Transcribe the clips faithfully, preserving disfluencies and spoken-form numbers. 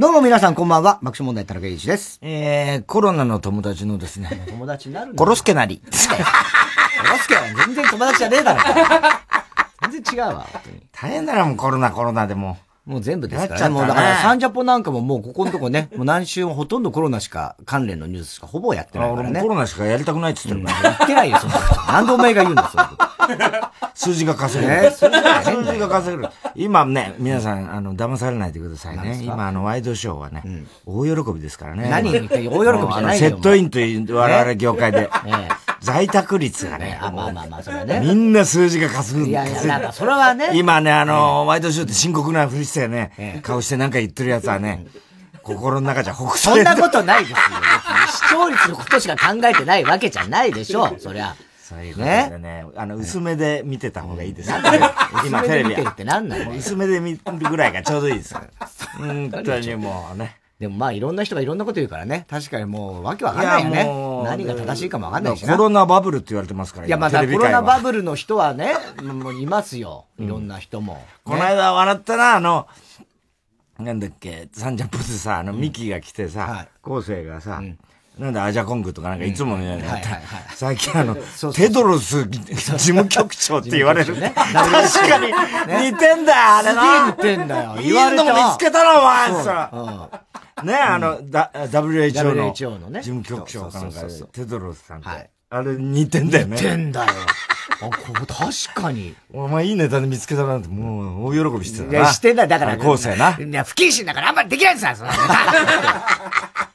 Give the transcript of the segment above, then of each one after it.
どうも皆さんこんばんは、爆笑問題田中一です。えー、コロナの友達のですね。友達になるのコロスケなり。コロスケは全然友達じゃねえだろ。全然違うわ、本当に。大変だな、もうコロナコロナでも。もう全部ですからね。もうだからサンジャポなんかももうここのとこね、もう何週もほとんどコロナしか、関連のニュースしかほぼやってないからね。俺もコロナしかやりたくないって言ってるから、ね。言ってないよ、そんなこと。何でお前が言うんだ、そういうこと。数字が稼げる。数字が稼げる。今ね、皆さん、あの、騙されないでくださいね。今、あの、ワイドショーはね、うん、大喜びですからね。何大喜びじゃないよ。セットインという、我々業界で。ね、在宅率がね。あ、まあまあまあ、それはね。みんな数字が稼ぐ。いやいや、なんかそれはね。今ね、あの、ワイドショーって深刻なふりしてね、ええ、顔してなんか言ってるやつはね、心の中じゃ北斎。そんなことないですよ。視聴率のことしか考えてないわけじゃないでしょ、そりゃ。そういうことでね、あの、薄めで見てた方がいいです。今テレビ。薄めで見てるって何なの？薄めで見るぐらいがちょうどいいです。本当にもうね。でもまあいろんな人がいろんなこと言うからね。確かにもうわけわかんないよね。何が正しいかもわかんないしな。コロナバブルって言われてますから。いやまあコロナバブルの人はね、もういますよ。いろんな人も。この間笑ったな、あの、なんだっけ、サンジャポでさ、あの、ミキが来てさ、昴生がさ、なんだ、アジャコングとかなんかいつものようになった。最近あの、テドロス事務局長って言われるね。確かに、似てんだよ、あれな。似てんだよ。言われた。いいのも見つけたな、お前さ。ね、あの、ダブリューエイチオー の事務局長かなんか、テドロスさんって。あれ似てんだよね。似てんだよ。あ、ここ確かに。お前いいネタで見つけたなんて、もう大喜びしてたな。いや、してない。だから、昴生な。いや、不謹慎だからあんまりできないんですよ、そのネタ。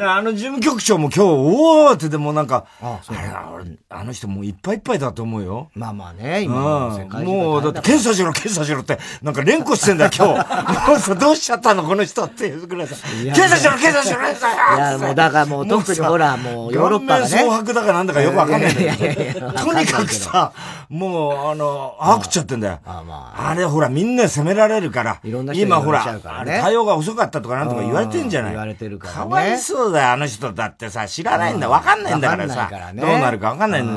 あの事務局長も今日、おーってでもなんか、あの人もういっぱいいっぱいだと思うよ。まあまあね、今の世界中。もう、だって検査しろ、検査しろって、なんか連呼してんだよ、今日。もうさ、どうしちゃったの、この人っていうぐらいさ。検査しろ、検査しろ、検査しろ。いや、もうだからもう、特にほら、もうヨーロッパがね。顔面蒼白だかなんだかよくわかんないんだけど。とにかくさ、もう、あの、あくっちゃってんだよ。あれほら、みんな責められるから。今ほら、対応が遅かったとかなんとか言われてんじゃない。言われてるからね。そうだよ、あの人だってさ、知らないんだ、わかんないんだからさ、どうなるかわかんないんだ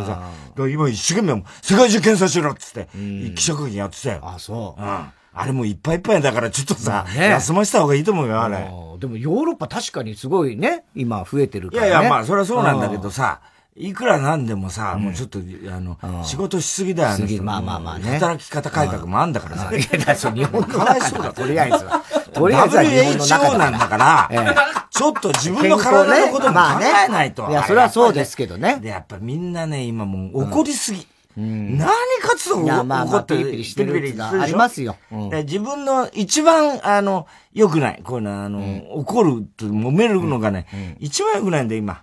けどさ、今一生懸命、世界中検査しろっつって、記者会見やってたよ。あ、そう。あれもういっぱいいっぱいだから、ちょっとさ、休ませた方がいいと思うよ、あれ。でもヨーロッパ確かにすごいね、今増えてるからね。いやいや、まあ、それはそうなんだけどさ、いくらなんでもさ、もうちょっと、あの、仕事しすぎだよ、あの人。まあまあまあね。働き方改革もあんだからさ。いや、そう、日本の中だ、とりあえずは。とりあえずは日本の中だから。ダブリューエイチオー なんだから、ちょっと自分の体のことも考えないと。いや、それはそうですけどね。で、やっぱみんなね、今もう怒りすぎ。何かつ怒ってピリピリしてるのがありますよ。自分の一番、あの、良くない。こういうの、あの、怒ると揉めるのがね、一番良くないんだよ、今。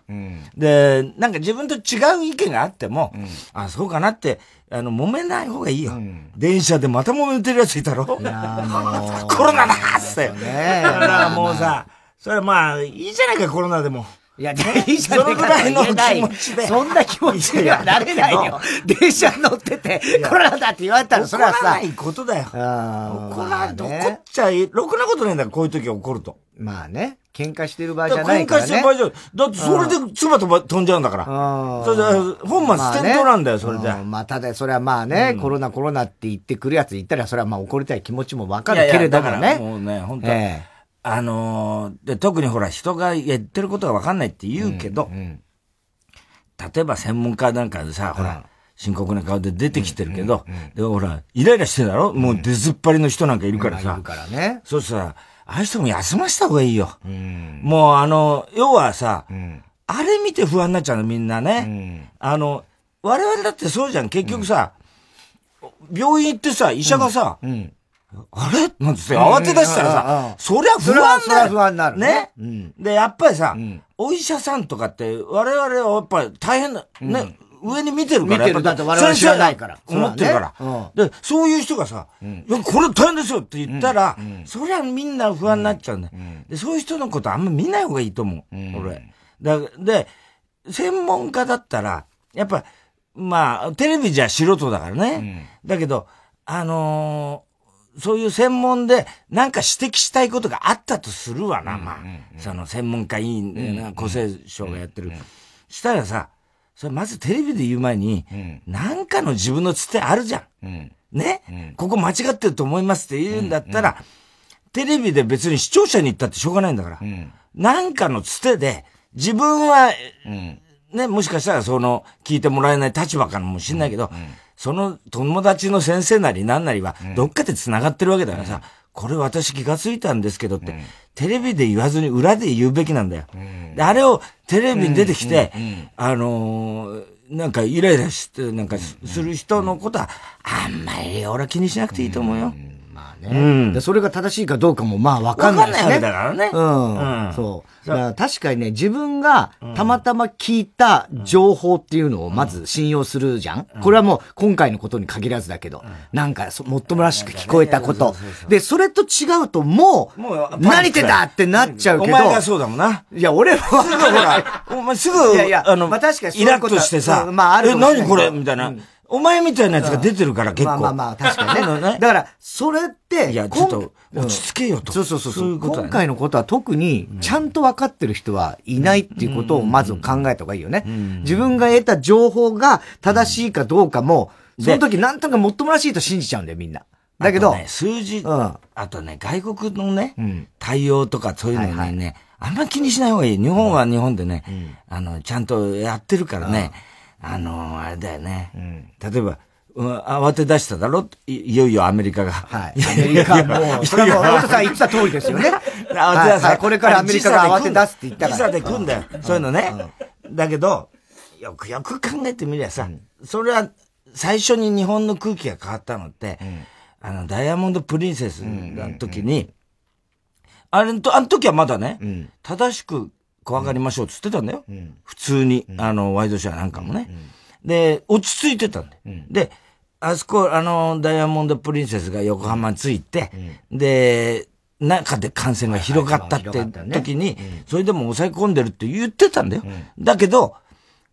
で、なんか自分と違う意見があっても、あ、そうかなって、あの、揉めない方がいいよ。電車でまた揉めてるやついたろ？コロナだーって。だからもうさ、それまあ、いいじゃないか、コロナでも。いや、いいじゃないか。そのぐらいの気持ちで。そんな気持ちにはなれないよ。電車乗ってて、コロナだって言われたら、それはさ。怒らないことだよ。怒らないと怒っちゃい、ろくなことねえんだから、こういう時は怒ると。まあね。喧嘩してる場合じゃないからね。喧嘩してる場合じゃない。だって、それで唾飛んじゃうんだから。それで、本末転倒なんだよ、それで。まあ、ただ、それはまあね、コロナコロナって言ってくるやつ言ったら、それはまあ怒りたい気持ちもわかるけれどもね。もうね、本当に。あのー、で、特にほら、人が言ってることが分かんないって言うけど、うんうん、例えば専門家なんかでさ、うん、ほら、深刻な顔で出てきてるけど、で、ほら、イライラしてるだろ、うん、もう出ずっぱりの人なんかいるからさ。いるからね。そうしたら、あの人も休ませた方がいいよ。うん、もう、あの、要はさ、うん、あれ見て不安になっちゃうの、みんなね。うん、あの、我々だってそうじゃん、結局さ、うん、病院行ってさ、医者がさ、うんうんあれなんて慌て出したらさ、うん、そりゃ不安だよ。不安になる。ね、うん。で、やっぱりさ、うん、お医者さんとかって、我々はやっぱり大変だ、ね、うん、上に見てるから。見てる。だって我々知らないから。思ってるから。で、そういう人がさ、うん、いや、これ大変ですよって言ったら、うんうん、そりゃみんな不安になっちゃうんだよ、うん、で、そういう人のことあんま見ない方がいいと思う。うん、俺。だで、専門家だったら、やっぱ、まあ、テレビじゃ素人だからね。うん、だけど、あのー、そういう専門でなんか指摘したいことがあったとするわな、まあ、うんうんうん、その専門家委員、うんうん、厚生省がやってる、うんうん、したらさ、それまずテレビで言う前に、うん、なんかの自分のつてあるじゃん、うん、ね、うん、ここ間違ってると思いますって言うんだったら、うんうん、テレビで別に視聴者に言ったってしょうがないんだから、うん、なんかのつてで自分は、うん、ね、もしかしたらその聞いてもらえない立場かもしれないけど、うんうん、その友達の先生なり何なりはどっかで繋がってるわけだからさ、うん、これ私気がついたんですけどって、うん、テレビで言わずに裏で言うべきなんだよ。うん、であれをテレビに出てきて、うんうん、あのー、なんかイライラしてなんかする人のことはあんまり俺は気にしなくていいと思うよ。うんうん、まあね、うんで。それが正しいかどうかもまあわかんないしね。わかんないわけだからね。うん。うん、そう。だから確かにね、自分がたまたま聞いた情報っていうのをまず信用するじゃん、うん、これはもう今回のことに限らずだけど、うん、なんかもっともらしく聞こえたこと。で、それと違うともう、もう慣れてたってなっちゃうけど。お前がそうだもんな。いや、俺は。すぐほら、お前すぐ、いやいや、あの、まあ、確かにそういうことイラッとしてさ、まああるかもしれないけど、え、何これみたいな。うん、お前みたいなやつが出てるから結構。まあまあまあ、確かにね。だから、それって、いや、ちょっと、落ち着けよと。そうそうそう。そういうことだね。今回のことは特に、ちゃんと分かってる人はいないっていうことをまず考えた方がいいよね。自分が得た情報が正しいかどうかも、その時なんとかもっともらしいと信じちゃうんだよ、みんな。だけど。ね、数字、うん、あとね、外国のね、うん、対応とかそういうのにね、はいはい、あんま気にしない方がいい。日本は日本でね、うん、あの、ちゃんとやってるからね。うん、あのー、あれだよね。うん、例えば、うん、慌て出しただろ？いよいよアメリカが。はい。アメリカもう、それも、大田さん言ってた通りですよね。慌て出す、はいはい。これからアメリカが慌て出すって言ったから。時差で来んだよ。そういうのね。だけど、よくよく考えてみりゃさ、うん、それは、最初に日本の空気が変わったのって、うん、あの、ダイヤモンド・プリンセスの時に、うんうんうん、あれの、あの時はまだね、うん、正しく、怖がりましょうって言ってたんだよ、うん、普通に、うん、あのワイドショーなんかもね、うん、で落ち着いてたんだよ、うん、であそこあのダイヤモンドプリンセスが横浜に着いて、うん、で中で感染が広がったって時に、はいはいね、それでも抑え込んでるって言ってたんだよ、うん、だけど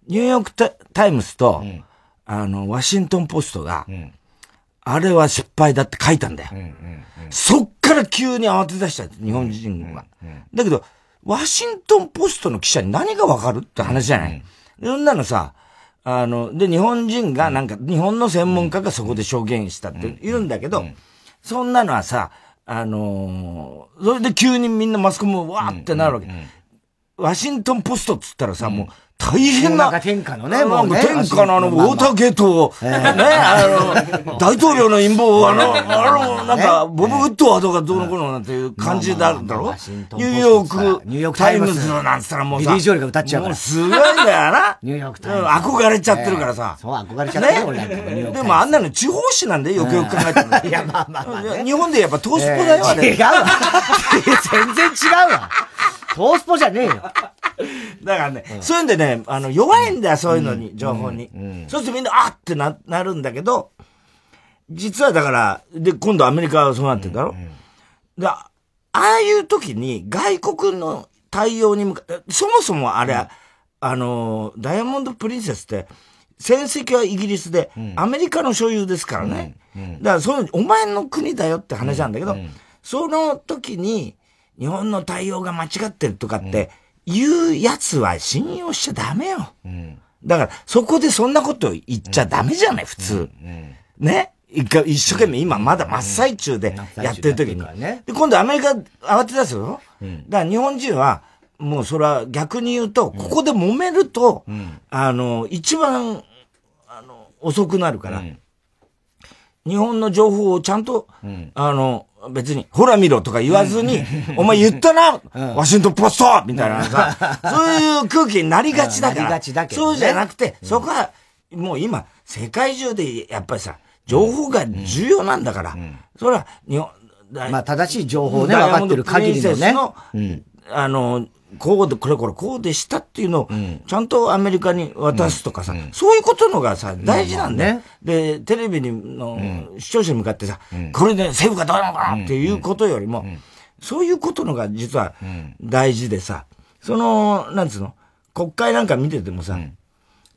ニューヨーク タ, タイムズと、うん、あのワシントンポストが、うん、あれは失敗だって書いたんだよ、うんうんうん、そっから急に慌て出した日本人は、うんうんうん、だけどワシントンポストの記者に何がわかるって話じゃない。うん、そんなのさ、あの、で、日本人がなんか、日本の専門家がそこで証言したって言うんだけど、うんうんうん、そんなのはさ、あのー、それで急にみんなマスコミもわーってなるわけ。うんうんうん、ワシントンポストっつったらさ、うん、もう大変な。なんか天下のね、もう、ね。天下のあの、ウォーターゲートを、まあまあ、ね、あの、大統領の陰謀を、あの、あの、なんか、ボブ・ウッドはとかどうのこうのなんていう感じだろ、まあまあまあ、ニューヨーク、ニューヨークタイムズのなんつったらもうさ、ビリー・ジョーリが歌っちゃうから。もうすごいんだよな。ニューヨークタイムズ。憧れちゃってるからさ。えー、そう、憧れちゃってるよ、俺なんかニューヨーク。でもあんなの地方紙なんで、よくよく考えたら。いや、まあまあまあ、ね。日本でやっぱトースポだよ、あれ。違うわ。全然違うわ。トースポじゃねえよ。だからね、うん、そういうんでね、あの、弱いんだよ、そういうのに、うん、情報に。うんうん、そうするとみんな、あーってな、なるんだけど、実はだから、で、今度アメリカはそうなってるだろ、うんうん、だああいう時に、外国の対応に向かって、そもそもあれ、うん、あの、ダイヤモンド・プリンセスって、戦績はイギリスで、うん、アメリカの所有ですからね。うんうん、だから、その、お前の国だよって話なんだけど、うんうん、その時に、日本の対応が間違ってるとかって言うやつは信用しちゃダメよ、うん、だからそこでそんなこと言っちゃダメじゃない普通、うんうんうん、ね、一生懸命今まだ真っ最中でやってる時に、うんね、で今度アメリカ慌て出すよ、うん、だから日本人はもうそれは逆に言うとここで揉めると、うん、あの一番あの遅くなるから、うん、日本の情報をちゃんと、うん、あの別に、ほら見ろとか言わずに、お前言ったな、うん、ワシントンポストみたいなさ、そういう空気になりがちだから、なりがちだけどね、そうじゃなくて、そこは、もう今、世界中でやっぱりさ、情報が重要なんだから、うんうん、それは日本、まあ正しい情報をね、分かってる限りのね、うん、あの、こうで、これこれこうでしたっていうのを、ちゃんとアメリカに渡すとかさ、うんうん、そういうことのがさ、大事なんだよ。うんうん、で、テレビの視聴者に向かってさ、うん、これで政府がどうなのかなっていうことよりも、うんうん、そういうことのが実は大事でさ、その、なんつうの、国会なんか見ててもさ、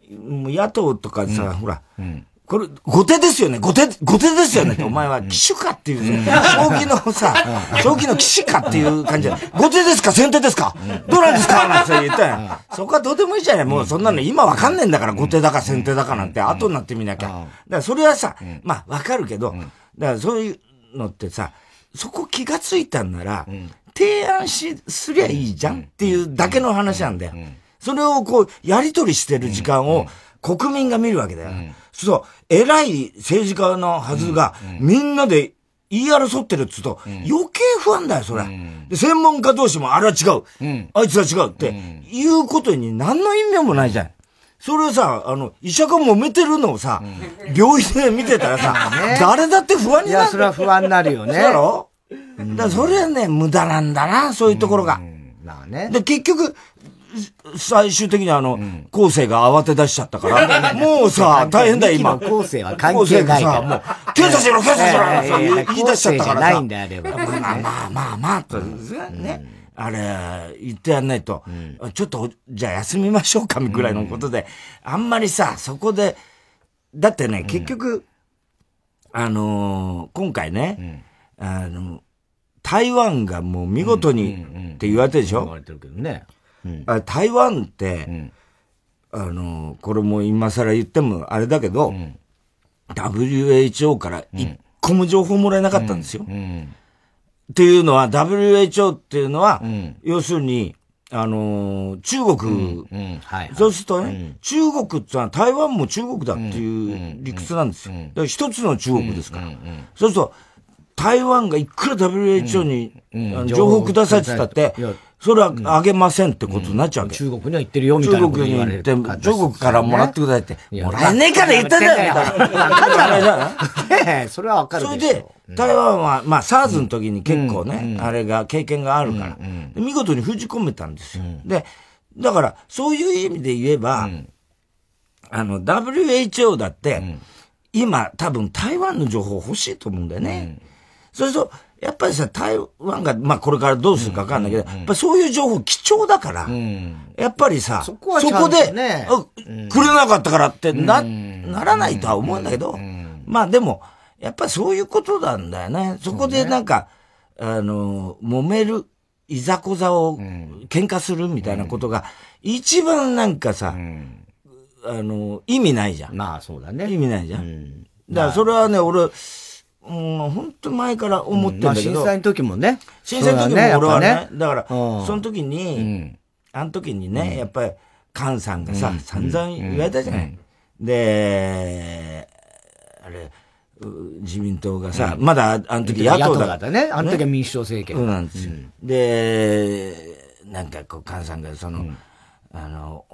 うん、もう野党とかさ、うん、ほら、うんこれ、後手ですよね。後手、後手ですよね。お前は騎手かっていう、ね、将棋のさ、将棋の騎手かっていう感じで、後手ですか先手ですかどうなんですかなんて言ったら、そこはどうでもいいじゃない。もうそんなの今わかんねえんだから、後手だか先手だかなんて後になってみなきゃ。だからそれはさ、まあわかるけど、だからそういうのってさ、そこ気がついたんなら、提案し、すりゃいいじゃんっていうだけの話なんだよ。それをこう、やりとりしてる時間を、国民が見るわけだよ。うん、そう、偉い政治家のはずが、うん、みんなで言い争ってるっつうと、うん、余計不安だよ、それ、うんで。専門家同士もあれは違う。うん、あいつは違うって、言うことに何の意味もないじゃん。うん、それをさ、あの、医者が揉めてるのをさ、うん、病院で見てたらさ、ね、誰だって不安になる。いや、それは不安になるよね。だろ、うん、だからそれはね、無駄なんだな、そういうところが。うん、まあね。で、結局、最終的にあの、うん、後世が慌て出しちゃったから、もうさ、大変だよ、今。後世は関係ないから。後世がさ、もう、検査しろ、検査しろ、えーえーえー、言い出しちゃったからさ。ないんだよ、あれは。まあまあまあまあ、と、ね、うん。あれ、言ってやんないと、うん、ちょっと、じゃあ休みましょうか、ぐらいのことで、うん、あんまりさ、そこで、だってね、結局、うん、あのー、今回ね、うん、あの、台湾がもう見事に、うん、って言われてるでしょ、うんうん、言われてるけどね。うん、あ台湾って、うん、あの、これも今更言ってもあれだけど、うん、ダブリューエイチオー から一個も情報もらえなかったんですよ。うんうん、っていうのは、ダブリューエイチオー っていうのは、うん、要するに、あのー、中国、うんうんはいはい、そうするとね、うん、中国ってのは台湾も中国だっていう理屈なんですよ。だから一つの中国ですから。うんうんうん、そうすると、台湾がいくら ダブリューエイチオー に、うんうん、情報くださいって言ったって、それはあげませんってことになっちゃうわけ、うんうん、中国には行ってるよみたいな。中国に行って、中国からもらってくださいって。もらえねえから言ったんだよみたいな。ええ、それはわかるでしょ。それで、台湾は、まあ SARS の時に結構ね、うん、あれが、経験があるから、うんうん、見事に封じ込めたんですよ、うん。で、だから、そういう意味で言えば、うん、あの、ダブリューエイチオー だって、うん、今多分台湾の情報欲しいと思うんだよね。うん、そうすると、やっぱりさ、台湾が、まあ、これからどうするか分かんないけど、うんうんうん、やっぱそういう情報貴重だから、うん、やっぱりさ、そこはちゃんとね、そこで、うん、くれなかったからってな、うん、ならないとは思うんだけど、うんうん、まあでも、やっぱりそういうことなんだよね。そこでなんか、ね、あの、揉める、いざこざを、うん、喧嘩するみたいなことが、うん、一番なんかさ、うん、あの、意味ないじゃん。まあそうだね。意味ないじゃん。うん、だからそれはね、俺、もう本当前から思ってんだけど、うんまあ、震災の時もね震災の時も俺は ね, だ, ね、ね、だからその時に、うん、あの時にねやっぱり菅さんがさ、うん、散々言われたじゃない、うんうん、であれ自民党がさ、うん、まだあの時野党だから ね, ねあの時は民主党政権、うん、なんですよ、うん、でなんかこう菅さんがその、うんあの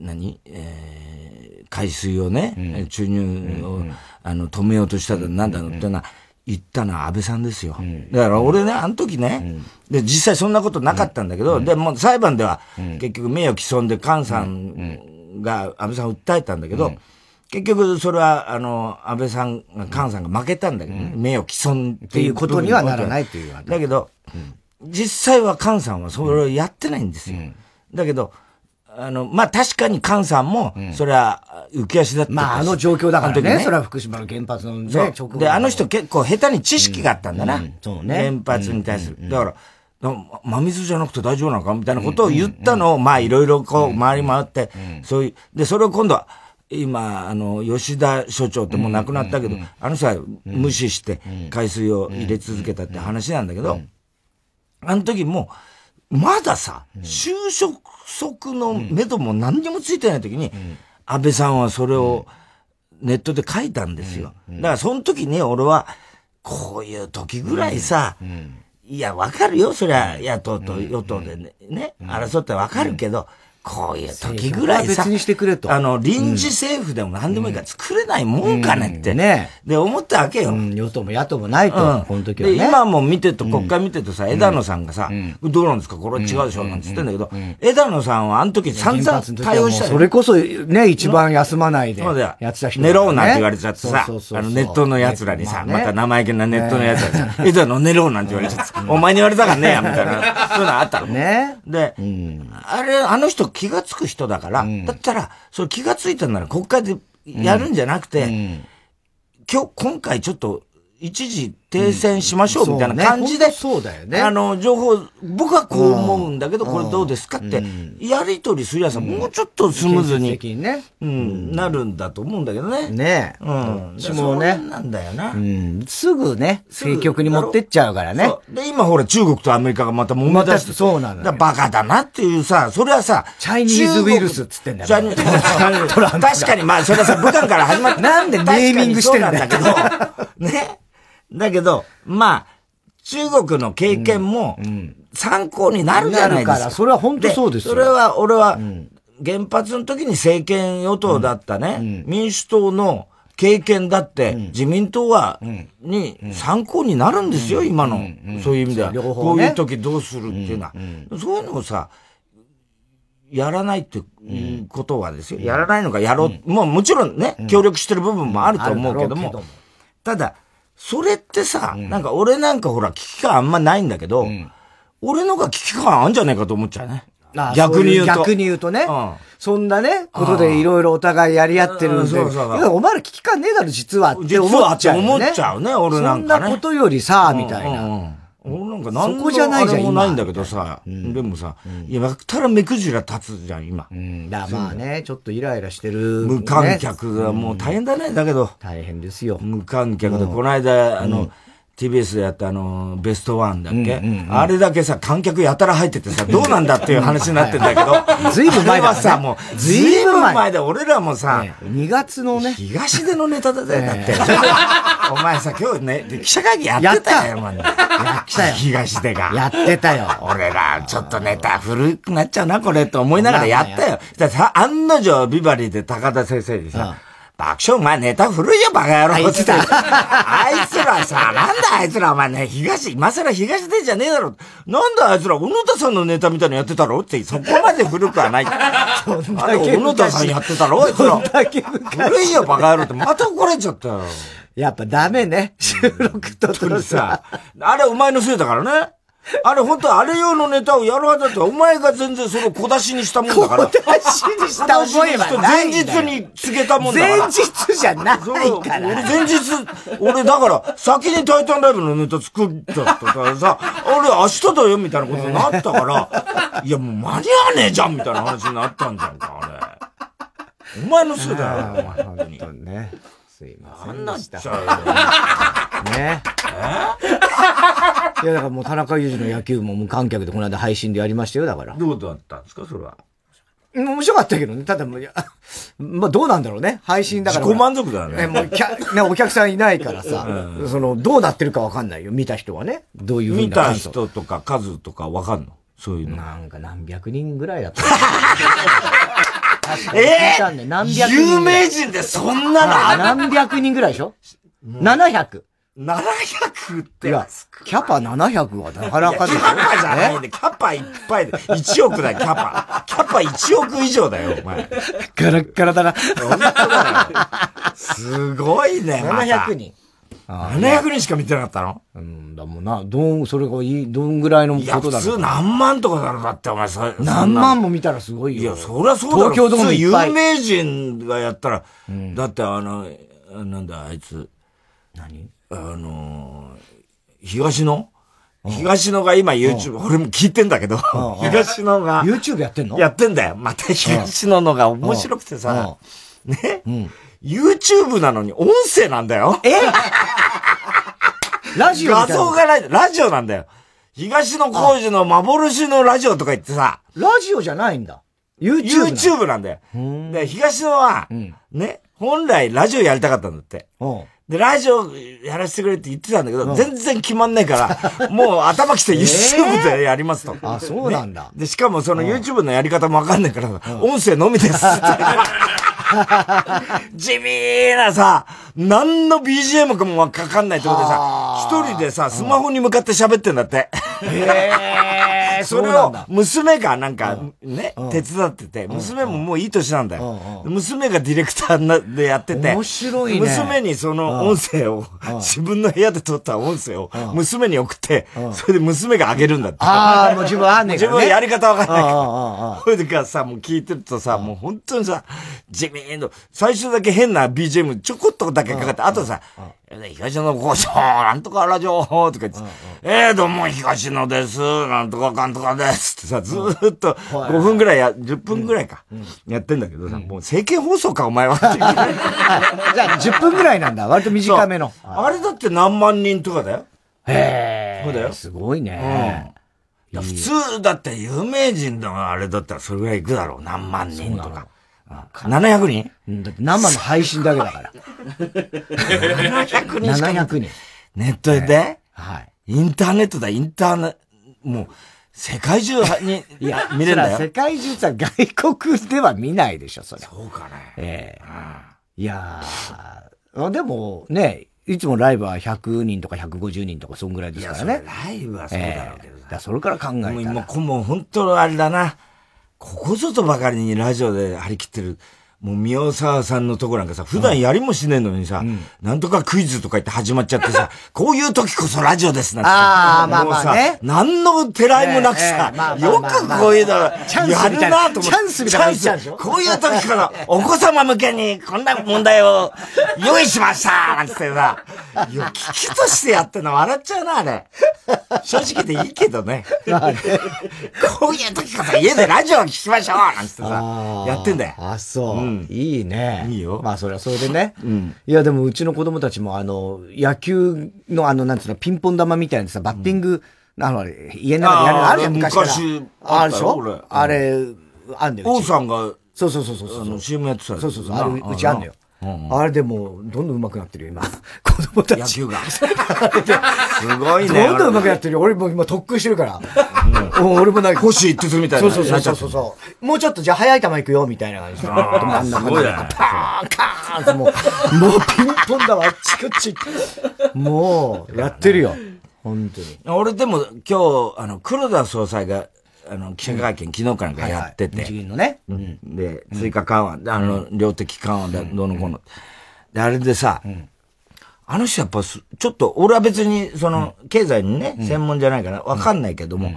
何、えー、海水をね、うん、注入を、うん、あの止めようとしたらなんだろうってのは言ったのは安倍さんですよ、うん、だから俺ねあの時ね、うん、で実際そんなことなかったんだけど、うん、でも裁判では、うん、結局名誉毀損で菅さんが安倍さんを訴えたんだけど、うん、結局それはあの安倍さん菅さんが負けたんだけど、ねうん、名誉毀損っていうことにはならないというだけど、うん、実際は菅さんはそれをやってないんですよ、うんうんだけど、あの、まあ、確かに菅さんも、それは、浮き足だった、うん。まあ、あの状況だからね。ねそれは福島の原発のね、直後。で、あの人結構下手に知識があったんだな。うんうん、そうね。原発に対する。うんうん、だから、真水じゃなくて大丈夫なのかみたいなことを言ったのを、うんうん、まあ、いろいろこう、回り回って、うんうん、そういう、で、それを今度は、今、あの、吉田所長ってもう亡くなったけど、うんうん、あの人は無視して、海水を入れ続けたって話なんだけど、うんうんうん、あの時も、まださ、就職の目処も何にもついてない時に、うん、安倍さんはそれをネットで書いたんですよ。うんうん、だからその時に俺は、こういう時ぐらいさ、うんうん、いや、わかるよ、そりゃ野党と与党でね、うんうん、争ってわかるけど、こういう時ぐらいさ、別にしてくれと、あの、臨時政府でも何でもいいから作れないもんかねって、うんうん、ね。で、思ったわけよ。うん、与党も野党もないと、うん、この時はね。で、今も見てると、国会見てるとさ、うん、枝野さんがさ、うん、どうなんですかこれは違うでしょ、うん、なんて言ってんだけど、うん、枝野さんはあの時散々対応したよ。それこそね、一番休まないで、やってた人、ね。寝ろうなんて言われちゃってさ、そうそうそうそう、あの、ネットの奴らにさ、ま, あね、また生意気なネットの奴らにさ、枝野寝ろうなんて言われちゃって、お前に言われたからねや、みたいな、そういうのあったの。ね。で、うん、あれ、あの人、気がつく人だから、うん、だったら、それ気がついたんなら国会でやるんじゃなくて、うんうん、今日、今回ちょっと、一時停戦しましょうみたいな感じで、うんそうね、そうだよね、あの、情報、僕はこう思うんだけど、これどうですかって、やりとりするやつは、もうちょっとスムーズに、うんうん、なるんだと思うんだけどね。ねえ。うん。私もね。そうなんだよな。うん。すぐね、政局に持ってっちゃうからね。そう。で、今ほら、中国とアメリカがまた揉め出して、そうなの。だバカだなっていうさ、それはさ、チャイニーズウイルスっつってんだよ。チャイニーズウイルス。確かに、まあ、それはさ、武漢から始まって、なんでネーミングしてるんだけど、ね。だけど、まあ、中国の経験も参考になるじゃないですか。うんうん、なるから、それは本当そうですよ。それは、俺は、原発の時に政権与党だったね、うんうん、民主党の経験だって、自民党は、うん、に参考になるんですよ、うん、今の、うん。そういう意味では、ね。こういう時どうするっていうのは、うんうん。そういうのをさ、やらないっていうことはですよ。うん、やらないのか、やろう、うん。もうもちろんね、うん、協力してる部分もあると思うけども、うん、どただ、それってさ、うん、なんか俺なんかほら危機感あんまないんだけど、うん、俺のが危機感あんじゃねえかと思っちゃうね。ああ逆に言うと。うう逆に言うとね。うん、そんなね、ことでいろいろお互いやり合ってるんで。うんうん、そうそうそうお前ら危機感ねえだろ、実はって思っちゃう、ね。実はって思っちゃうね、俺なんか、ね。そんなことよりさ、みたいな。うんうん俺なんか何もあれもないんだけどさ、うん、でもさ、うん、いや、やたら目くじら立つじゃん、今。うん、だまあね、ちょっとイライラしてる、ね。無観客がもう大変だね、うん、だけど。大変ですよ。無観客で、この間、あの、うん、ティービーエス でやったあの、ベストワンだっけ、うんうんうん、あれだけさ、観客やたら入っててさ、どうなんだっていう話になってんだけど。ずいぶん前だ、ね、あれはさ、もう、ずいぶん前で俺らもさ、ね、にがつのね。東出のネタだぜ、だって。お前さ、今日ね、記者会議やってたよ、まだ。やってたよ。東出が。やってたよ。俺ら、ちょっとネタ古くなっちゃうな、これ、と思いながらやったよ。ださ、案の定、ビバリーで高田先生にさ、爆笑、お前ネタ古いよ、バカ野郎ってさ、あいつらさ、なんだあいつら、お前ね、東、今更東出じゃねえだろ。なんだあいつら、小野田さんのネタみたいなのやってたろって、そこまで古くはない。あれ、小野田さんやってたろあいつら。古いよ、バカ野郎って、また怒られちゃったよ。やっぱダメね。収録と撮るさ。あれお前のせいだからね。あれ本当あれ用のネタをやるはずだったら、お前が全然それを小出しにしたもんだから。小出しにした覚えはないんだよ。前日に告げたもんだから。前日じゃないから。俺前日、俺だから先にタイタンライブのネタ作ったからさ、俺明日だよみたいなことになったから、いやもう間に合わねえじゃんみたいな話になったんじゃんか、あれ。お前のせいだよ、お前本当にね。あんなっちゃうよね。えいやだからもう田中裕二の野球も無観客でこの間配信でやりましたよだから。どうだったんですかそれは。面白かったけどね。ただもういやまあどうなんだろうね配信だから。自己満足だね。えもうキャねお客さんいないからさ、うん、そのどうなってるかわかんないよ見た人はねどういう風な感想。見た人とか数とかわかんのそういうの。なんか何百人ぐらいだった。えぇ、ー、有名人でそんなのある、はい、何百人ぐらいでしょ ?ななひゃく。ななひゃくって。いや、キャパななひゃくはなかなかでしょ。キャパじゃないんで、キャパいっぱいで。いちおくだよ、キャパ。キャパいちおく以上だよ、お前。ガラッガラだな。本当だよ。すごいね、また。ななひゃくにん。ななひゃくにんしか見てなかったの？うんだもんな、どん、それがいい、どんぐらいのことだろう。いや、普通何万とかだろ、だってお前さ。何万も見たらすごいよ。いや、そりゃそうだろ。東京ドームいっぱい。有名人がやったら、うん、だってあの、なんだ、あいつ。何？あの、東野？東野が今 YouTube、俺も聞いてんだけど、東野が。YouTube やってんの？やってんだよ。また東野のが面白くてさ、ね。うんYouTube なのに音声なんだよ。えラジオみたいな。画像がない、ラジオなんだよ。東野幸治の幻のラジオとか言ってさ。ラジオじゃないんだ。YouTube。YouTube なんだよ。で、東野は、うん、ね、本来ラジオやりたかったんだって。で、ラジオやらせてくれって言ってたんだけど、うん、全然決まんないから、もう頭きて YouTube でやりますと。えー、あ、そうなんだ、ね。で、しかもその YouTube のやり方もわかんないから、うん、音声のみですって。地味なさ、何の ビージーエム かもかかんないってことでさ、一人でさ、スマホに向かって喋ってんだって。へー、それを娘がなんかね、うん、手伝ってて、娘ももういい年なんだよ。うん、娘がディレクターでやってて、面白いね、娘にその音声を、うん、自分の部屋で撮った音声を娘に送って、うん、それで娘があげるんだって。ああ、もう自分はあんねんからね。自分やり方わかんないから。それでからさ、もう聞いてるとさ、もう本当にさ、地味の、最初だけ変な ビージーエム ちょこっとだけかかって、あとさ、東野校長、なんとかラジオ、とか言って、えー、どうも東野です、なんとかかんとかですってさ、ずーっとごふんぐらいや、じゅっぷんぐらいか、やってんだけどさ、もう政見放送か、お前は。じゃあじゅっぷんぐらいなんだ、割と短めの。あれだって何万人とかだよ。へぇー。そうだよ。すごいね。普通だって有名人のあれだったらそれぐらい行くだろう、何万人とか。ななひゃくにん、うん、だって生の配信だけだから。ななひゃくにんしか。ななひゃくにん。ネットで、はい。インターネットだ、インターネット、もう、世界中に、いや、見れるんだよ。世界中さ、外国では見ないでしょ、それ。そうかね。ええー。いやー、でも、ね、いつもライブはひゃくにんとかひゃくごじゅうにんとか、そんぐらいですからね。ライブはそうだろうけどさ。えー、だからそれから考えたら。もう今、もう本当あれだな。ここぞとばかりにラジオで張り切ってる、もう宮沢さんのとこなんかさ、普段やりもしねえのにさ、うん、なんとかクイズとか言って始まっちゃってさ、こういう時こそラジオですなんて。ああ、まあまあね。何のてらいもなくさ、よくこういうの、やるなと思って。チャンスみたいな。チャンス。こういう時から、お子様向けにこんな問題を用意しましたなんてさ、いや、聞きとしてやってんの笑っちゃうな、あれ。正直でいいけどね。こういう時こそ家でラジオを聞きましょうなんてさ、やってんだよ。あ、そう。うんいいね。いいよ。まあ、それはそれでね。うん。いや、でも、うちの子供たちも、あの、野球の、あの、なんつうの、ピンポン玉みたいなさ、バッティング、うん、あの、あれ、家の中でやるのあるじゃん、昔から。昔あるでしょあれ、あんだよ。王さんが、そうそうそうそう。あの、シーエム やってたそうそうそう。あれ、うちあんだよ。あれでも、どんどん上手くなってるよ、今。子供たち。野球が。すごいね。どんどん上手くなってるよ。俺も今特訓してるから。俺もなんか。腰一徹みたいな。そうそうそうそう。もうちょっとじゃあ速い球行くよ、みたいな感じで。あ、すごいね。パーン、カーンもう、もうピンポンだわ、あっちこっち。もう、やってるよ。本当に。俺でも今日、あの、黒田総裁が、あの、記者会見、昨日からなんかやってて。日銀のね。で、追加緩和、あの、量的緩和だ、どのこの。で、あれでさ、あの人やっぱ、ちょっと、俺は別に、その、経済にね、専門じゃないから、わかんないけども、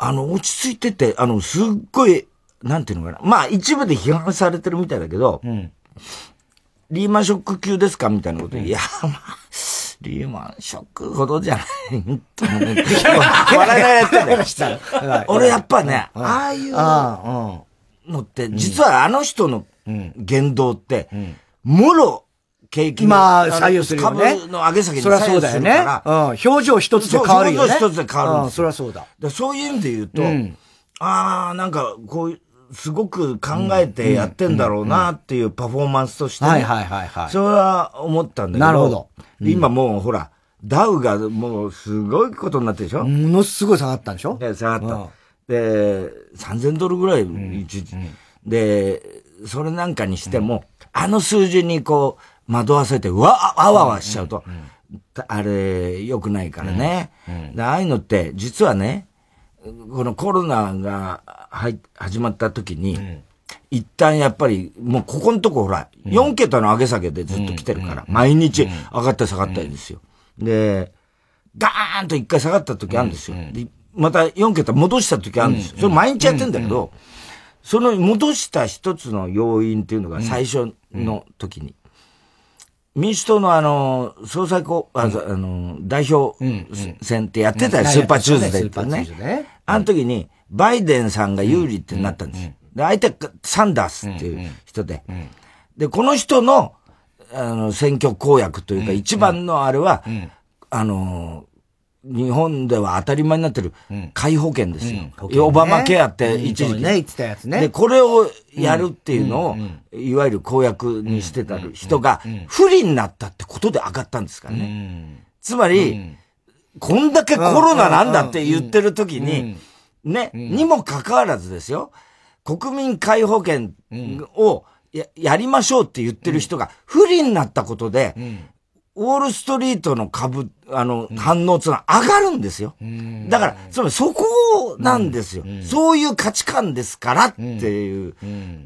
あの、落ち着いてて、あの、すっごい、なんていうのかな。まあ、一部で批判されてるみたいだけど、リーマンショック級ですかみたいなこと。いや、まあ、リーマンショックほどじゃないんと思って。笑いがやってました。俺やっぱね、ああいうのって、実はあの人の言動って、もろ景気の株の上げ下げに左右するから、表情一つで変わるよね。表情一つで変わるんです。そりゃそうだ。そういう意味で言うと、ああ、なんかこういう、すごく考えてやってんだろうなっていうパフォーマンスとして、ね、それは思ったんだけど、なるほどうん、今もうほら、ダウがもうすごいことになってるでしょものすごい下がったんでしょで下がった。で、さんぜんドルぐらい、うん、で、それなんかにしても、うん、あの数字にこう、惑わせて、わ、あわわしちゃうと、あれ、良くないからね、うんうんで。ああいうのって、実はね、このコロナがはい始まった時に、うん、一旦やっぱり、もうここのとこほら、うん、よんけたの上げ下げでずっと来てるから、うん、毎日上がったり下がったりですよ。うん、で、ガーンと一回下がった時あるんですよ。うん、でまたよんけた戻した時あるんですよ。うん、それ毎日やってんだけど、うん、その戻した一つの要因っていうのが最初の時に、うん、民主党のあの、総裁候補、あの、代表選ってやってたよ、スーパーチューズデーってね。あの時に、バイデンさんが有利ってなったんです。で、相手がサンダースっていう人で。で、この人の、あの、選挙公約というか、一番のあれは、あの、日本では当たり前になってる、皆保険ですよ、うんね。オバマケアって一時期。ね、言ってたやつね。で、これをやるっていうのを、うん、いわゆる公約にしてた人が、不利になったってことで上がったんですからね。うん、つまり、うん、こんだけコロナなんだって言ってる時に、うん、ね、うん、にもかかわらずですよ、国民皆保険を や,、うん、やりましょうって言ってる人が、不利になったことで、うん、ウォールストリートの株、あの、うん、反応つな上がるんですよ。だから、つまりそこなんですよ、うん。そういう価値観ですからっていう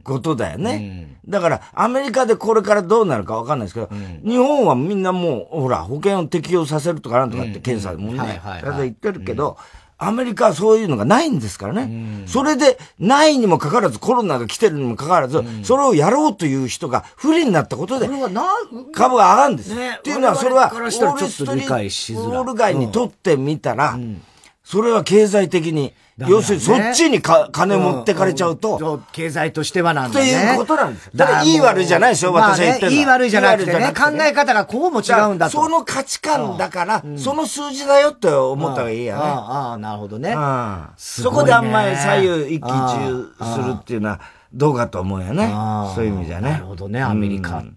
ことだよね。うん、だから、アメリカでこれからどうなるかわかんないですけど、うん、日本はみんなもう、ほら、保険を適用させるとかなんとかって検査でもね、ただ言ってるけど、うん、アメリカはそういうのがないんですからね。うん、それで、ないにもかかわらず、コロナが来てるにもかかわらず、うん、それをやろうという人が不利になったことで、株が上がるんです。ね、っていうのは、それは、ウォールストリート、ウォール街にとってみたら、うんうん、それは経済的に、要するにそっちにか、金持ってかれちゃうと、うんうん、経済としてはなんだね。っていうことなんです。だからいい悪いじゃないですよ、私は言ってるのは。まあね、いい悪いじゃなくてね、考え方がこうも違うんだと。その価値観だから、うん、その数字だよって思った方がいいやね。ああ、ああ、なるほどね。ああ、すごいね。そこであんまり左右一喜一憂するっていうのはどうかと思うよね。そういう意味じゃね。なるほどね、アメリカ。うん、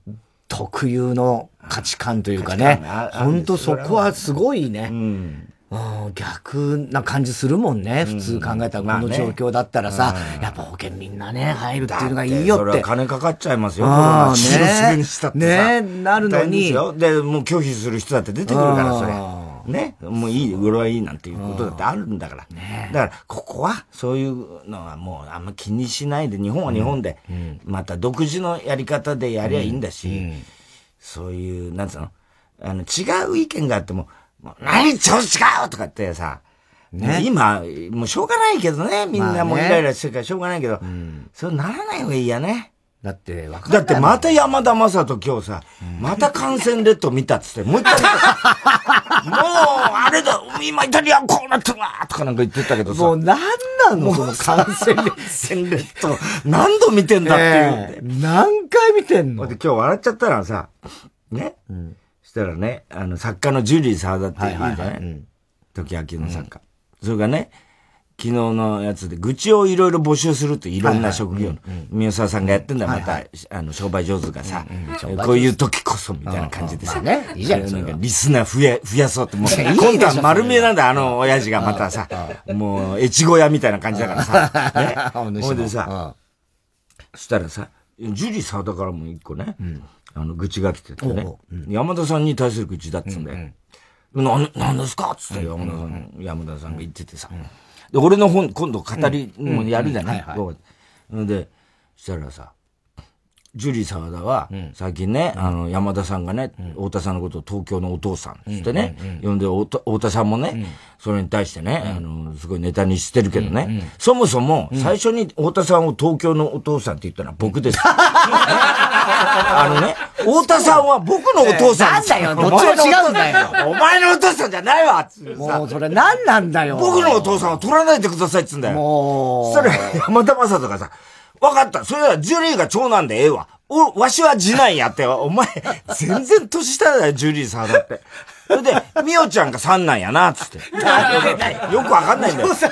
特有の価値観というかね。本当そこはすごいね、うん。逆な感じするもんね。うん、普通考えたらこの状況だったらさ、まあね、やっぱ保険みんなね、入るっていうのがいいよって。それは金かかっちゃいますよ。ああ、ね。ね、なるのに。で、もう拒否する人だって出てくるから、それ。ね、もういい、俺はいいなんていうことだってあるんだから。ね、だから、ここは、そういうのはもうあんま気にしないで、日本は日本で、うん、また独自のやり方でやりゃいいんだし、うんうん、そういう、なんつうの、あの、違う意見があっても、もう何、ちょっと違うとかってさ、ね、今、もうしょうがないけどね、みんなもうイライラしてるからしょうがないけど、まあね、そうならない方がいいやね。だって、わかんない。だって、また山田正人今日さ、うん、また感染レッド見たっつって、もう一回見た。もう、あれだ、今イタリアこうなってるなとかなんか言ってたけどさ。もうなんなのこの感染レッド。何度見てんだっていうんで、えー。何回見てんので今日笑っちゃったらさ、ね、うん、したらね、あの、作家のジュリー・サーダっていうね、時秋の作家、うん。それがね、昨日のやつで、愚痴をいろいろ募集するっていろんな職業の、宮沢さんがやってんだ、また、あの、商売上手がさ、こういう時こそ、みたいな感じでさ、ね、いいじゃん。なんか、リスナー増や、増やそうって、もう、今度は丸見えなんだ、あの、親父がまたさ、もう、越後屋みたいな感じだからさ、ほいでさ、そしたらさ、ジュリーさんだからもう一個ね、あの、愚痴が来ててね、山田さんに対する愚痴だっつうんだよ。な、なんですかつって山田さん、山田さんが言っててさ、で、俺の本、今度語りもやるじゃない。で、したらさ、ジュリー沢田は、最近ね、うん、あの、山田さんがね、うん、太田さんのことを東京のお父さん、つってね、うんうんうん、呼んで太田、太田さんもね、うん、それに対してね、あの、すごいネタにしてるけどね、うんうん、そもそも、最初に太田さんを東京のお父さんって言ったのは僕です。あのね、太田さんは僕のお父さんです、ね、なんだよ、どっちも違うんだよ。お前のお父さんじゃないわつってさ、もうそれ何なんだよ。僕のお父さんは取らないでくださいっつうんだよ。もう。それ、山田正人がさ、わかった。それはジュリーが長男でええわ。お、わしは次男やって。お前、全然年下だよ、ジュリーさんだって。それで、ミオちゃんが三男やな、つって。よくわかんないんだよ。ミオさん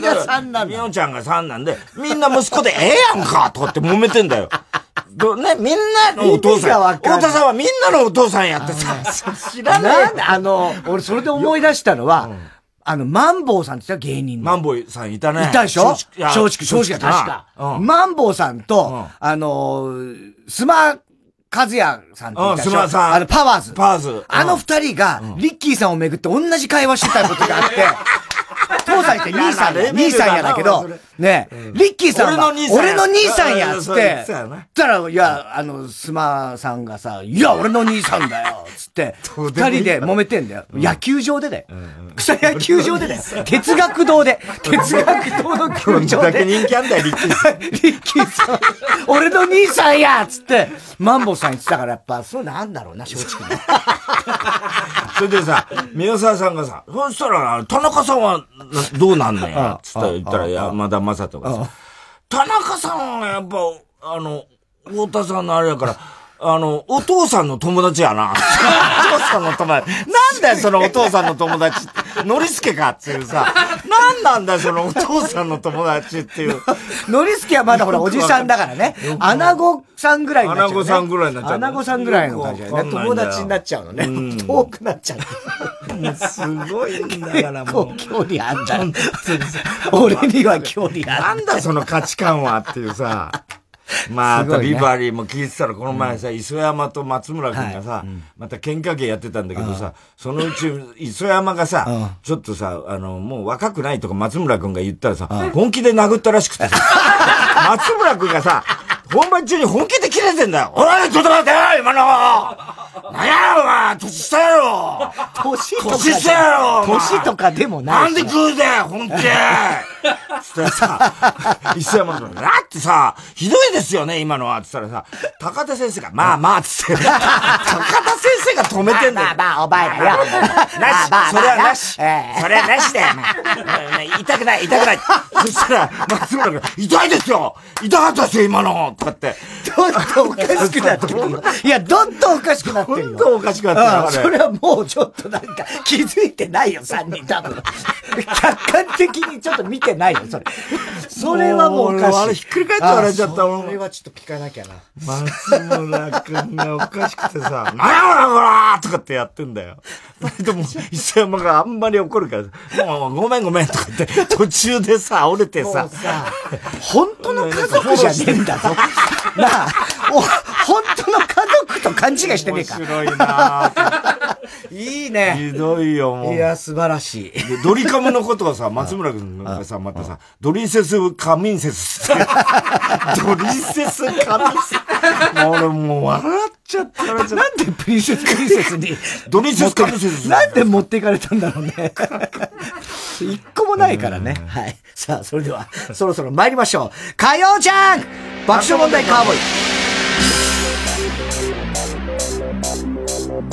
が三男。ミオちゃんが三男で、みんな息子でええやんか、とかって揉めてんだよ。どね、みんなのお父さん。太田さんはみんなのお父さんやってさ。知らない。あの、俺それで思い出したのは、うん、あの、マンボウさんって言ったら芸人の。マンボウさんいたね。いたでしょ？松竹、松竹確か。うん、マンボウさんと、うん、あのー、スマカズヤさんって言ったでしょ？スマさん。あの、パワーズ。パワーズ。うん、あの二人が、リッキーさんをめぐって同じ会話してたことがあって、父さんって兄さん、兄さんやだけど、ね、リッキーさんは、俺の兄さんやつって、たら、いや、あの、スマさんがさ、いや、俺の兄さんだよつって、二人で揉めてんだよ。野球場でだよ。草野球場でだよ。哲学堂で。哲学堂の球場で。どんだけ人気あんだよ、リッキーさん。リッキーさん、俺の兄さんやつって、マンボウさん言ってたから、やっぱ、そうなんだろうな、正直に。それでさ、宮沢さんがさ、そしたら、田中さんは、どうなんねんつった言ったら、山田正人がさ、田中さんはやっぱ、あの、太田さんのあれやから、あの、お父さんの友達やな。お父さんの友達。なんだよ、そのお父さんの友達って。ノリスケかっていうさ、なんなんだそのお父さんの友達っていう。ノリスケはまだほらおじさんだからね。アナゴさんぐらいになっちゃう、ね。アナゴさんぐらいになっちゃう、ね。アナゴさんぐらいの感じだよね。友達になっちゃうのね。遠くなっちゃう。もうすごいんだからもう。距離あんだ。俺には距離あんだ。なんだその価値観はっていうさ。まあ、あとリバリーも聞いてたら、この前さ、磯山と松村君がさ、また喧嘩芸やってたんだけどさ、そのうち磯山がさ、ちょっとさ、あの、もう若くないとか松村君が言ったらさ、本気で殴ったらしくてさ、松村君がさ、本番中に本気で切れてんだよ。おい、ちょっと待ってよ、今の。何やろ、お前、年下やろ。年とか。年下やろ。年とかでもない。なんで食うぜ、本気で。つったらさ、磯山君、だってさ、ひどいですよね、今のは。つったらさ、高田先生が、まあまあ、つって。高田先生が止めてんだよ。まあまあ、お前だよ。なし、それはなし。それはなしだよ、痛くない、痛くない。そしたら、松村君、痛いですよ。痛かったですよ、今の。だってどんどんおかしくなってる。いや、どんどんおかしくなってるよ。どんどんおかしくなってる。それはもうちょっとなんか気づいてないよ、さんにん多分。客観的にちょっと見てないよ、それ。それはもうおかしい。あれひっくり返って笑っちゃった。それはちょっと聞かなきゃな。松村君がおかしくてさ、なやほらほらとかってやってんだよ。でも、磯山があんまり怒るから、もうごめんごめんとかって、途中でさ、折れてさ、本当の家族じゃねえんだぞ。なあ、お、本当の家族と勘違いしてねえか。面白いなぁ。いいね。ひどいよ、もう。いや、素晴らしい。ドリカムのことはさ、松村君がさ、またさ、ドリンセス・カミンセスって。ドリンセス・カミンセス。俺もう笑っちゃった。なんでプリンセス・カミンセスに。ドリンセス・カミンセス。なんで持っていかれたんだろうね。一個もないからね。はい。さあ、それでは、そろそろ参りましょう。かようちゃん爆笑問題カーボーイ。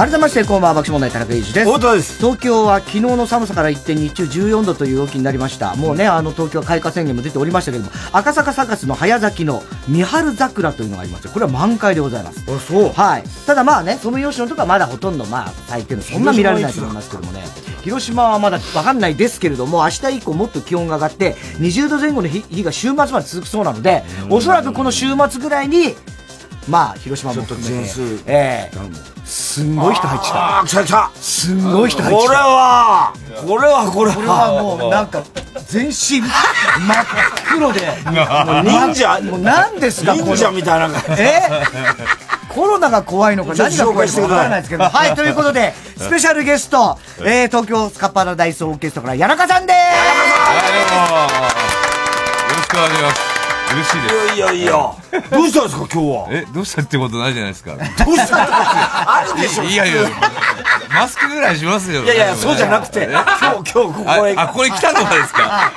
改めましてこんばんは、爆笑問題田中裕二です。本当です。東京は昨日の寒さから一転、日中じゅうよんどという動きになりました。もうね、あの東京は開花宣言も出ておりましたけれども、赤坂サカスの早咲きの三春桜というのがありまして、これは満開でございます。あ、そう。はい。ただまあね、ソメイヨシノとかまだほとんどまあ咲いてるのそんな見られないと思いますけどもね。広島はまだわかんないですけれども、明日以降もっと気温が上がってにじゅうどぜん後の日が週末まで続くそうなので、おそらくこの週末ぐらいにまあ広島も含めて、ええ、すんごい人入ってきた。あ、来た来た。すんごい人入ってきた。これは、これはこれは。これはもうなんか全身真っ黒で、忍者、もうなんですかこれ。忍者みたいな感じ。え？コロナが怖いのか何が怖いのかわからないですけど、はい、ということでスペシャルゲスト、えー、東京スカッパラダイスオーケストラから谷中さんです。よろしくお願いします。嬉しいです。いやいやいや。どうしたんですか今日は。え、どうしたってことないじゃないですか。どうしたあるでしょ。いやいや。マスクぐらいしますよ。いやいや、そうじゃなくて。今日、今日ここへ。あ、これ来たのかですか。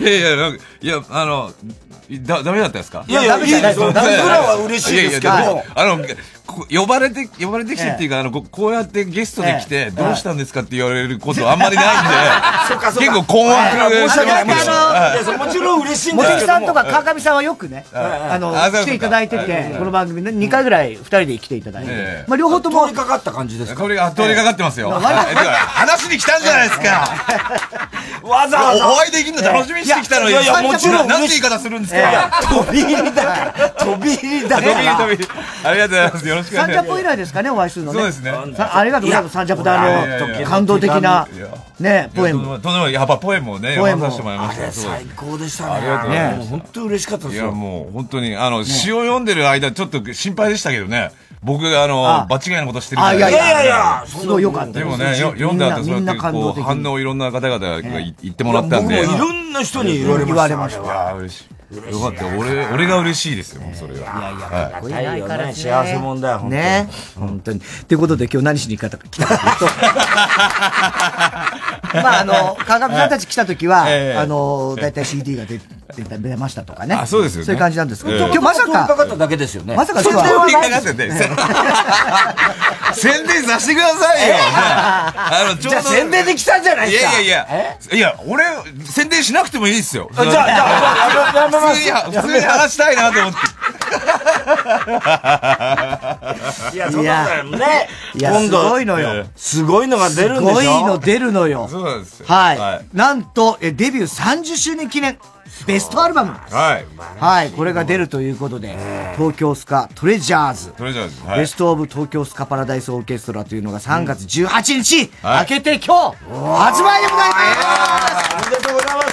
いやいや、なんか、いや、あの、だ、ダメだったんですか？いやいや、いいですよ。僕らは嬉しいですけど。あの、呼ばれて、呼ばれてきてっていうか、あの、こうやってゲストで来て、どうしたんですかって言われることあんまりないんで、結構困惑してます。もちろん嬉しいんですけど。茂木さんとか川上さんはよくね、あの、来ていただいてて、この番組にかいぐらいふたりで来ていただいて、ま、両方とも。通りかかった感じですか？通りかかってますよ。話に来たんじゃないですか。わざわざ。お会いできるの楽しみにしてきたのに。いやいや、もちろん。なんて言い方するんですか？飛び入りだから。飛び入りだから。飛び入り、飛び入り。ありがとうございます。よろしくお願いします。サンジャポ以来ですかね、お会いするのね。そうですね。ありがとうございます。サンジャポであの、感動的な、ね、ポエム。とんでもない。やっぱポエムをね、読ませてもらいました。最高でしたね。ありがとうございます。本当嬉しかったですよ。いや、もう本当に、あの、詩を読んでる間、ちょっと心配でしたけどね。僕があの、場違いのことしてるみたいな。いやいやいや、すごい良かったです。でもね、読んだ後、そうやってこう、反応をいろんな方々が言ってもらったんで。僕もいろんな人に言われました。言われました。いや、嬉しい。よかった。俺、俺が嬉しいですよ、それは。いやいや、大変幸せもんだよ、本当に。ね。本当に。ということで、今日何しに来たかというと、まあ、あの、川上さんたち来た時は、あの、だいたい シーディー が出て、絶対出ましたとかね。あ、そうですよね。そういう感じなんですけど、えー、今日まさか、かかっただけですよね。まさか、宣伝かかってて、宣伝させてくださいよ。あの、ちょっと宣伝で来たんじゃないですか。いやいやいや、いや、俺、宣伝しなくてもいいですよ。じゃあ、じゃあ、普通に、普通に話したいなと思って。いや、そうだよね。いや、すごいのよ。すごいのが出るんでしょ。すごいの出るのよ。そうなんですよ。はい。なんと、デビューさんじゅっしゅうねん記念。ベストアルバム、はい、はい、これが出るということで、東京スカトレジャーズ、トレジャーズ、はい、ベストオブ東京スカパラダイスオーケストラというのがさんがつじゅうはちにち、うん、はい、明けて今日発売でございます。おめでとうございます。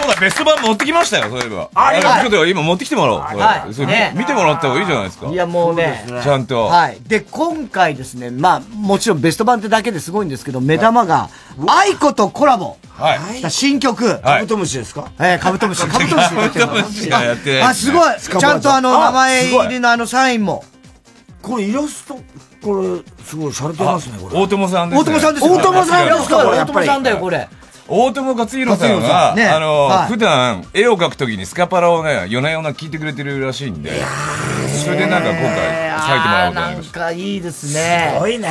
そうだ、ベスト版持ってきましたよ。そういえばあれ、はい、ちょっと今持ってきてもらおう、はい、それ、ね、見てもらった方がいいじゃないですか。いや、もうね、ちゃんと、はい、で今回ですね、まあもちろんベスト版ってだけですごいんですけど、目玉が、はい、アイコとコラボ、はい、新曲、カブトムシですか？えー、カブトムシ、カブトムシがやってない。あ、すごい。ちゃんとあの名前入りのあのサインも。これイラスト、これすごい洒落てますね。これ大友さんですね。大友さんです。大友さんイラスト、大友さんだよこれ。大友克洋さんが、ね、あの、はい、普段絵を描くときにスカパラをね、夜な夜な聞いてくれてるらしいんで、それでなんか今回描いてもらおうと思いました。なんかいいですね。すごいね。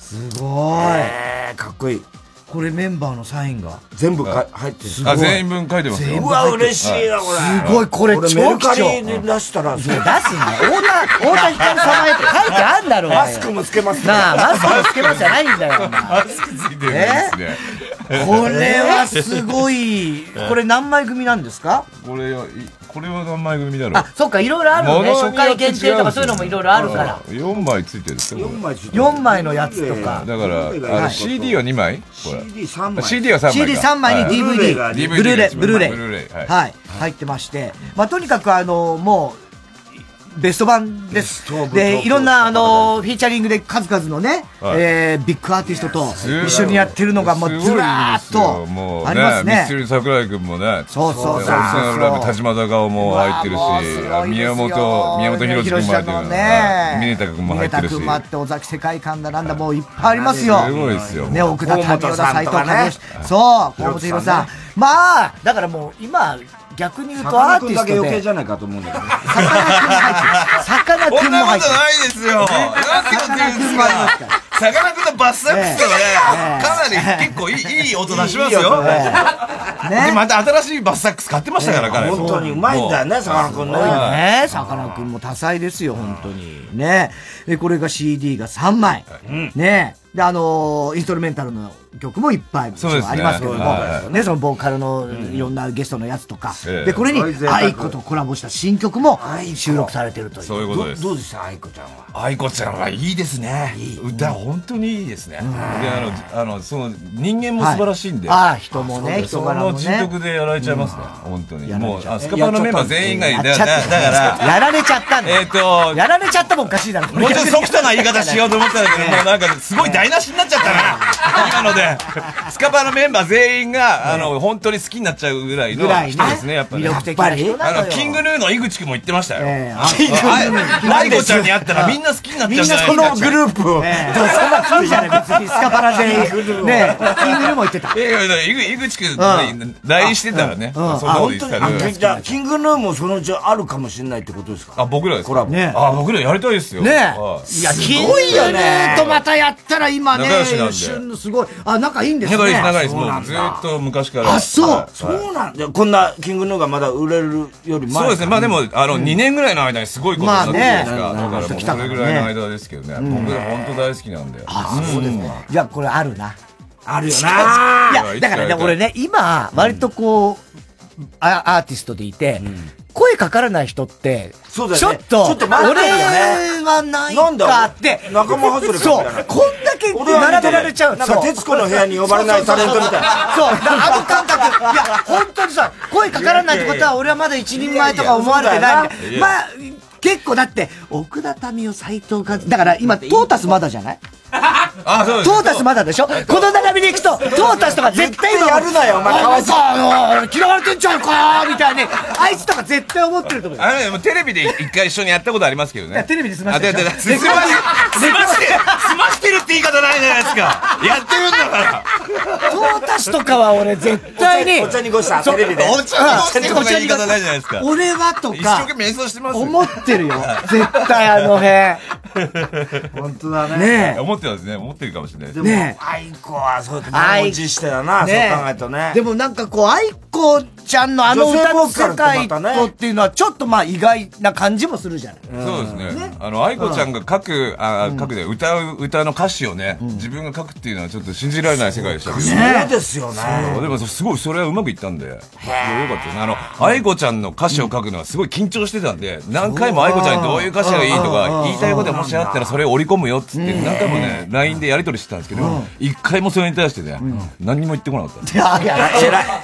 すごい。えー、かっこいい。これメンバーのサインが全部か入ってる。あ、全員分書いてますよ。うわ、嬉しいなこれ。すごい、これ超貴重。メルカリで出したら、出すんだ。太田光様へって書いてあんだろ。マスクもつけますね。なあ、マスクもつけますじゃないんだよ。マスクついてるんですね。これはすごい。これ何枚組なんですか？これはこれは何枚組だろう。あ、そっか、いろいろあるのね。初回限定とかそういうのもいろいろあるから。よんまいついてるんですよ。よんまいついてる。よんまいのやつとか。だから シーディー はにまい？これ。シーディーさんまい シーディー はさんまいに ディーブイディー、ブルーレイ、ブルーレイ、はい、入ってまして、まあとにかくあのもうベスト版です。でいろんなあのフィーチャリングで数々のね、えビッグアーティストと一緒にやってるのがもうずらーっとありますね。ミスチル桜井くんもね、そうそうそう、田島孝雄も入ってるし、宮本宮本浩次君も入ってるね、峰田君も入ってるし、峰田君もあって、尾崎世界観だなんだ、もういっぱいありますよ。すごいですよね。奥田民生だ、斎藤和義、そう、河本宏さん、まあだからもう今逆に言うとアーティストで、魚君だけ余計じゃないかと思うんだけど、魚君も入って、魚君も入って、さかなクンのバスサックスとかね、かなり結構いい音出しますよ。でまた新しいバスサックス買ってましたから、彼本当にうまいんだよね、さかなクンね。さかなクンも多彩ですよ、本当にね。でこれが シーディー がさんまいね。であのインストルメンタルの曲もいっぱいありますけどもね、そのボーカルのいろんなゲストのやつとかで、これにアイコとコラボした新曲も収録されてるという。そういうことです。どうでした、アイコちゃんは？アイコちゃんはいいですね。歌本当にいいですね。であのあのその人間も素晴らしいんで、ああ人もね、人柄もね、人曲でやられちゃいますね、本当に。もうスカパラのメンバー全員がだからやられちゃったんだ。えっとやられちゃったもおかしいだろ。もうちょっとソフトな言い方しようと思ったんだけど、もうなんかすごい台無しになっちゃったな今ので。スカパラのメンバー全員があの本当に好きになっちゃうぐらいの人ですね、やっぱり。やっぱりあのキングヌーの井口君も言ってましたよ。キングヌー愛子ちゃんに会ったらみんな好きになっちゃう。みんなそのグループを。そんな感じじゃない、別にスカパラでね、キングヌーも言ってた。いやいや、井口くんラインしてたらね、そんなこと言ってたね。じゃあキングヌーもそのうちあるかもしれないってことですか？あ、僕らですか？あ、僕らやりたいですよね。いや、キングヌーとまたやったら今ね、旬すごい。あ、仲いいんですね。仲いいです、仲いいです。もうずっと昔から。あ、そうそうなんだ。こんなキングヌーがまだ売れるより前。そうですね。まあでもあのにねんぐらいの間にすごいことになってるじゃないですか。だからもうそれぐらいの間ですけどね、僕ら本当大好きなんで。あ、そうですね。じゃあこれあるな、あるよな。いやだからね、俺ね今割とこうアーティストでいて声かからない人ってちょっと俺はないかって仲間外れみたいな。こんだけ並べられちゃう。なんか徹子の部屋に呼ばれないタレントみたいな。そう、あの感覚。いや本当にさ、声かからないってことは俺はまだ一人前とか思われてないんで。まあ結構だって奥田民生、斎藤和、だから今トータスまだじゃない？あ、そうです。トータスまだでしょ。この並びでいくとトータスとか絶対やるなよお前。あのさ、嫌われてんちゃうかみたいにあいつとか絶対思ってると思う。あのテレビで一回一緒にやったことありますけどね。テレビで済ましてる。済ましてるって言い方ないじゃないですか。やってるんだから。トータスとかは俺絶対にお茶にごしたテレビでお茶にごした言い方ないじゃないですか。俺はとか一生懸命演奏してます思ってるよ絶対あの辺本当だ ね, ね思ってますね思ってるかもしれないですね。あいこはそう満を持してだな、ね、そう考えるとね。でもなんかこうあいこちゃんのあの歌の世界とっていうのはちょっとまあ意外な感じもするじゃない、うん、そうですね、ね、あのあいこちゃんが書くあ、うん、書くで歌う歌の歌詞をね、うん、自分が書くっていうのはちょっと信じられない世界でしたけどね。そうですよね。でもすごいそれはうまくいったんでよかったですね。あのあいこちゃんの歌詞を書くのはすごい緊張してたんで、うん、何回もあいこちゃんにどういう歌詞がいいとか言いたいことがもしあったらそれを織り込むよっつって何回もね ライン でやり取りしてたんですけど、うん、一回もそれに対してね、うん、何にも言ってこなかった。いやいや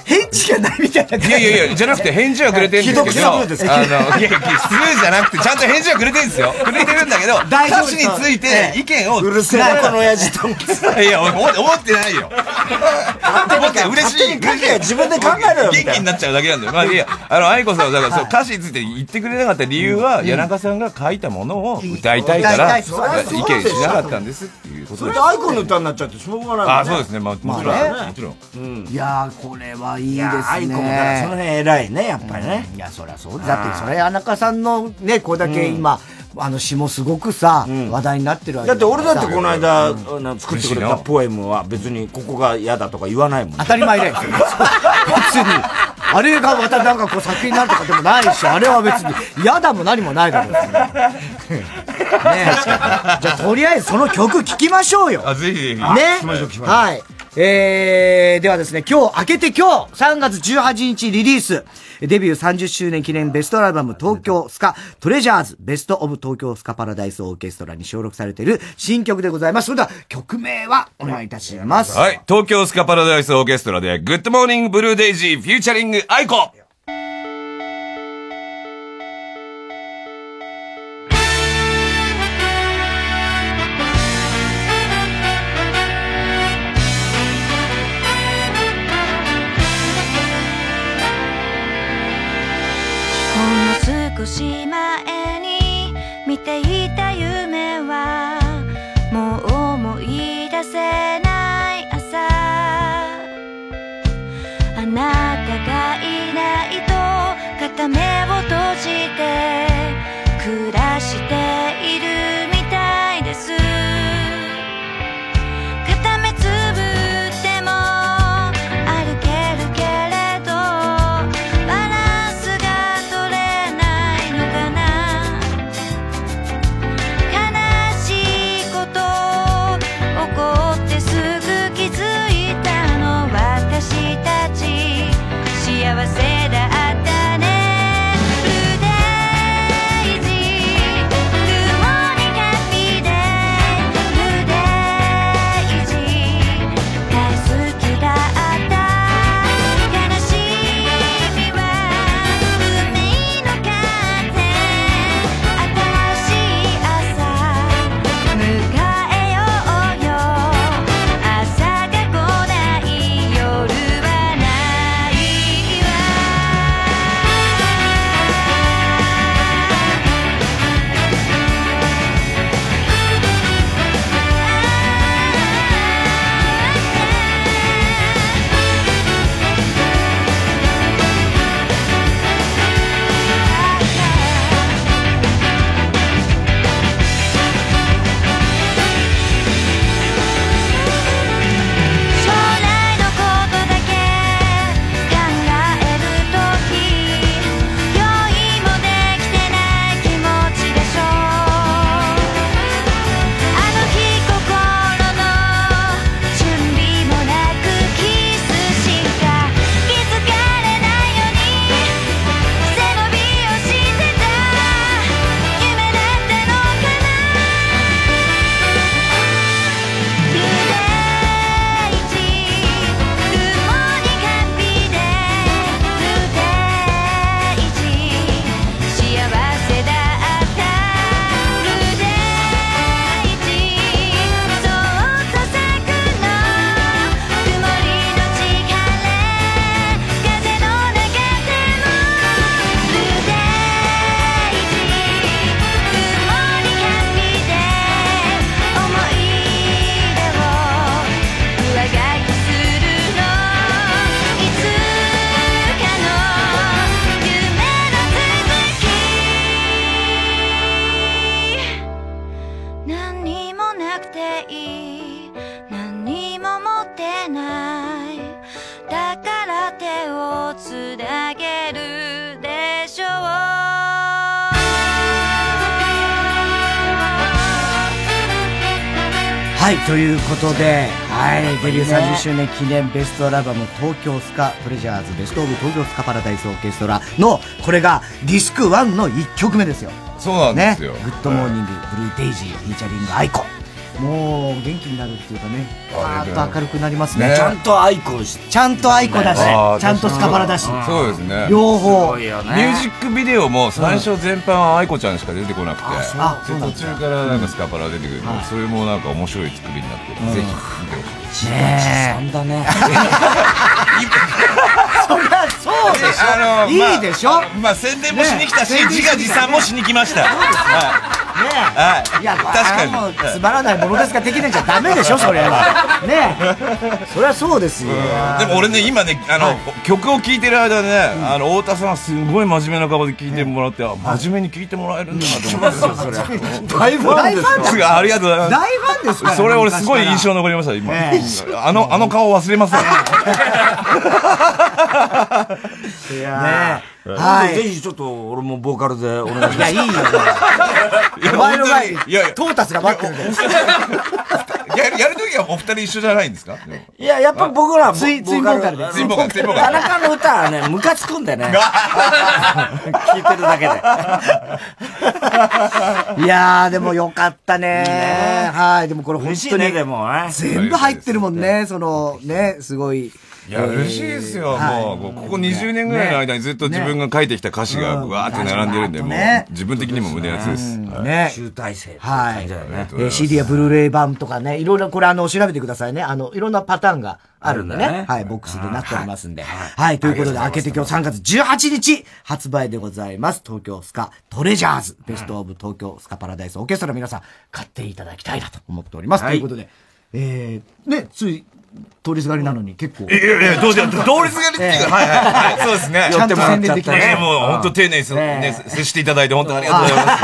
返事がないみたいな感じ。いやいやいやじゃなくて返事はくれてるんですけど既読スルーじゃなくてちゃんと返事はくれてるんですよくれてるんだけど歌詞について意見をうるせえなこの親父と思っていや思ってないよ思って嬉しい勝手に自分で考えろよ元気になっちゃうだけなんだよ。まあいやあの愛子さんだから、はい、歌詞について言ってくれなかった理由は、うん、谷中さんが書いたものを歌いたいから意見しなかったんですっていうことです。それで愛子の歌になっちゃってしょうがないもんね。あそうですね、まあ、もちろん、まあね、もちろん、うん、いやこれはいいですね。愛子もだからその辺偉いねやっぱりね、うん、いやそりゃそうだってそれ谷中さんのねこれだけ今、うんあの詩もすごくさ、うん、話題になってるわけだって。俺だってこの間、うん、作ってくれたポエムは別にここが嫌だとか言わないもん、ね、当たり前だよ別にあれがまたなんかこう作品になるとかでもないしあれは別に嫌だも何もないだろうねじゃあとりあえずその曲聴きましょうよ。あぜひぜひねはい、えー、ではですね今日明けて今日さんがつじゅうはちにちリリースデビューさんじゅっしゅうねん記念ベストアルバム東京スカトレジャーズベストオブ東京スカパラダイスオーケストラに収録されている新曲でございます。それでは曲名はお願いいたします。はい東京スカパラダイスオーケストラでグッドモーニングブルーデイジーフューチャリングアイコ。少し前に見ていた夢はもう思い出せない朝あなたがいないと片目を閉じて暮らしているみたいです。片目つぶっても歩けるけれどバランス幸せだったねはい、ということで、はい、デビューさんじゅっしゅうねん記念ベストアルバム東京スカトレジャーズベストオブ東京スカパラダイスオーケストラのこれがディスクいちのいっきょくめですよ。そうなんですよ、ね、グッドモーニング、ブルーデイジーフィーチャリングアイコ、もう元気になるっていうかね、パーッと明るくなりますね。ちゃんとアイコちゃんとアイコだし、ちゃんとスカパラだし、そうですね、両方ミュージックビデオも最初全般はアイコちゃんしか出てこなくて、途中からなんかスカパラ出てくる、それもなんか面白い作りになってる、ぜひ見てほしい。さんだね。そりゃそうでしょ、いいでしょ。まあ宣伝もしに来たし、自画自賛もしに来ました。ねえ、はい、いや、確かにもうつまらないものですか的なじゃダメでしょ、それはねえ、それはそうですよ。でも俺ね、今ね、あの、はい、曲を聴いてる間ね、あの太田さんはすごい真面目な顔で聴いてもらって、はい、真面目に聴いてもらえるんだなと思って、大ファンですか。ありがとうございます。大ファンですから、それ俺すごい印象残りました今、えー、あの、あの顔忘れません。いやー、はい、ぜひちょっと俺もボーカルでお願いします。いや、いいよ、お前の前にトータスが待ってるんだよ。やるときはお二人一緒じゃないんですか。いや、やっぱ僕らはツイボーカルで、田中の歌はね、ムカつくんだよね、聞いてるだけで。いやー、でもよかったね。はい、でもこれ本当に全部入ってるもんね、そのね、すごい。いや、嬉しいですよ、もう。ここにじゅうねんぐらいの間にずっと自分が書いてきた歌詞がわーって並んでるんで、もう自分的にも胸熱です。ね。集大成。はい。シーディー やブルーレイ版とかね、いろいろこれあの、調べてくださいね。あの、いろんなパターンがあるんでね。はい、ボックスでなっておりますんで。はい、ということで、明けて今日さんがつじゅうはちにち発売でございます。東京スカトレジャーズベストオブ東京スカパラダイスオーケストラ、皆さん買っていただきたいなと思っております。ということで、えー、ね、つい、通りすがりなのに結構。いやいや、どうじゃ、通りすがりっていうか、はいはい、そうですね。ちゃんと宣伝できたね。もう本当丁寧に接していただいて、本当ありがとうございま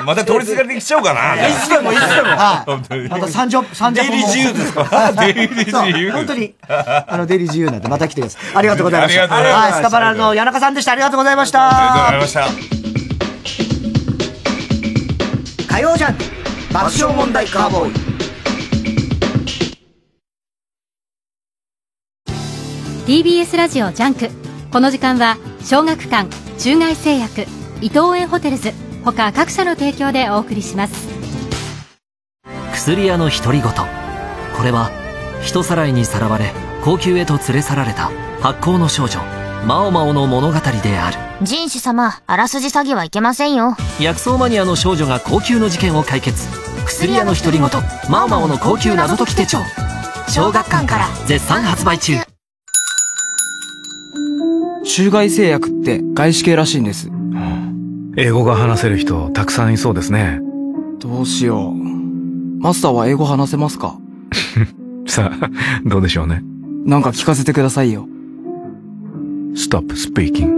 す。また通りすがりできちゃおうかな。いつでもいつでも。本当に。また三条、三条。デイリー自由ですか。デイリー自由。本当に、あの、デイリー自由なんで、また来てください。ありがとうございました。ありがとうございました。スカパラの谷中さんでした。ありがとうございました。ありがとうございました。火曜ジャン爆笑問題カーボーイ。ティービーエス ラジオジャンク、この時間は小学館、中外製薬、伊東園ホテルズ他各社の提供でお送りします。薬屋の独り言、これは人さらいにさらわれ高級へと連れ去られた発行の少女マオマオの物語である。人種様、あらすじ詐欺はいけませんよ。薬草マニアの少女が高級の事件を解決、薬屋の独り言マオマオの高級謎解き手帳、小学館から絶賛発売中。中外製薬って外資系らしいんです、うん、英語が話せる人たくさんいそうですね。どうしよう、マスターは英語話せますか。さあ、どうでしょうね。なんか聞かせてくださいよ。 Stop speaking。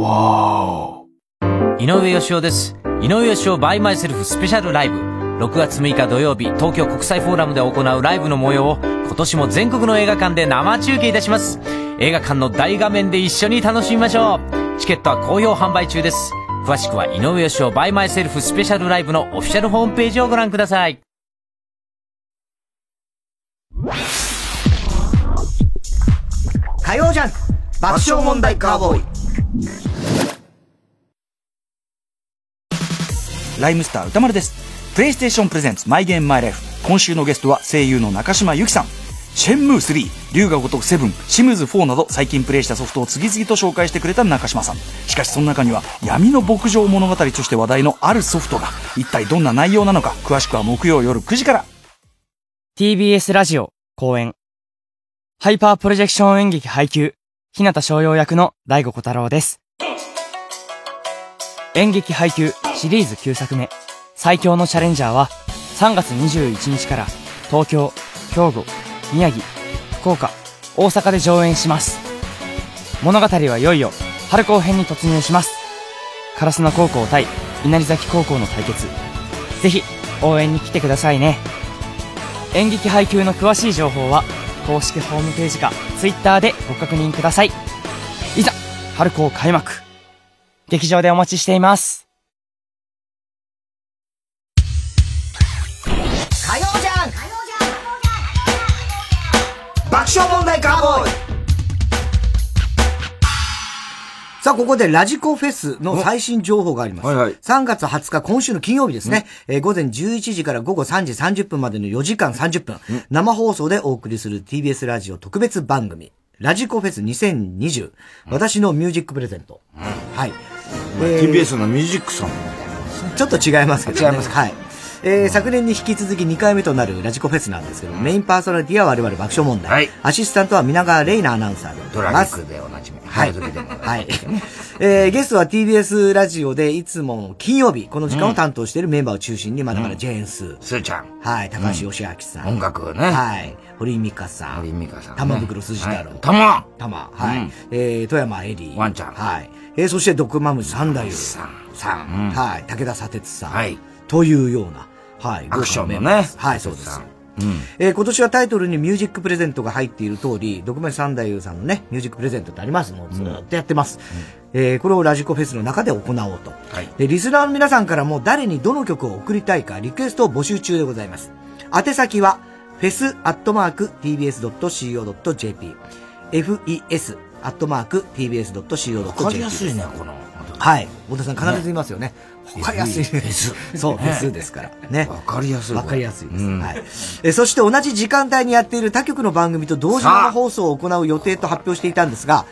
わー、井上芳雄です。井上芳雄 by myself スペシャルライブ、ろくがつむいか土曜日、東京国際フォーラムで行うライブの模様を今年も全国の映画館で生中継いたします。映画館の大画面で一緒に楽しみましょう。チケットは好評販売中です。詳しくは井上芳雄 by myself スペシャルライブのオフィシャルホームページをご覧ください。火曜ジャンク爆笑問題カーボーイ。ライムスター歌丸です。プレイステーションプレゼンツマイゲームマイライフ、今週のゲストは声優の中島由紀さん。シェンムースリー、龍が如くセブン、シムズフォーなど最近プレイしたソフトを次々と紹介してくれた中島さん。しかしその中には闇の牧場物語として話題のあるソフトが。一体どんな内容なのか、詳しくは木曜夜くじから。 ティービーエス ラジオ公演、ハイパープロジェクション演劇配給、日向翔陽役の大吾小太郎です。演劇配給シリーズきゅうさくめ、最強のチャレンジャーはさんがつにじゅういちにちから東京、兵庫、宮城、福岡、大阪で上演します。物語はいよいよ春高編に突入します。烏野高校対稲荷崎高校の対決、ぜひ応援に来てくださいね。演劇配給の詳しい情報は公式ホームページか ツイッター でご確認ください。いざ春高開幕、劇場でお待ちしています。火曜ジャンク笑問題カーボーイ。さあ、ここでラジコフェスの最新情報があります。はいはい、さんがつはつか、今週の金曜日ですね、うんえー、午前じゅういちじから午後さんじさんじゅっぷんまでのよじかんさんじゅっぷん、うん、生放送でお送りする ティービーエス ラジオ特別番組、ラジコフェスにせんにじゅう、うん、私のミュージックプレゼント。うん、はい、えー。ティービーエス のミュージックさん。ちょっと違いますけどね。違いますか。はい。えー、昨年に引き続きにかいめとなるラジコフェスなんですけど、うん、メインパーソナリティは我々爆笑問題、はい、アシスタントは皆川玲奈アナウンサーでドラッグでおなじみ、はいはいえー、ゲストは ティービーエス ラジオでいつも金曜日この時間を担当しているメンバーを中心に、まだまだジェーンス、うん、スーちゃん、はい、高橋義明さん、うん、音楽ね、はい、堀井美香さん、堀井美香さん、ね、玉袋筋太郎、玉、はい、玉、はい、うん、えー、富山エリー、ワンちゃん、はい、えー、そして毒マムシ三代さん、さん、うん、はい、武田砂鉄さん、はい、というような。はい、アクションもね。はい、そうです。うん、えー、今年はタイトルにミュージックプレゼントが入っている通り、ドクメン三太夫さんのね、ミュージックプレゼントってありますもん。ずっとやってます。うん、えー、これをラジコフェスの中で行おうと。はい。で、リスナーの皆さんからも誰にどの曲を送りたいかリクエストを募集中でございます。宛先は、エフイーエス アットマーク ティービーエス ドット シーオー ドット ジェーピー。エフイーエス アットマーク ティービーエス ドット シーオー ドット ジェーピー。わかりやすいね、この。はい。太田さん必ず言いますよね。わかりやすいです。そう、ですですから。ね。わかりやすい。わかりやすいです。うん、はい。え、そして同じ時間帯にやっている他局の番組と同時生放送を行う予定と発表していたんですが、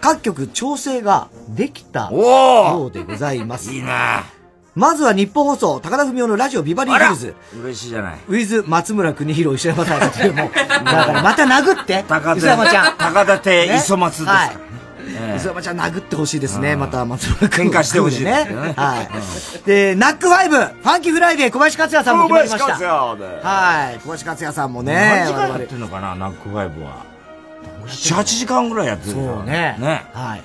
各局調整ができたようでございます。いいなぁ。まずは日本放送、高田文夫のラジオビバリーヒルズ。嬉しいじゃない。ウィズ松村邦弘、石山大輔。もう、だからまた殴って。高田、石山ちゃん。高田亭、ね、磯松ですから。はい、磯山ちゃん殴ってほしいですね。また松村君。喧嘩してほしいですね。はい。で、ナックファイブ、ファンキーフライデー、小林克也さんも決まりました。小林克也で。はい。小林克也さんもね。何時間やってんのかな、ナックファイブは。なな、はちじかんぐらいやってるんだ。そうね。ね。はい。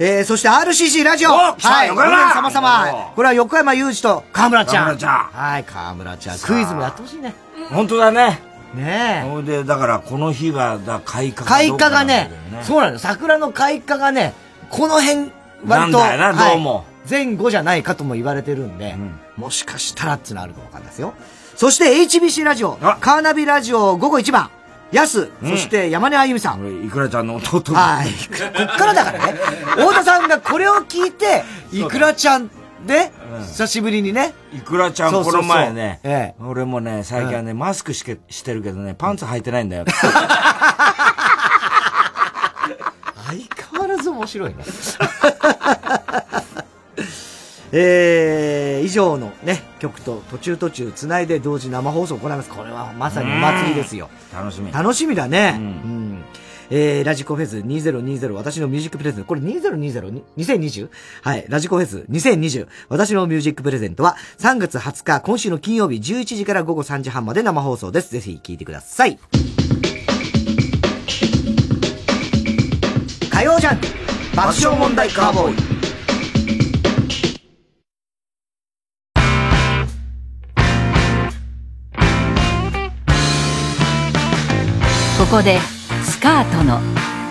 えー、そして アールシーシー ラジオ、はい、横山様様、これは横山雄二と河村ちゃん。河村ちゃん。はい、河村ちゃん。クイズもやってほしいね。本当だね。ねえ。それで、だから、この日が、だ、開花が。開花がね、そうなんです。桜の開花がね、この辺、割と、なんだよな、どうも。前後じゃないかとも言われてるんで、もしかしたらっていうのあるかもわかんないですよ。そして エイチビーシー ラジオ、カーナビラジオ午後いちばん、ヤス、そして山根あゆみさん。いくらちゃんの弟。はい。こっからだからね。太田さんがこれを聞いて、いくらちゃん、ね、うん、久しぶりにね。いくらちゃん、そうそうそう、この前ね、ええ、俺もね、最近はね、うん、マスクしけ、してるけどね、パンツ履いてないんだよ。相変わらず面白いね。えー、以上のね、曲と途中途中繋いで同時生放送を行います。これはまさにお祭りですよ。楽しみ。楽しみだね。うん。うんえー、ラジコフェスにせんにじゅう、私のミュージックプレゼント。これにせんにじゅう、にせんにじゅう？ はい。ラジコフェスにせんにじゅう、私のミュージックプレゼントはさんがつはつか、今週の金曜日じゅういちじから午後さんじはんまで生放送です。ぜひ聴いてください。火曜ジャンク、爆笑問題カーボーイ。ここでスカートの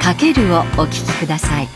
かけるをお聴きください。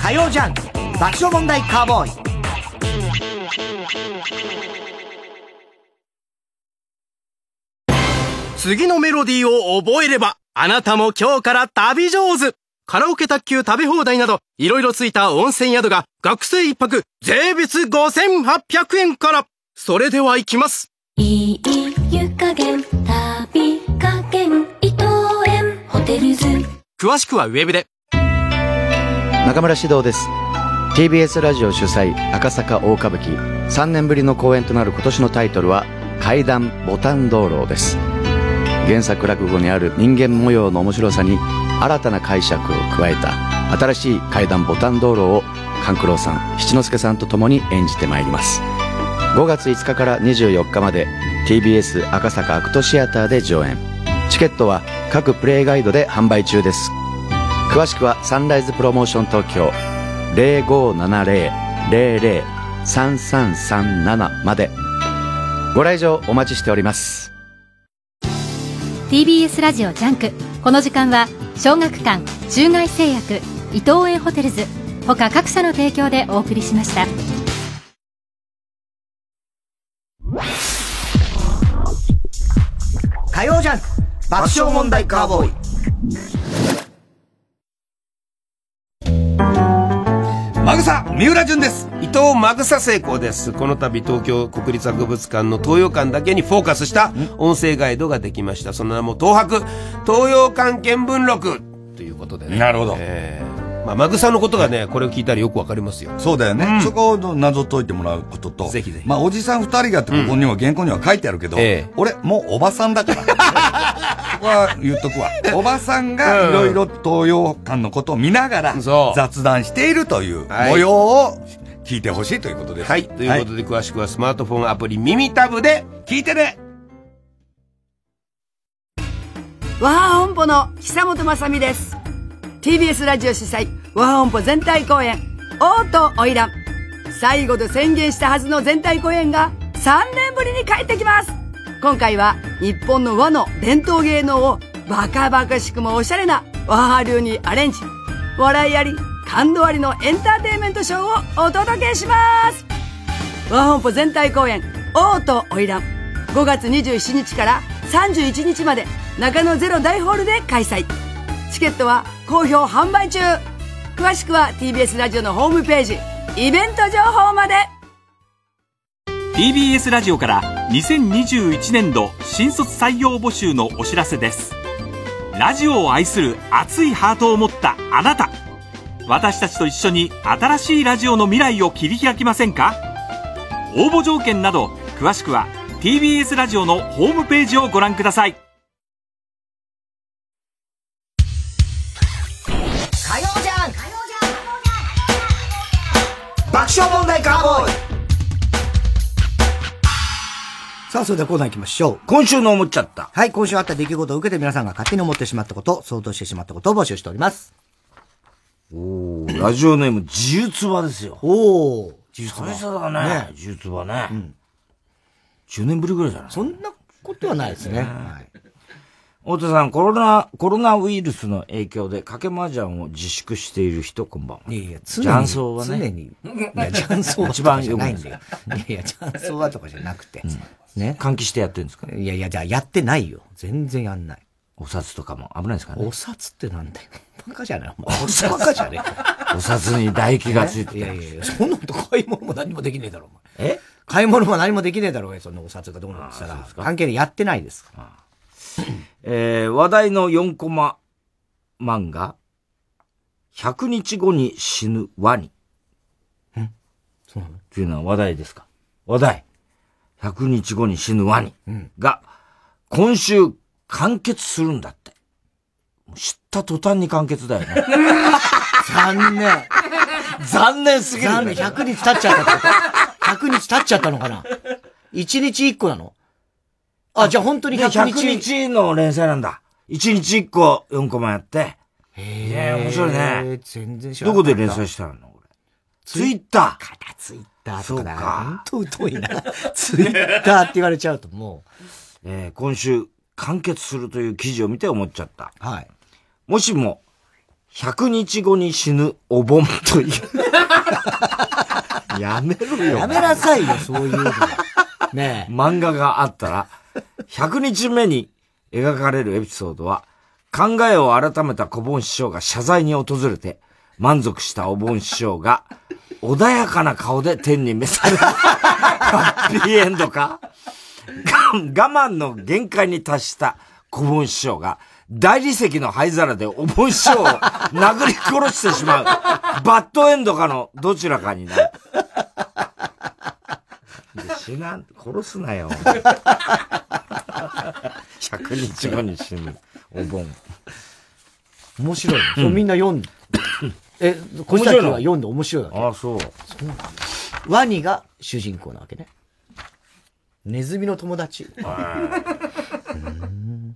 火曜ジャンク爆笑問題カーボーイ。次のメロディーを覚えればあなたも今日から旅上手。カラオケ、卓球、食べ放題などいろいろついた温泉宿が学生一泊税別ごせんはっぴゃくえんから。それではいきます。いい湯加減、旅加減、伊藤園ホテルズ。詳しくはウェブで。中村獅童です。 ティービーエス ラジオ主催赤坂大歌舞伎、さんねんぶりの公演となる今年のタイトルは怪談牡丹灯籠です。原作落語にある人間模様の面白さに新たな解釈を加えた新しい怪談牡丹灯籠を勘九郎さん、七之助さんと共に演じてまいります。ごがついつかからにじゅうよっかまで ティービーエス 赤坂アクトシアターで上演。チケットは各プレイガイドで販売中です。詳しくはサンライズプロモーション東京 ゼロごーななゼロ ゼロゼロ さんさんさんなな まで。ご来場お待ちしております。ティービーエス ラジオジャンク、この時間は小学館、中外製薬、伊藤園ホテルズ他各社の提供でお送りしました。火曜ジャンク爆笑問題カーボーイ。マグサ三浦淳です。伊藤マグサ成功です。この度東京国立博物館の東洋館だけにフォーカスした音声ガイドができました。その名も東博東洋館見聞録ということでね。なるほど、えーまあ、マグサのことがね、これを聞いたらよくわかりますよ。そうだよね、うん、そこを謎解いてもらうことと、ぜひぜひ、まあ、おじさんふたりがってここには、うん、原稿には書いてあるけど、えー、俺もうおばさんだからここは言っとくわ。おばさんがいろいろ東洋館のことを見ながら雑談しているという模様を聞いてほしいということです。はい。ということで、詳しくはスマートフォンアプリ耳タブで聞いてね。和ハ本舗の久本雅美です。ティービーエス ラジオ主催和ハ本舗全体公演オートオイラン。最後で宣言したはずの全体公演がさんねんぶりに帰ってきます。今回は日本の和の伝統芸能をバカバカしくもおしゃれな和ハ流にアレンジ、笑いあり感動ありのエンターテインメントショーをお届けします。和ハ本舗全体公演オートオイラン、ごがつにじゅうしちにちからさんじゅういちにちまで中野ゼロ大ホールで開催。チケットは好評販売中。詳しくは ティービーエス ラジオのホームページイベント情報まで。 ティービーエス ラジオからにせんにじゅういちねんど新卒採用募集のお知らせです。ラジオを愛する熱いハートを持ったあなた、私たちと一緒に新しいラジオの未来を切り開きませんか。応募条件など詳しくは ティービーエス ラジオのホームページをご覧ください。火曜ジャンク爆笑問題カーボーイ。さあ、それではコーナー行きましょう。今週の思っちゃった。はい、今週あった出来事を受けて皆さんが勝手に思ってしまったこと、想像してしまったことを募集しております。おー、ラジオネーム自由つばですよ。おー、自由つば久々だ ね, ね自由つばね、うん、じゅうねんぶりぐらいじゃない。そんなことはないですね、はい、大手さん、コロナコロナウイルスの影響で賭け麻雀を自粛している人、こんばんは。いやいや、常に常はね、常にいや、雀荘はとかじゃないんだよいやいや、雀荘はとかじゃなくて、うんね、換気してやってるんですか。いやいや、じゃあやってないよ。全然やんない。お札とかも危ないですからね。お札ってなんだよ。バカじゃないお前。バカじゃねえ。お札に唾液がついて。いやいやいや、そんなこと買い物も何もできねえだろ、お前。え買い物も何もできねえだろ、そんなお札がどうなんですか。関係でやってないですから。えー、話題のよんコマ漫画、ひゃくにちごに死ぬワニ。んそうなのっていうのは話題ですか。話題。ひゃくにちごに死ぬワニが今週完結するんだって。知った途端に完結だよね。残念。残念すぎる。残念。ひゃくにち経っちゃったってこと。ひゃくにち経っちゃったのかな。いちにちいっこなの。あ、じゃあ本当にひゃくにち。ひゃくにちの連載なんだ。いちにちいっこよんコマやって。へぇー。面白いね。全然知らない。どこで連載したのこれ。ツイッター。かたツイッター。そうか。ほんと疎いな。ツイッターって言われちゃうともう。えー、今週完結するという記事を見て思っちゃった。はい。もしもひゃくにちごに死ぬお盆というやめろよやめなさいよそういうのねえ漫画があったらひゃくにちめに描かれるエピソードは考えを改めた小盆師匠が謝罪に訪れて満足したお盆師匠が穏やかな顔で天に召されるハッピーエンドか我慢の限界に達した小盆師匠が大理石の灰皿でお盆師匠を殴り殺してしまうバッドエンドかのどちらかになる死なん、殺すなよひゃくにちごに死ぬお盆面白い、うん、そうみんな読んでえ、小崎は読んで面白いわけ。ああ、そう。そうなんだ。ワニが主人公なわけね。ネズミの友達。うん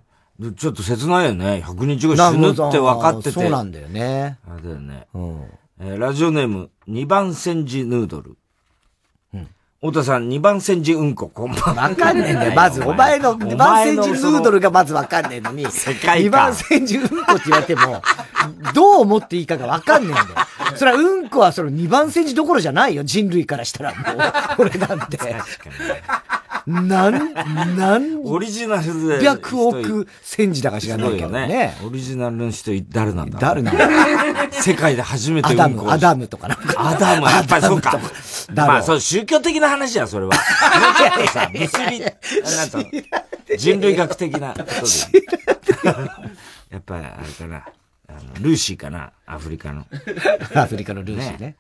ちょっと切ないよね。ひゃくにちご死ぬって分かってて。そうなんだよね。あれだよね。うんえー、ラジオネーム、にばん煎じヌードル。うん。太田さん、にばん煎じうんこ、こんばんは。わかんねえんだよ。まず、お前のにばん煎じヌードルがまずわかんねえのに、にばん煎じうんこって言われても、どう思っていいかがわかんねえんだよ。それはうんこはそのにばん煎じどころじゃないよ。人類からしたらもう、俺なんて。確かにね、なん、なん、オリジナルで。ひゃくおく煎じだか知らないけどね。オリジナルの人誰なんだろう誰なんだろう世界で初めてうんこを。アダムとかなんか。アダム、やっぱりそうか。まあ、そう、宗教的な話や、それは。もうちょっとさ、物理、なんと、人類学的なことで。やっぱり、あれかな。ルーシーかなアフリカの。アフリカのルーシーね。ね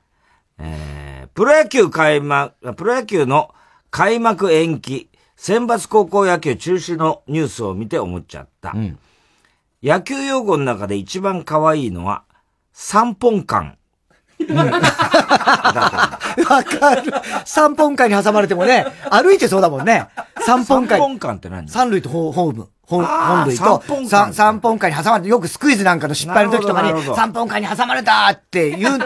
えー、プロ野球開幕、プロ野球の開幕延期、選抜高校野球中止のニュースを見て思っちゃった。うん、野球用語の中で一番可愛いのは、三本間。わかる。三本間に挟まれてもね、歩いてそうだもんね。三本間。三本間って何？三塁とホーム。本, 本類と三、三本間に挟まれて、よくスクイズなんかの失敗の時とかに、三本間に挟まれたっていう、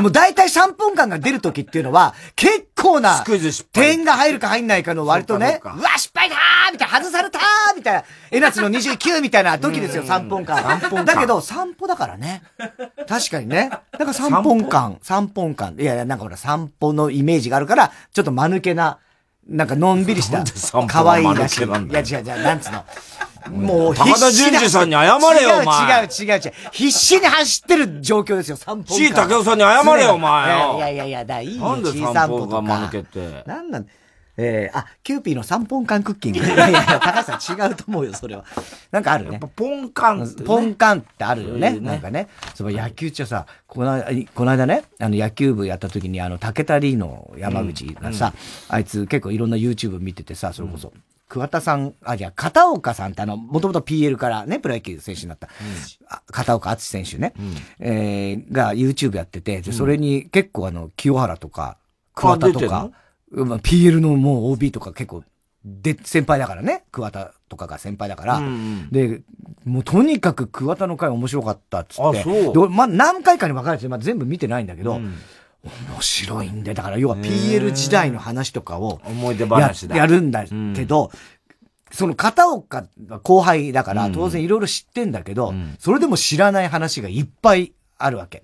もう大体三本間が出る時っていうのは、結構な、点が入るか入んないかの割とね、うわ、失敗だーみたいな、外されたーみたいな、江夏のにじゅうきゅうみたいな時ですよ、三本間。だけど、散歩だからね。確かにね。だから三本間、三本間。いやいや、なんかほら、散歩のイメージがあるから、ちょっと間抜けな、なんかのんびりした、可愛いらしい。いや違う違う、なんつうの。もう、高田純次さんに謝れよ、お前。違う違う違う違う。必死に走ってる状況ですよ、散歩。ちいたけおさんに謝れよ、お前。いやいやいや、だ、いいよ、ちい散歩が間抜けて。なんなん、えー、あ、キューピーの三本間クッキング。いやいや、高橋さん違うと思うよ、それは。なんかあるね。やっぱポンカンって。ポンカンってあるよね。なんかね。その野球っちゃさ、この間ね、あの野球部やった時に、あの、竹田リーの山口がさ、あいつ結構いろんな YouTube 見ててさ、それこそ。桑田さん、あ、じゃ片岡さんってあの、もともと ピーエル からね、プロ野球選手になった。うん、片岡敦選手ね。うん、えー、が YouTube やってて、で、それに結構あの、清原とか、桑田とか、まあ、ピーエル のもう オービー とか結構、で、先輩だからね、桑田とかが先輩だから、うんうん、で、もうとにかく桑田の回面白かったっつって、あ、そう。で、まあ、何回かに分かれて、まあ、全部見てないんだけど、うん面白いんで、だから要は ピーエル 時代の話とかを思い出話だやるんだけど、うん、その片岡後輩だから当然いろいろ知ってんだけど、うん、それでも知らない話がいっぱいあるわけ。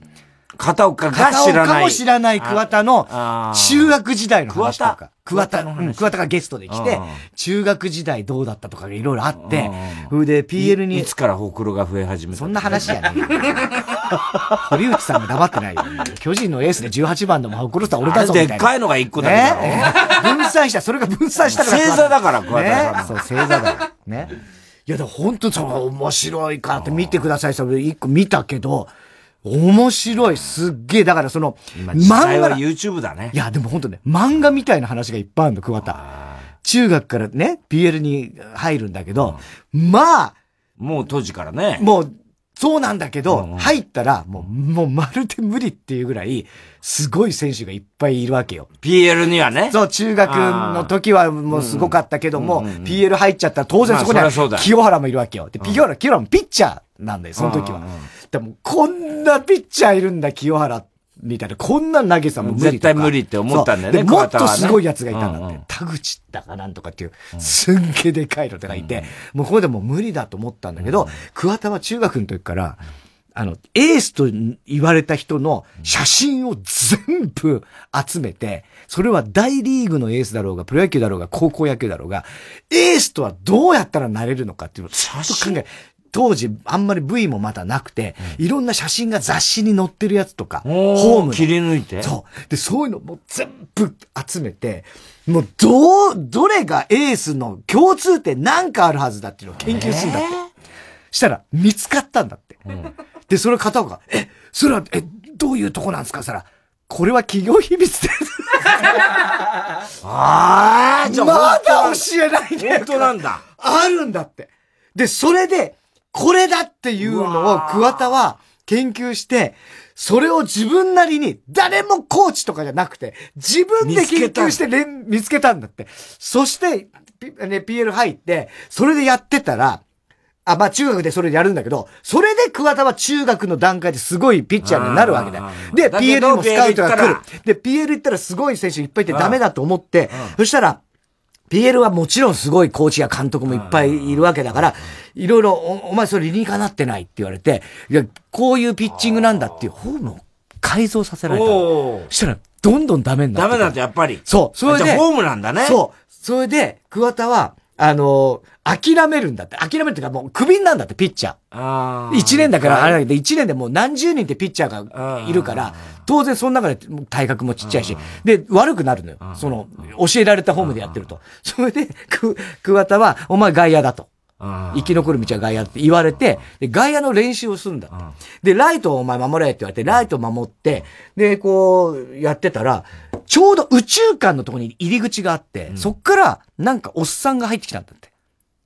片岡が知らない。片岡も知らない桑田の中学時代の話とか。桑田の話。桑田がゲストで来て、中学時代どうだったとかいろいろあって、それで ピーエル に。いつからほくろが増え始めた。そんな話やね堀内さんも黙ってないよ。巨人のエースでじゅうはちばんのほくろさん俺だぞみたいな。でっかいのがいっこだけど。分散した、それが分散したから。正座だから、桑田さん。そう、正座だから。ね。いや、だから本当にその面白いからって見てください。それいっこ見たけど、面白い。すっげえ。だからその、漫画は YouTube だね。いや、でもほんとね、漫画みたいな話がいっぱいあるの、桑田。中学からね、ピーエル に入るんだけど、うん、まあ。もう当時からね。もう、そうなんだけど、うんうん、入ったら、もう、もうまるで無理っていうぐらい、すごい選手がいっぱいいるわけよ。ピーエル にはね。そう、中学の時はもうすごかったけども、ピーエル 入っちゃったら当然そこには清原もいるわけよ。で、清原、清原もピッチャー。なんだよ、その時は。でも、こんなピッチャーいるんだ、清原、みたいな。こんな投げさも無理とか。絶対無理って思ったんだよね、もっとすごい奴がいたんだって。田口だかなんとかっていう、すんげえでかいのとかいて、もうここでもう無理だと思ったんだけど、桑田は中学の時から、あの、エースと言われた人の写真を全部集めて、それは大リーグのエースだろうが、プロ野球だろうが、高校野球だろうが、エースとはどうやったらなれるのかっていうのをちゃんと考え、当時あんまり ブイ もまだなくて、うん、いろんな写真が雑誌に載ってるやつとか、ホーム切り抜いて、そうでそういうのも全部集めて、もうどうどれがエースの共通点なんかあるはずだっていうのを研究するんだって、したら見つかったんだって。うん、でそれ片岡がえそれはえどういうとこなんですか、そらこれは企業秘密です。ああ、じゃあまだ教えないで。本当なんだ。あるんだって。でそれでこれだっていうのを桑田は研究して、それを自分なりに、誰もコーチとかじゃなくて、自分で研究して見つけたんだって。そして、ね、ピーエル 入って、それでやってたら、あ、まあ中学でそれでやるんだけど、それで桑田は中学の段階ですごいピッチャーになるわけだよ。で、ピーエル にもスカウトが来る。で、ピーエル 行ったらすごい選手いっぱいいてダメだと思って、そしたら、ピーエル はもちろんすごいコーチや監督もいっぱいいるわけだから、いろいろ、お前それ理にかなってないって言われて、いや、こういうピッチングなんだっていうフォームを改造させられた。そしたら、どんどんダメになって。ダメなんだ、やっぱり。そう。それで。じゃあフォームなんだね。そう。それで、桑田は、あのー、諦めるんだって。諦めるっていうかもうクビになるんだって、ピッチャー。ああ。一年だから、あれだけど、一年でもう何十人ってピッチャーがいるから、当然その中で体格もちっちゃいし、で、悪くなるのよ。その、教えられたホームでやってると。それで、く、桑田は、お前外野だと。生き残る道は外野って言われて、で、外野の練習をするんだって。で、ライトをお前守れって言われて、ライトを守って、で、こう、やってたら、ちょうど宇宙間のとこに入り口があって、うん、そっからなんかおっさんが入ってきたんだって。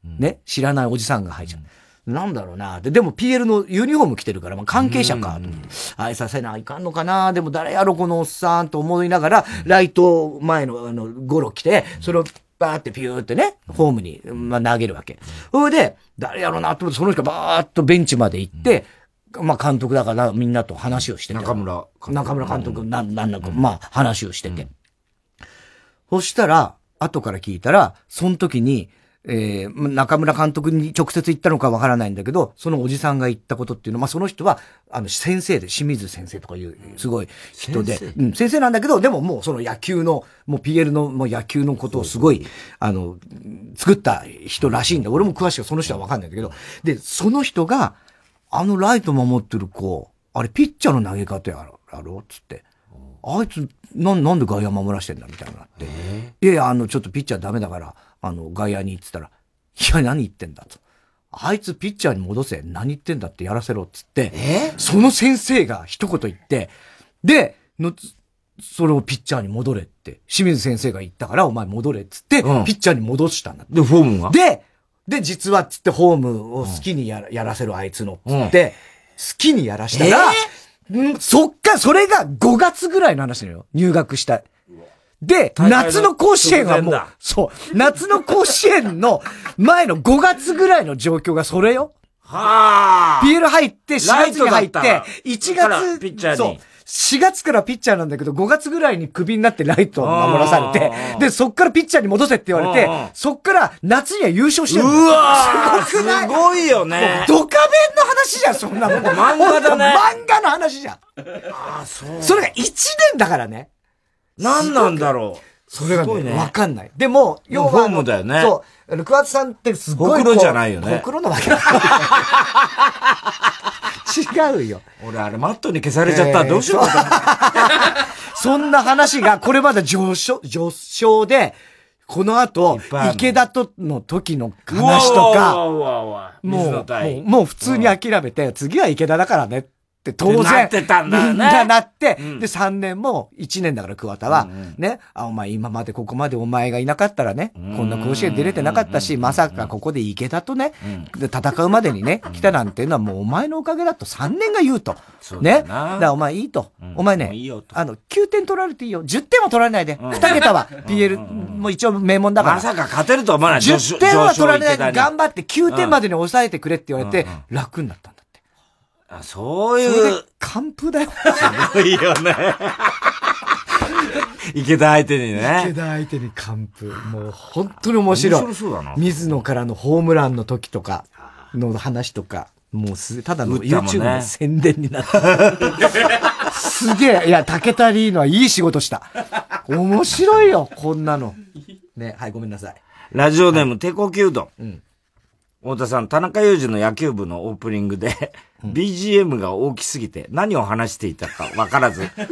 うん、ね、知らないおじさんが入っちゃう。うん、なんだろうなで、でも ピーエル のユニフォーム着てるから、まあ、関係者かと思って、うん、挨拶せないかんのかなでも誰やろこのおっさんと思いながら、うん、ライト前のあのゴロ来て、それをバーってピューってね、ホームに、まあ、投げるわけ。それで、誰やろうなと思って、その人がバーっとベンチまで行って、うんまあ監督だからみんなと話をしてて。中村監督。中村監督、なん、なんだか、まあ話をしてて。うん、そしたら、後から聞いたら、その時に、えー、中村監督に直接言ったのかわからないんだけど、そのおじさんが言ったことっていうのは、まあその人は、あの先生で、清水先生とかいう、すごい人で、先生、うん、先生なんだけど、でももうその野球の、もう ピーエル のもう野球のことをすごい、あの、作った人らしいんだ。俺も詳しくその人はわかんないんだけど、で、その人が、あのライト守ってる子、あれピッチャーの投げ方やろ、やろつって。あいつ、な、なんで外野守らしてんだみたいになって。いやいや、あの、ちょっとピッチャーダメだから、あの、外野に行ってたら、いや、何言ってんだと。あいつピッチャーに戻せ、何言ってんだってやらせろ、つって。その先生が一言言って、で、の、それをピッチャーに戻れって。清水先生が言ったから、お前戻れ、つって、うん、ピッチャーに戻したんだって。で、フォームはで、で、実は、つって、ホームを好きにや ら,、うん、やらせるあいつの、つって、うん、好きにやらしたら、えー、そっか、それがごがつぐらいの話なのよ。入学した。で、夏の甲子園はもう、そう、夏の甲子園の前のごがつぐらいの状況がそれよ。はぁー。ピーエル 入って、しがつに入って、いちがつ、ピッチャーにそう。しがつからピッチャーなんだけど、ごがつぐらいにクビになってライトを守らされて、で、そっからピッチャーに戻せって言われて、そっから夏には優勝してる。うわーすごくない？すごいよね。ドカベンの話じゃん、そんなもん。漫画だね。漫画の話じゃん。ああ、そう。それがいちねんだからね。なんなんだろう。それがね、わかんない。でも、要は。フォームだよね。そう。あの、桑田さんってすごい。ほくろじゃないよね。ほくろなわけだ。違うよ。俺、あれ、マットに消されちゃったらどうしようか。そんな話が、これまだ上昇、上昇で、この後、池田との時の話とか、もう、もう普通に諦めて、次は池田だからねって当然、なってたんだよね。みんななって、で、さんねんもいちねんだから桑田は、ね、あ、お前今までここまでお前がいなかったらね、こんな甲子園出れてなかったし、まさかここで池田とね、戦うまでにね、来たなんていうのはもうお前のおかげだとさんねんが言うと。ね。だからお前いいと。お前ね、あの、きゅうてん取られていいよ。じゅってんも取られないで。にけたは ピーエル も一応名門だから。まさか勝てるとは思わない。じゅってんは取られないで頑張ってきゅうてんまでに抑えてくれって言われて、楽になったんだ。あ、そういう。完封だよ。すごいよね。池田相手にね。池田相手に完封。もう本当に面白い。面白そうだな。水野からのホームランの時とかの話とか。もうすただの YouTube の宣伝になってすげえ。いや竹田リーノはいい仕事した。面白いよこんなのね。はいごめんなさい。ラジオネームテコキュード、うん、太田さん、田中裕二の野球部のオープニングで、うん、ビージーエム が大きすぎて何を話していたかわからずチ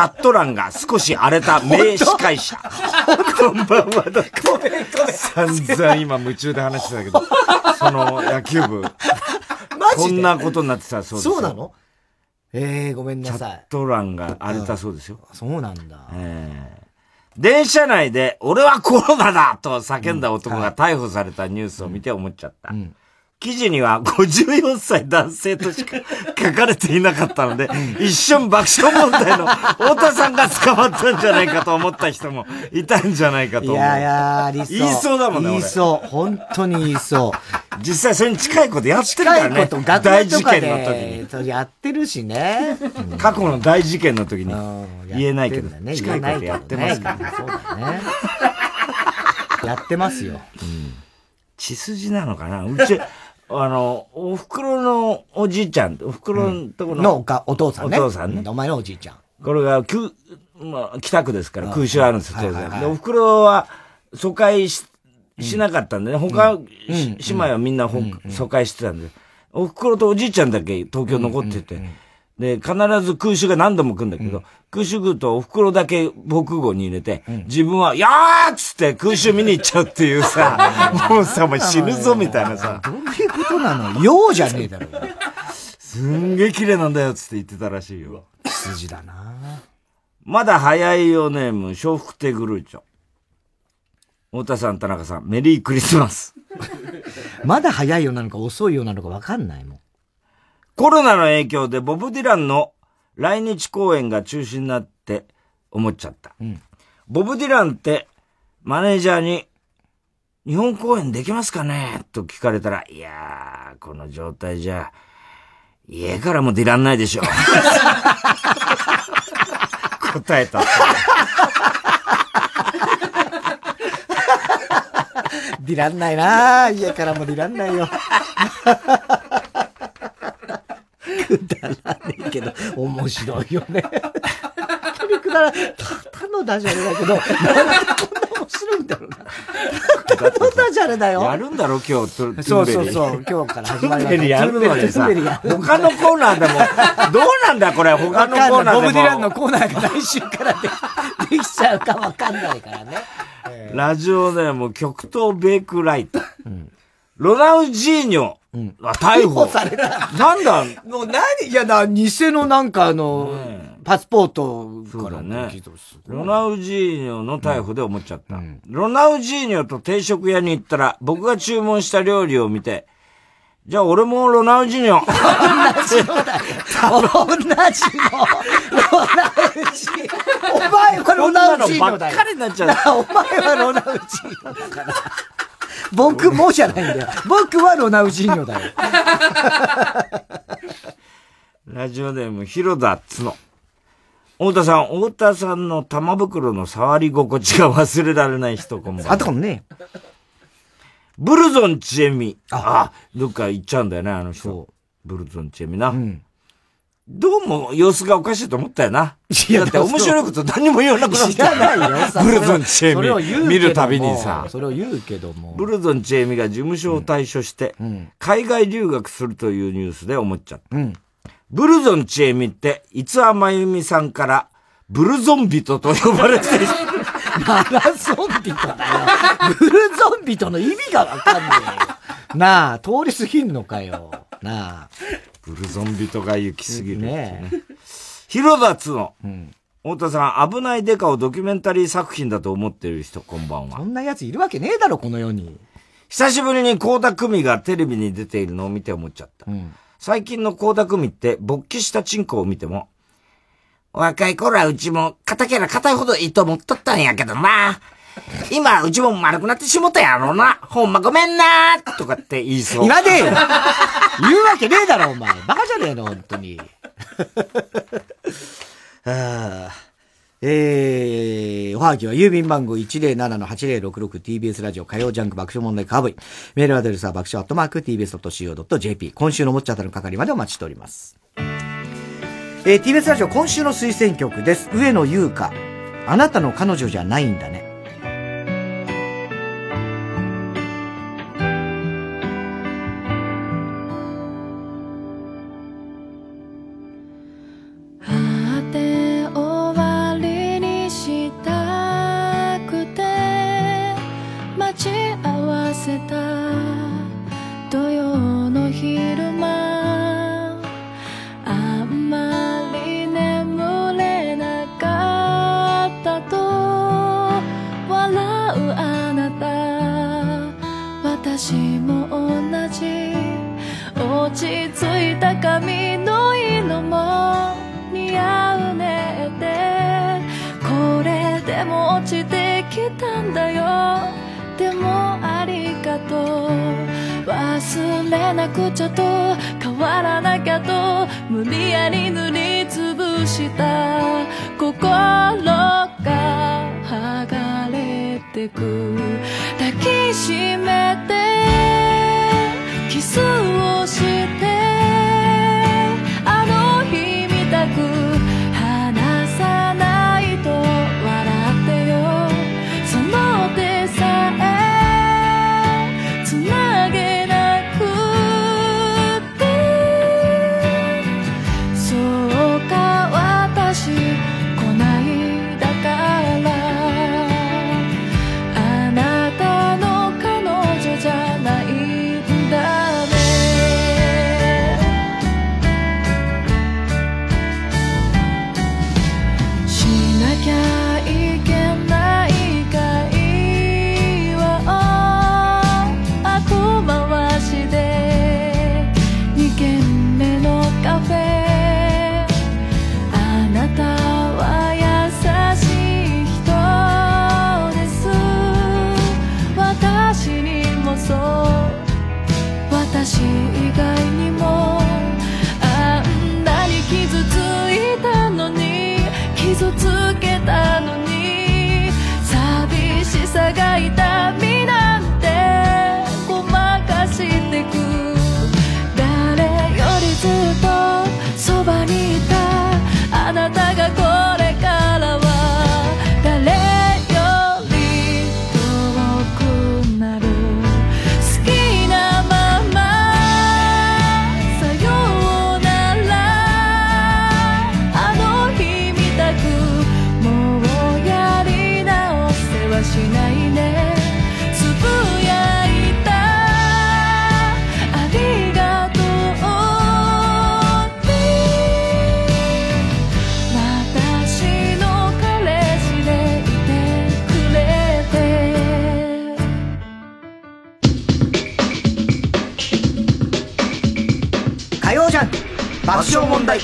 ャット欄が少し荒れた名司会者こんばんはだって散々今夢中で話してたけどその野球部こんなことになってたそうですよ。そうなの？ええー、ごめんなさい。チャット欄が荒れたそうですよ。うん、そうなんだ。ええー、電車内で俺はコロナだと叫んだ男が逮捕されたニュースを見て思っちゃった。うんうん、記事にはごじゅうよんさい男性としか書かれていなかったので、一瞬爆笑問題の太田さんが捕まったんじゃないかと思った人もいたんじゃないかと思う。いやいや、ありそう。言いそうだもんね、俺。言いそう。本当に言いそう。実際それに近いことやってるからね。近いこと、学校とかで大事件の時に。やってるしね。過去の大事件の時に言えないけど、ね、近いことやってますからね。そうだね。やってますよ。うん、血筋なのかな。うち、あの、お袋のおじいちゃん、お袋のところ の,、うん、のおか、お父さんね。お父さんね。お前のおじいちゃん。これが、きゅ、まあ、北区ですから、空襲あるんですよ、当然、はいはいはい。で、お袋は、疎開し、しなかったんでね。他、うん、姉妹はみんな、うん、疎開してたんで、お袋とおじいちゃんだけ東京残ってて、うんうんうん、で、必ず空襲が何度も来るんだけど、うん、空襲来るとお袋だけ防空壕に入れて、うん、自分は、やーっつって空襲見に行っちゃうっていうさ、もうさ、お前死ぬぞみたいなさ。そうなのようじゃねえだろ。すんげえ綺麗なんだよつって言ってたらしいよ。筋だな。まだ早いよネーム、笑福亭グルーチョ。太田さん、田中さん、メリークリスマス。まだ早いよなのか遅いよなのかわかんないもん。コロナの影響でボブ・ディランの来日公演が中止になって思っちゃった。うん、ボブ・ディランってマネージャーに日本公演できますかねと聞かれたら、いやー、この状態じゃ、家からも出らんないでしょ。答えた。出らんないなー、家からも出らんないよ。くだらねえけど、面白いよね。くだら、ただのダジャレだけど、なんでこんな面白いんだろうな。どんなジャレだよ。やるんだろ今日、トゥンベリ。そうそうそう、今日から始まります。トゥンベリやるのにさ、他のコーナーでも、どうなんだこれ、他のコーナーでも。ボブ・ディランのコーナーが来週からで き, できちゃうかわかんないからね。えー、ラジオでも極東ベイクライト。うん、ロナウジーニョ。うん、あ、逮捕。逮捕された。なんだもう何いやな、偽のなんかあの、ね、パスポートからね。ロナウジーニョの逮捕で思っちゃった、うんうん。ロナウジーニョと定食屋に行ったら、僕が注文した料理を見て、じゃあ俺もロナウジーニョ。同じのだよ。同じの。ロナウジーニョ。お前はロナウジーニョだよ。ばっかりになっちゃう。お前はロナウジーニョだから。僕もじゃないんだよ。僕はロナウジーニョだよ。ラジオネーム、広田つの。太田さん、太田さんの玉袋の触り心地が忘れられない人かも。あったかもね。ブルゾンちえみ。ああ、どっか行っちゃうんだよね、あの人。ブルゾンちえみな。うん。どうも様子がおかしいと思ったよな。いやだって面白いこと何も言わなくなった。知らないよ。ブルゾンチェミ見るたびにさ、それを言うけども、ブルゾンチェミが事務所を退所して、うんうん、海外留学するというニュースで思っちゃった。うん、ブルゾンチェミっていつはまゆみさんからブルゾンビトと呼ばれている。マラソンビトだよ。ブルゾンビトの意味がわかんないよ。なあ通り過ぎんのかよ。なあ。ブルゾンビとか行きすぎるってね。広田つの、うん、太田さん、危ないデカをドキュメンタリー作品だと思ってる人こんばんは。そんなやついるわけねえだろこの世に。久しぶりに高田久美がテレビに出ているのを見て思っちゃった、うん、最近の高田久美って勃起したチンコを見ても、若い頃はうちも片キャラ硬いほどいいと思っとったんやけどな、今うちも丸くなってしもたやろな、ほんまごめんなーとかって言いそう。言わねえよ。言うわけねえだろお前、バカじゃねえの本当に。ああ、えー、おはぎは郵便番号 いちまるななのはちまるろくろく ティービーエス ラジオ火曜ジャンク爆笑問題カーボイ。メールアドレスは爆笑アットマーク ティービーエスドットシーオードットジェーピー。 今週のもっちゃったの係までお待ちしております。えー、ティービーエス ラジオ今週の推薦曲です。上野優香、あなたの彼女じゃないんだね。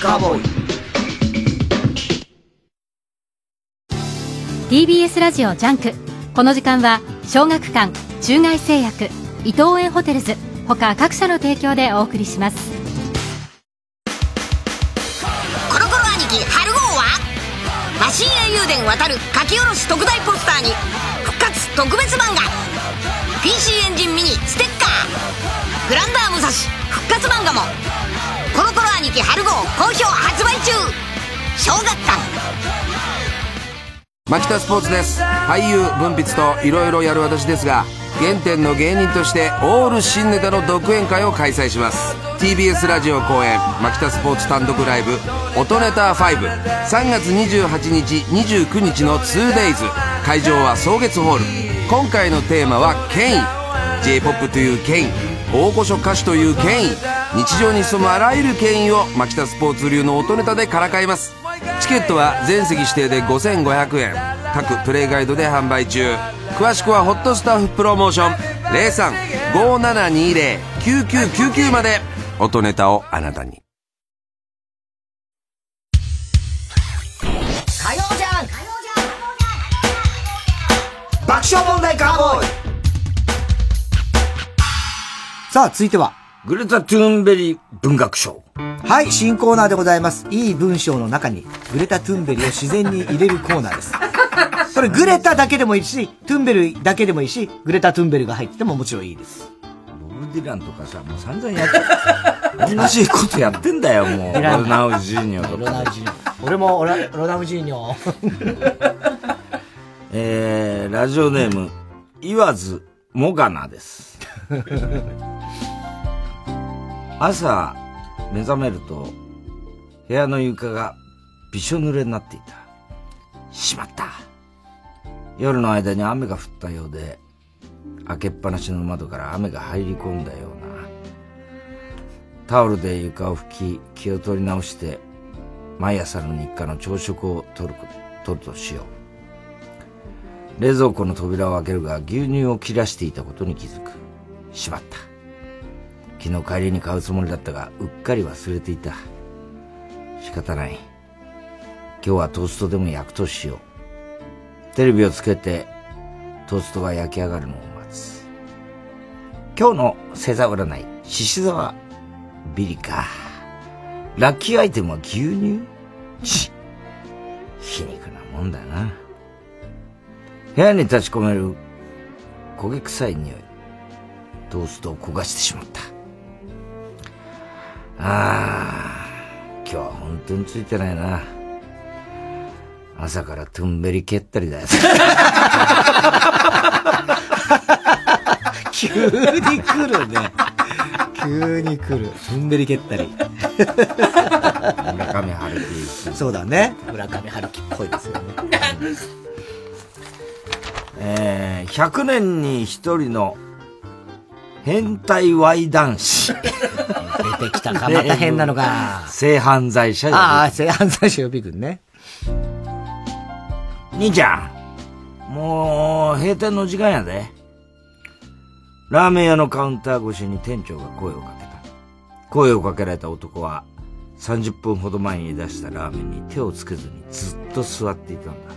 カーボーイ ティービーエス ラジオジャンク。この時間は小学館、中外製薬、伊東園ホテルズ他各社の提供でお送りします。コロコロ兄貴春号はマシン英雄伝渡る書き下ろし特大ポスターに復活特別漫画 ピーシー エンジンミニステッカーグランダー武蔵復活漫画もコロコロ兄貴春号好評発売中。小学館牧田スポーツです。俳優文筆といろいろやる私ですが原点の芸人としてオール新ネタの独演会を開催します。 ティービーエス ラジオ公演牧田スポーツ単独ライブ音ネタご、 さんがつにじゅうはちにちにじゅうくにちの ツーデイズ。 会場は草月ホール。今回のテーマは権威。 J-ポップ という権威、大御所歌手という権威、日常に潜むあらゆる権威を牧田スポーツ流の音ネタでからかいます。チケットは全席指定でごせんごひゃくえん、各プレイガイドで販売中。詳しくはホットスタッフプロモーション ゼロさん ごーななにーゼロ きゅうきゅうきゅうきゅう まで。音ネタをあなたに。火曜じゃん爆笑問題カーボーイ。さあ続いてはグレタ・トゥーンベリ文学賞。はい、新コーナーでございます。いい文章の中にグレタ・トゥーンベリを自然に入れるコーナーです。これグレタだけでもいいし、トゥンベリだけでもいいし、グレタ・トゥンベリが入っててももちろんいいです。ボブ・ディランとかさ、もう散々やって、同じことやってんだよ、もう。ロナウジーニョとか。ロナウジーニョ。俺もロ、ロナウジーニョ。えー、ラジオネーム、言わず、もがなです。朝、目覚めると、部屋の床がびしょ濡れになっていた。しまった。夜の間に雨が降ったようで、開けっぱなしの窓から雨が入り込んだような。タオルで床を拭き、気を取り直して、毎朝の日課の朝食をとる、とるとしよう。冷蔵庫の扉を開けるが、牛乳を切らしていたことに気づく。しまった。昨日帰りに買うつもりだったが、うっかり忘れていた。仕方ない。今日はトーストでも焼くとしよう。テレビをつけて、トーストが焼き上がるのを待つ。今日の星座占い、獅子座はビリか。ラッキーアイテムは牛乳？ち、皮肉なもんだな。部屋に立ち込める焦げ臭い匂い。トーストを焦がしてしまった。あー、今日は本当についてないな。朝からトゥンベリ蹴ったりだよ。急に来るね。急に来る。トゥンベリ蹴ったり。村上春樹。そうだね。村上春樹っぽいですよね。えー、ひゃくねんに一人の変態ワイ男子。出てきたか、また変なのか。性犯罪者予備軍。ああ、性犯罪者予備軍ね。兄ちゃん、もう閉店の時間やで。ラーメン屋のカウンター越しに店長が声をかけた。声をかけられた男はさんじゅっぷんほど前に出したラーメンに手をつけずにずっと座っていたんだ。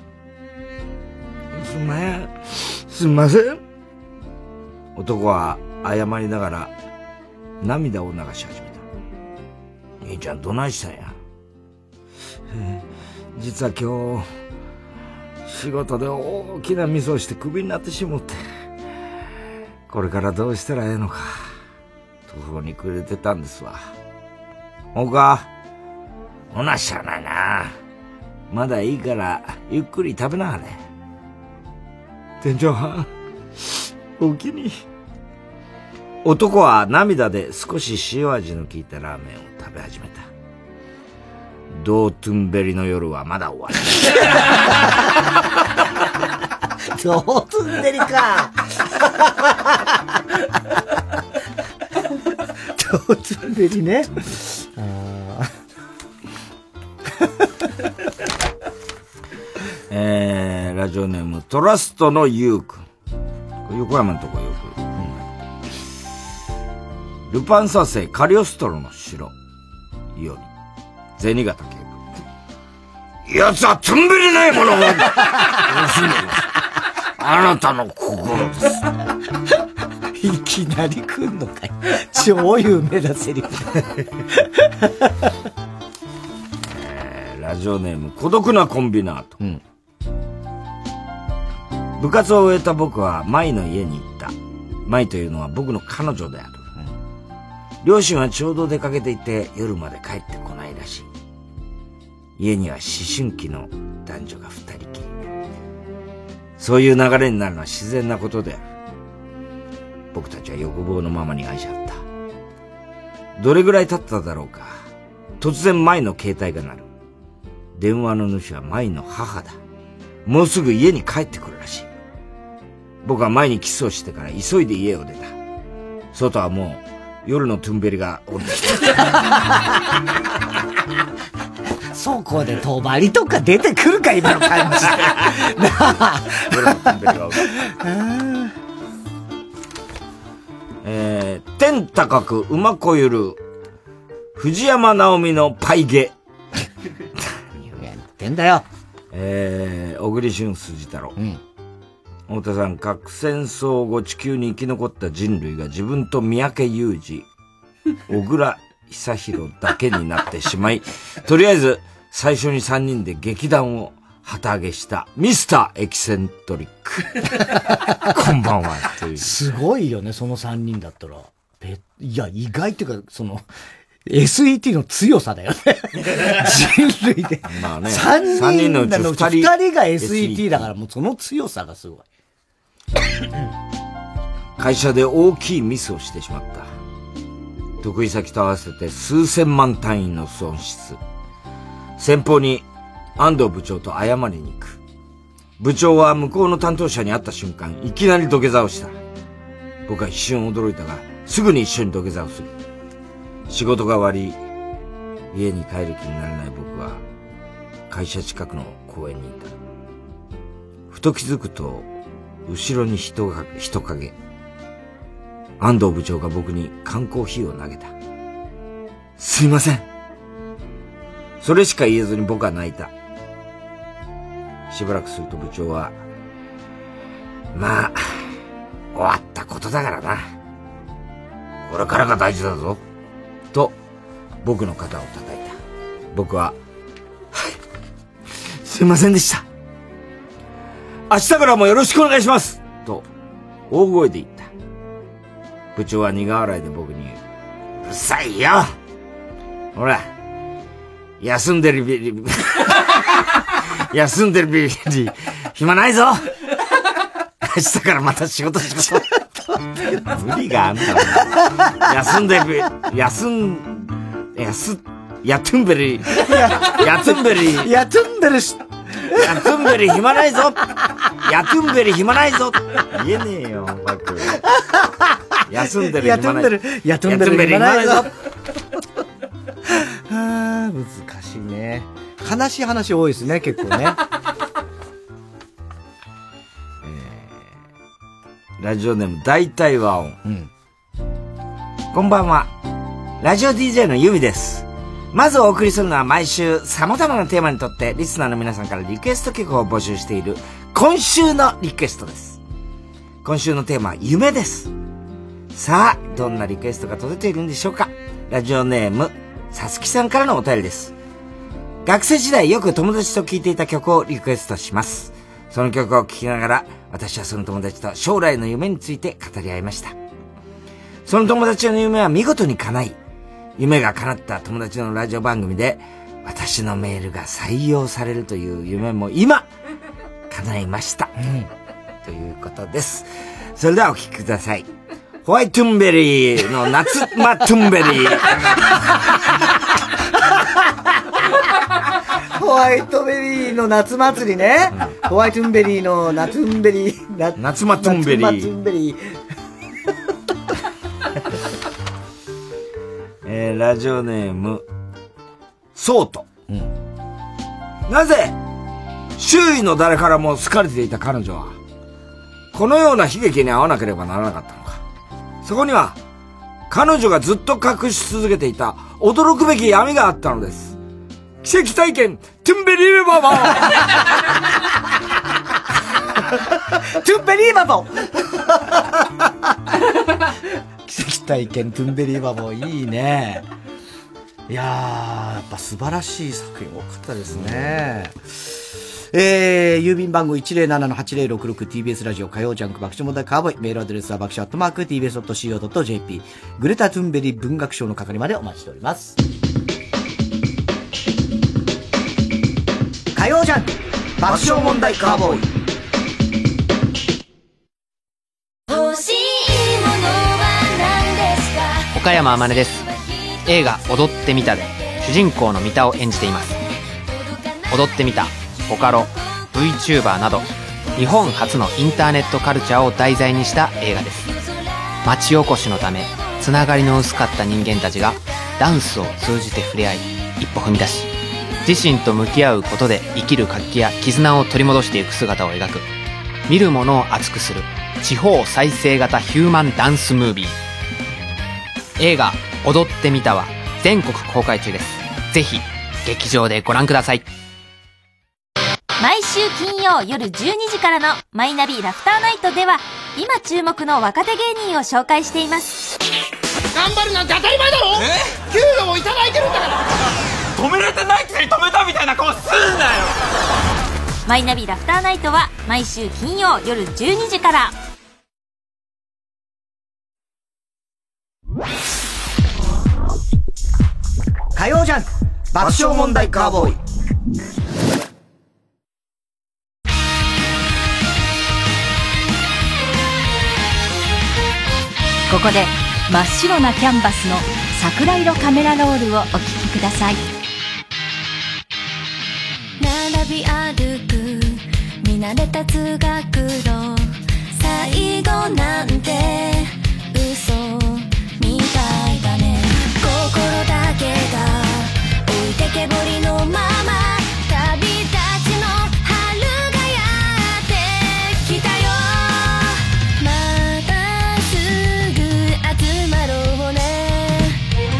すんません。すんません。男は謝りながら涙を流し始めた。兄ちゃんどないしたんや。えー、実は今日、仕事で大きなミスをしてクビになってしもって。これからどうしたらええのか。途方に暮れてたんですわ。ほうか。おなしゃないな。まだいいから、ゆっくり食べなはれ。店長はお気に。男は涙で少し塩味の効いたラーメンを食べ始めた。ドートゥンベリの夜はまだ終わらない。ドートゥンベリか。ドートゥンベリね。あえー、ラジオネームトラストのゆうくん。横山のとこよく、うん、ルパン三世カリオストロの城より銭形警部。やつはつんべりないものを盗んでいます。あなたの心です。いきなり来んのかい。超有名なセリフ。えー、ラジオネーム孤独なコンビナート。うん。部活を終えた僕は舞の家に行った。舞というのは僕の彼女である。両親はちょうど出かけていて夜まで帰ってこないらしい。家には思春期の男女が二人きり。そういう流れになるのは自然なことである。僕たちは欲望のままに愛し合った。どれぐらい経っただろうか。突然舞の携帯が鳴る。電話の主は舞の母だ。もうすぐ家に帰ってくるらしい。僕は前にキスをしてから急いで家を出た。外はもう夜のトゥンベリがおる。倉庫で帳とか出てくるか今の感じ。なあ。夜のトゥンベリがおる。えー、天高く馬こゆる藤山直美のパイゲ。何をやってんだよ。えー、小栗旬筋太郎、うん、太田さん。核戦争後地球に生き残った人類が自分と三宅裕二小倉久弘だけになってしまい、とりあえず最初にさんにんで劇団を旗揚げしたミスターエキセントリックこんばんはという。すごいよね、そのさんにんだったら。いや、意外っていうか、その エスイーティー の強さだよね人類で、まあね、さんにんのうちふたりが エスイーティー だから、もうその強さがすごい会社で大きいミスをしてしまった。得意先と合わせて数千万単位の損失。先方に安藤部長と謝りに行く。部長は向こうの担当者に会った瞬間、いきなり土下座をした。僕は一瞬驚いたが、すぐに一緒に土下座をする。仕事が終わり、家に帰る気になれない僕は、会社近くの公園にいた。ふと気づくと、後ろに人が、人影。安藤部長が僕に缶コーヒーを投げた。すいません。それしか言えずに僕は泣いた。しばらくすると部長は、まあ、終わったことだからな。これからが大事だぞ。と、僕の肩を叩いた。僕は、はい、すいませんでした。明日からもよろしくお願いします。と、大声で言った。部長は苦笑いで僕に、うるさいよ。ほら、休んでるビリビリ。休んでるビリビリ。暇ないぞ。明日からまた仕事しよう。無理があんだろ。休んでる、休ん、休、やつんべり。やつんべり。やつんべりし、やつんべり暇ないぞ。やつんべり暇ないぞ。言えねえよ、バク。休んでる暇ないぞ。やつんべり暇ないぞ。あー、難しいね。悲しい話多いですね、結構ね、えー、ラジオネーム大体和音、うん、こんばんは。ラジオ ディージェー のユミです。まずお送りするのは、毎週様々なテーマにとってリスナーの皆さんからリクエスト曲を募集している今週のリクエストです。今週のテーマは夢です。さあ、どんなリクエストが届いているんでしょうか。ラジオネームさすきさんからのお便りです。学生時代よく友達と聴いていた曲をリクエストします。その曲を聴きながら、私はその友達と将来の夢について語り合いました。その友達の夢は見事に叶い、夢が叶った友達のラジオ番組で私のメールが採用されるという夢も今叶いました、うん、ということです。それではお聴きください。ホワイトゥンベリーの夏マトゥンベリーホワイトベリーの夏祭りね、うん、ホワイトゥンベリーの夏ンベリーな夏マトゥンベリー、えー、ラジオネームソート、うん、なぜ周囲の誰からも好かれていた彼女はこのような悲劇に遭わなければならなかったのか。そこには彼女がずっと隠し続けていた驚くべき闇があったのです。奇跡体験、トゥンベリーバボートゥンベリーバボー奇跡体験、トゥンベリーバボー、いいね。いやー、やっぱ素晴らしい作品多かったですね。えー、郵便番号 いちまるなな はちまるろくろく ティービーエス ラジオ火曜ジャンク爆笑問題カーボーイ。メールアドレスは爆笑アットマーク ティービーエス ドット シーオー ドット ジェーピー。 グレタ・トゥンベリー文学賞の係までお待ちしております。火曜ジャンク爆笑問題カーボーイ。欲しいものは何ですか。岡山天音です。映画「踊ってみた」で主人公の三田を演じています。踊ってみた、ボカロ、VTuber など日本初のインターネットカルチャーを題材にした映画です。町おこしのためつながりの薄かった人間たちがダンスを通じて触れ合い、一歩踏み出し、自身と向き合うことで生きる活気や絆を取り戻していく姿を描く、見る者を熱くする地方再生型ヒューマンダンスムービー。映画「踊ってみた」は全国公開中です。ぜひ劇場でご覧ください。毎週金曜夜じゅうにじからのマイナビラフターナイトでは、今注目の若手芸人を紹介しています。頑張るなんて当たり前だろ。え給料をいただいてるんだから。止められてないくせに止めたみたいな顔すんなよ。マイナビラフターナイトは毎週金曜夜じゅうにじから。火曜ジャンク爆笑問題カーボーイ。ここで真っ白なキャンバスの桜色カメラロールをお聴きください。並び歩く見慣れた通学路、最後なんて嘘みたいだね。心だけが置いてけぼりのまま旅立ちの春がやってきたよ。またすぐ集まろうね。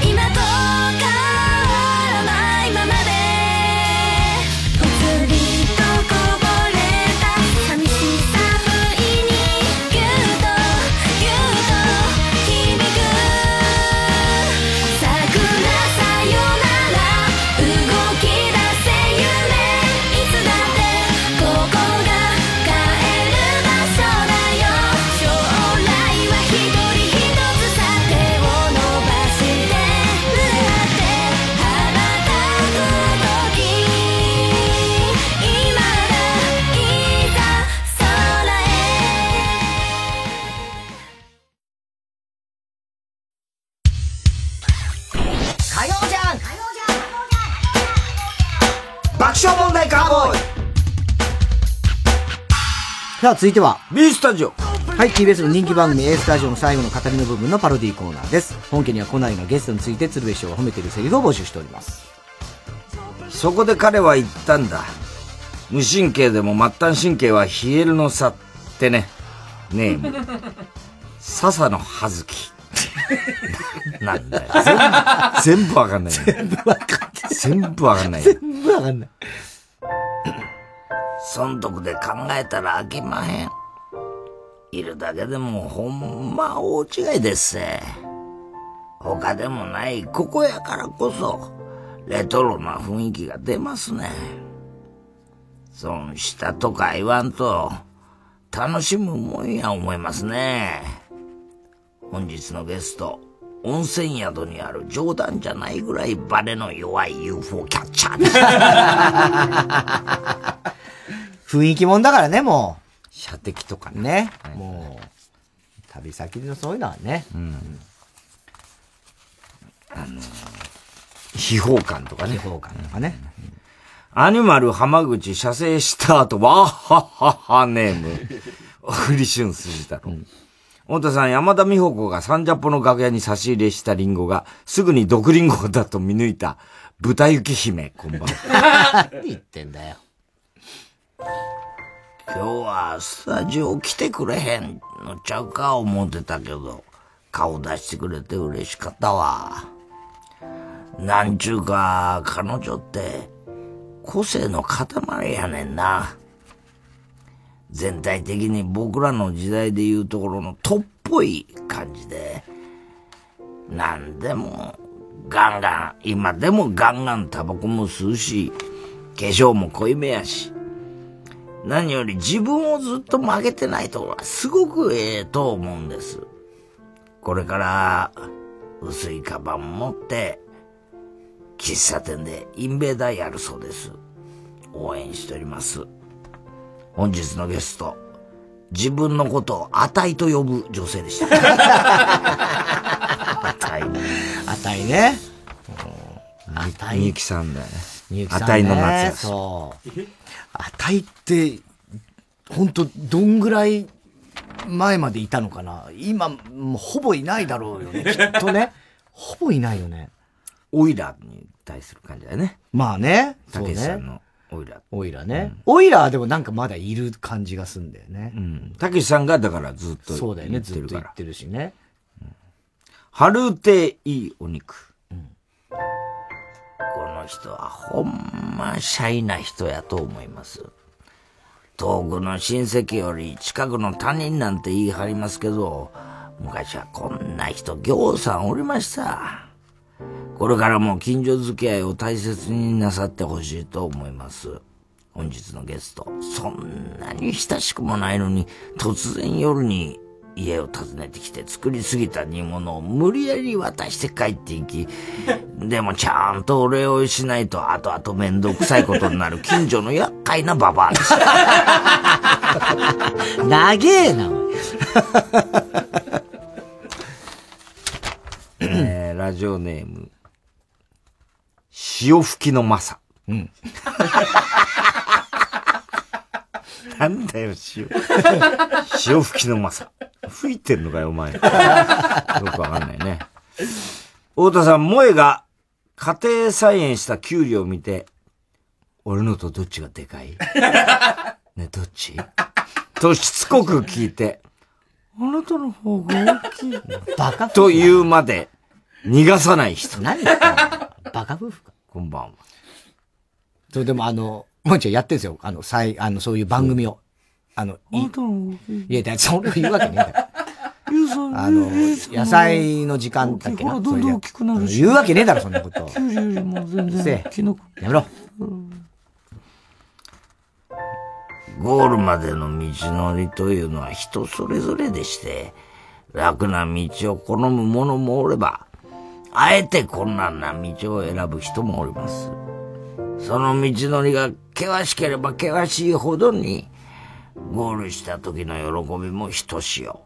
今と変わらないままでぽつりとこぼれた寂しさ不意にギュッとギュッと響く。桜さよなら動き出せ夢、いつだってここが輝く場所だよ。将来は一人一つさ、手を伸ばして触れ合って羽ばたく時、今だいざ空へ。火曜じゃん爆笑問題カーボーイ。さあ続いては B スタジオ。はい ティービーエス の人気番組 A スタジオの最後の語りの部分のパロディーコーナーです。本家には来ないがゲストについて鶴瓶師匠が褒めているセリフを募集しております。そこで彼は言ったんだ。無神経でも末端神経は冷えるの差ってね。ねえもう笹の葉月なんだよ。全部、全部わかんない。全部わかんない。全部わかんない。全部わかんない。損得で考えたらあきまへん。いるだけでもほんま大違いですせ。他でもないここやからこそ、レトロな雰囲気が出ますね。損したとか言わんと、楽しむもんや思いますね。本日のゲスト、温泉宿にある冗談じゃないぐらいバレの弱い ユーフォー キャッチャーです。雰囲気もんだからね、もう。射的とかね。ねもう、旅先でのそういうのはね。うん。あの、秘宝館とかね。秘宝館とかね。うんうん、アニマル浜口射精した後、わーはははネーム。小栗旬筋太郎。うん太田さん、山田美穂子がサンジャポの楽屋に差し入れしたリンゴが、すぐに毒リンゴだと見抜いた、豚雪姫、こんばんは。何言ってんだよ。今日はスタジオ来てくれへんのちゃうか思ってたけど、顔出してくれて嬉しかったわ。なんちゅうか、彼女って、個性の塊やねんな。全体的に僕らの時代でいうところのトップっぽい感じで、なんでもガンガン、今でもガンガンタバコも吸うし、化粧も濃いめやし、何より自分をずっと曲げてないところはすごくええと思うんです。これから薄いカバン持って、喫茶店でインベーダーやるそうです。応援しております。本日のゲスト、自分のことをあたいと呼ぶ女性でした。あたいね。あたいね。あたい。みゆきさんだよね。みゆきさんね。あたいの夏やし。そう。あたいって、ほんと、どんぐらい前までいたのかな。今、もうほぼいないだろうよね。きっとね。ほぼいないよね。オイラに対する感じだよね。まあね。たけしさんの。オイラ。オイラね。うん、オイラはでもなんかまだいる感じがすんだよね。うん。たけしさんがだからずっと言ってるから。そうだよね、ずっと言ってるしね。うん、春亭いいお肉、うん。この人はほんまシャイな人やと思います。遠くの親戚より近くの他人なんて言い張りますけど、昔はこんな人ぎょうさんおりました。これからも近所付き合いを大切になさってほしいと思います。本日のゲスト、そんなに親しくもないのに、突然夜に家を訪ねてきて作りすぎた煮物を無理やり渡して帰っていき、でもちゃんとお礼をしないと後々めんどくさいことになる近所の厄介なババアです。長えな、おい。えー、ラジオネーム、潮吹きのマサ。うん。なんだよ、潮。潮吹きのマサ。吹いてんのかよ、お前。よくわかんないね。太田さん、萌えが家庭菜園したキュウリを見て、俺のとどっちがでかい？ね、どっち？としつこく聞いて、あなたの方が大きい。バカ夫婦。というまで、逃がさない人。何だったの？バカ夫婦か。こんばんは。それでもあの、もうちょいやってるんですよ。あの、さい、あの、そういう番組を。うん、あの、いい。いや、だってそれを言うわけねえんだよ。あの、野菜の時間だっけな。どんどん大きくなるし。言うわけねえだろ、そんなこと。キュウリよりも全然。キノコ。やめろ。うん、ゴールまでの道のりというのは人それぞれでして、楽な道を好む者もおれば、あえて困難な道を選ぶ人もおります。その道のりが険しければ険しいほどに、ゴールした時の喜びもひとしお。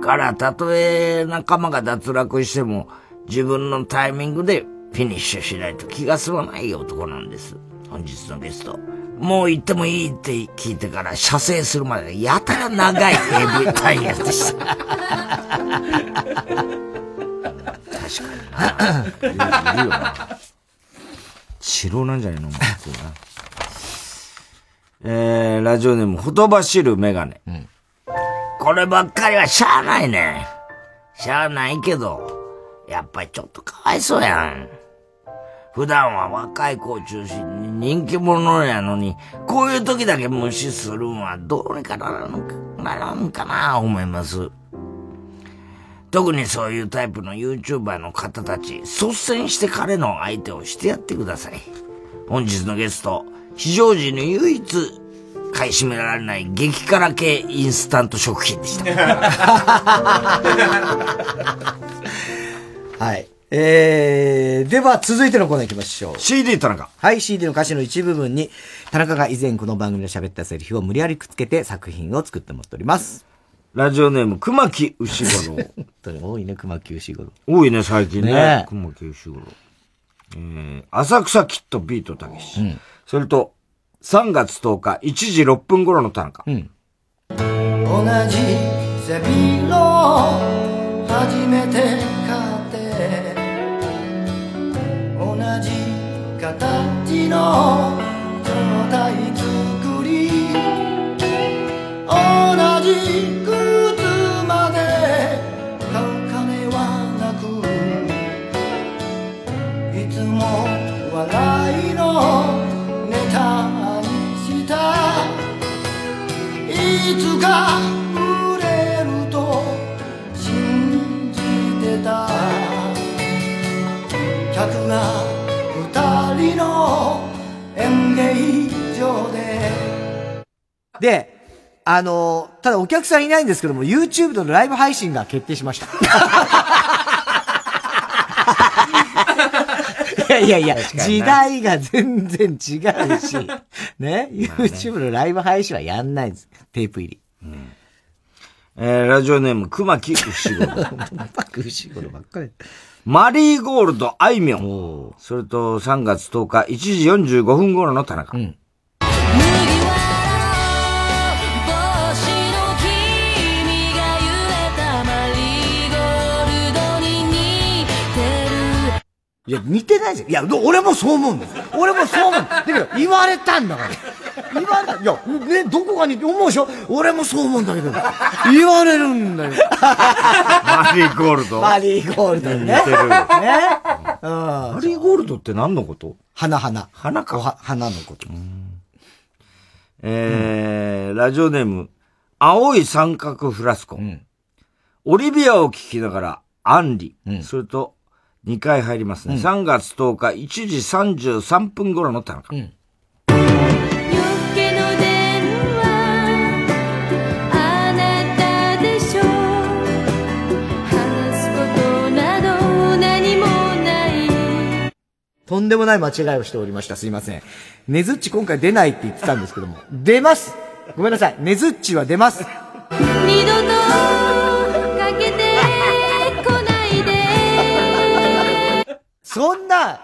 から、たとえ仲間が脱落しても、自分のタイミングでフィニッシュしないと気が済まない男なんです。本日のゲスト、もう行ってもいいって聞いてから射精するまでやたら長い エーブイ タイヤでした。確かにな。いるよな。治療なんじゃないのもうえー、ラジオネーム、ほとばしるメガネ。うん、こればっかりはしゃあないね。しゃあないけど、やっぱりちょっとかわいそうやん。普段は若い子を中心に人気者やのに、こういう時だけ無視するんはどうにかならんかな、ならんかな思います。特にそういうタイプの YouTuber の方たち、率先して彼の相手をしてやってください。本日のゲスト、非常時に唯一買い占められない激辛系インスタント食品でした。はい。えー、では続いてのコーナー行きましょう。シーディー 田中。はい、シーディー の歌詞の一部分に、田中が以前この番組で喋ったセリフを無理やりくっつけて作品を作って持っております。ラジオネーム、熊木牛五郎。本当に多いね、熊木牛五郎。多いね、最近ね。ね、熊木牛五郎。えー、浅草キッドビートたけし。うん、それと、さんがつとおか、いちじろっぷん頃の田中。うん、同じ背広を初めて買って、同じ形の状態作り、同じ靴まで買う金はなく、いつも笑いのネタにした、いつか売れると信じてた、客が二人の演芸場でであの、ただお客さんいないんですけども、YouTube のライブ配信が決定しました。いやいやいや、時代が全然違うし、ね、YouTube のライブ配信はやんないんです。テープ入り。うん、えー、ラジオネーム、熊木牛五郎。熊木牛五郎ばっかり。マリーゴールド、あいみょん。それと、さんがつとおか、いちじよんじゅうごふん頃の田中。うん、いや、似てないじゃん。いや、俺もそう思うんです。俺もそう思うんだけど、言われたんだから。言われた。いや、ね、どこかに思うでしょ？俺もそう思うんだけど。言われるんだよ。マリーゴールド。マリーゴールドね。似てる。ね。うん。マリーゴールドって何のこと？花花。花か。花のこと。えー、うん、ラジオネーム、青い三角フラスコ。うん、オリビアを聞きながら、アンリ、うん、それとにかい入りますね、うん、さんがつとおかいちじさんじゅうさんぷん頃の田中、うんとんでもない間違いをしておりました。すいません。ねずっち今回出ないって言ってたんですけども。出ます。ごめんなさい。ねずっちは出ます。二度とかけてこないで。そんな、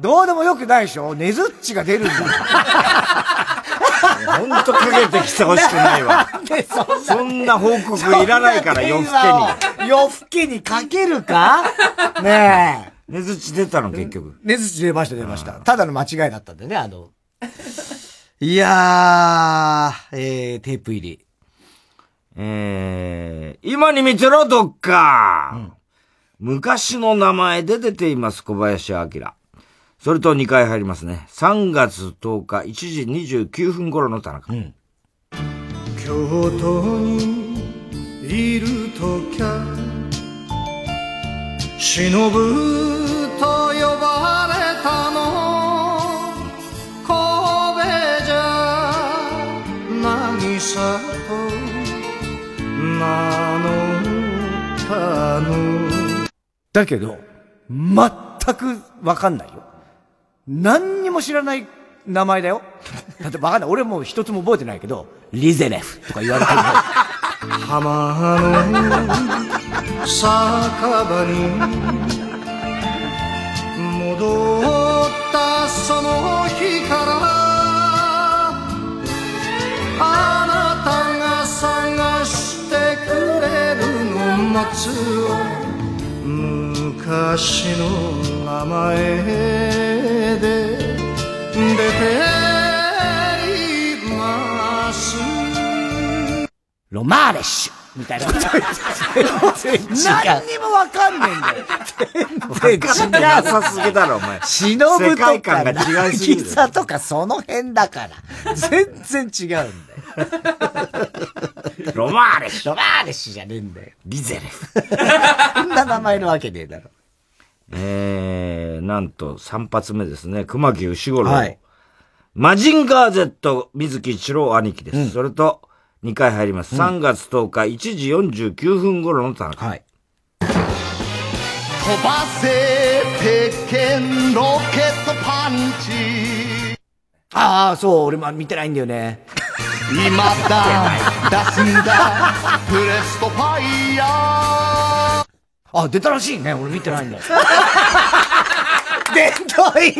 どうでもよくないでしょ。ねずっちが出るんだ。ほんとかけてきてほしくないわ。そん, そんな報告いらないから、夜更けに。夜更けにかけるかねえ。ねずっち出たの結局。ねずっち出ました出ました。ただの間違いだったんでね、あの。いやー、えー、テープ入り。えー、今に見てろ、どっか、うん、昔の名前で出ています、小林明。それとにかい入りますね。さんがつとおかいちじにじゅうきゅうふん頃の田中。うん、京都にいるときゃ忍ぶと呼ばれたの神戸じゃ渚と名乗ったのだけど全くわかんないよ。何にも知らない名前だよ。だってわかんない。俺もう一つも覚えてないけどリゼネフとか言われてるよ。浜の酒場に戻ったその日からあなたが探してくれるの夏を昔の名前で出ていますロマーレッシュみたいなこと言って何にもわかんねえんだよ。全然違う。さすげだろ、お前。忍ぶとか、渚とかその辺だから。全然違うんだよ。ロマーレッシュ。ロマーレッシュじゃねえんだよ。リゼレフ。そんな名前のわけねえだろ。えー、なんとさん発目ですね。熊木牛五郎。はい。マジンガー Z、水木一郎兄貴です。うん、それと、にかい入ります。うん、さんがつとおかいちじよんじゅうきゅうふん頃の田中。はい。飛ばせ、鉄拳、ロケットパンチ。ああ、そう、俺も見てないんだよね。今だ、出すんだ、ブレストファイヤー。あ、出たらしいね。俺見てないんだよ。出といい。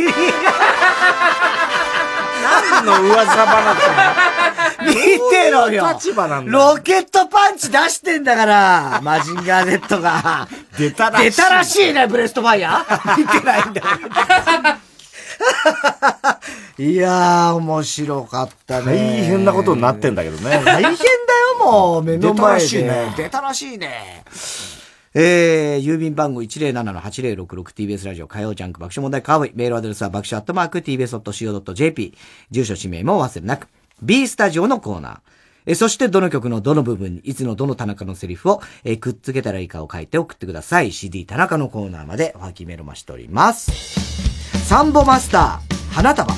何の噂話だよ。見てろよ。立場なんだ。ロケットパンチ出してんだから、マジンガー Z が。出たらしい。出たらしいね、ブレストファイヤー。見てないんだよ。いやー、面白かったね。大変なことになってんだけどね。大変だよ、もう。目の前で。出たらしいね。出たらしいね。えー、郵便番号 いちまるななのはちまるろくろく ティービーエス ラジオ火曜ジャンク爆笑問題カーボイメールアドレスは爆笑アットマーク ティービーエスドットシーオードットジェーピー 住所氏名もお忘れなく B スタジオのコーナー、えー、そしてどの曲のどの部分にいつのどの田中のセリフを、えー、くっつけたらいいかを書いて送ってください。 シーディー 田中のコーナーまでおはきメロマしております。サンボマスター花束。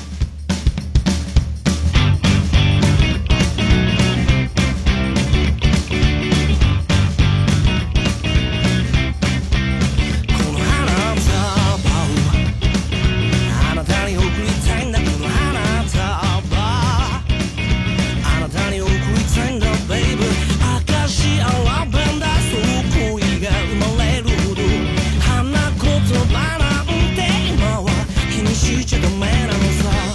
She took a man on the side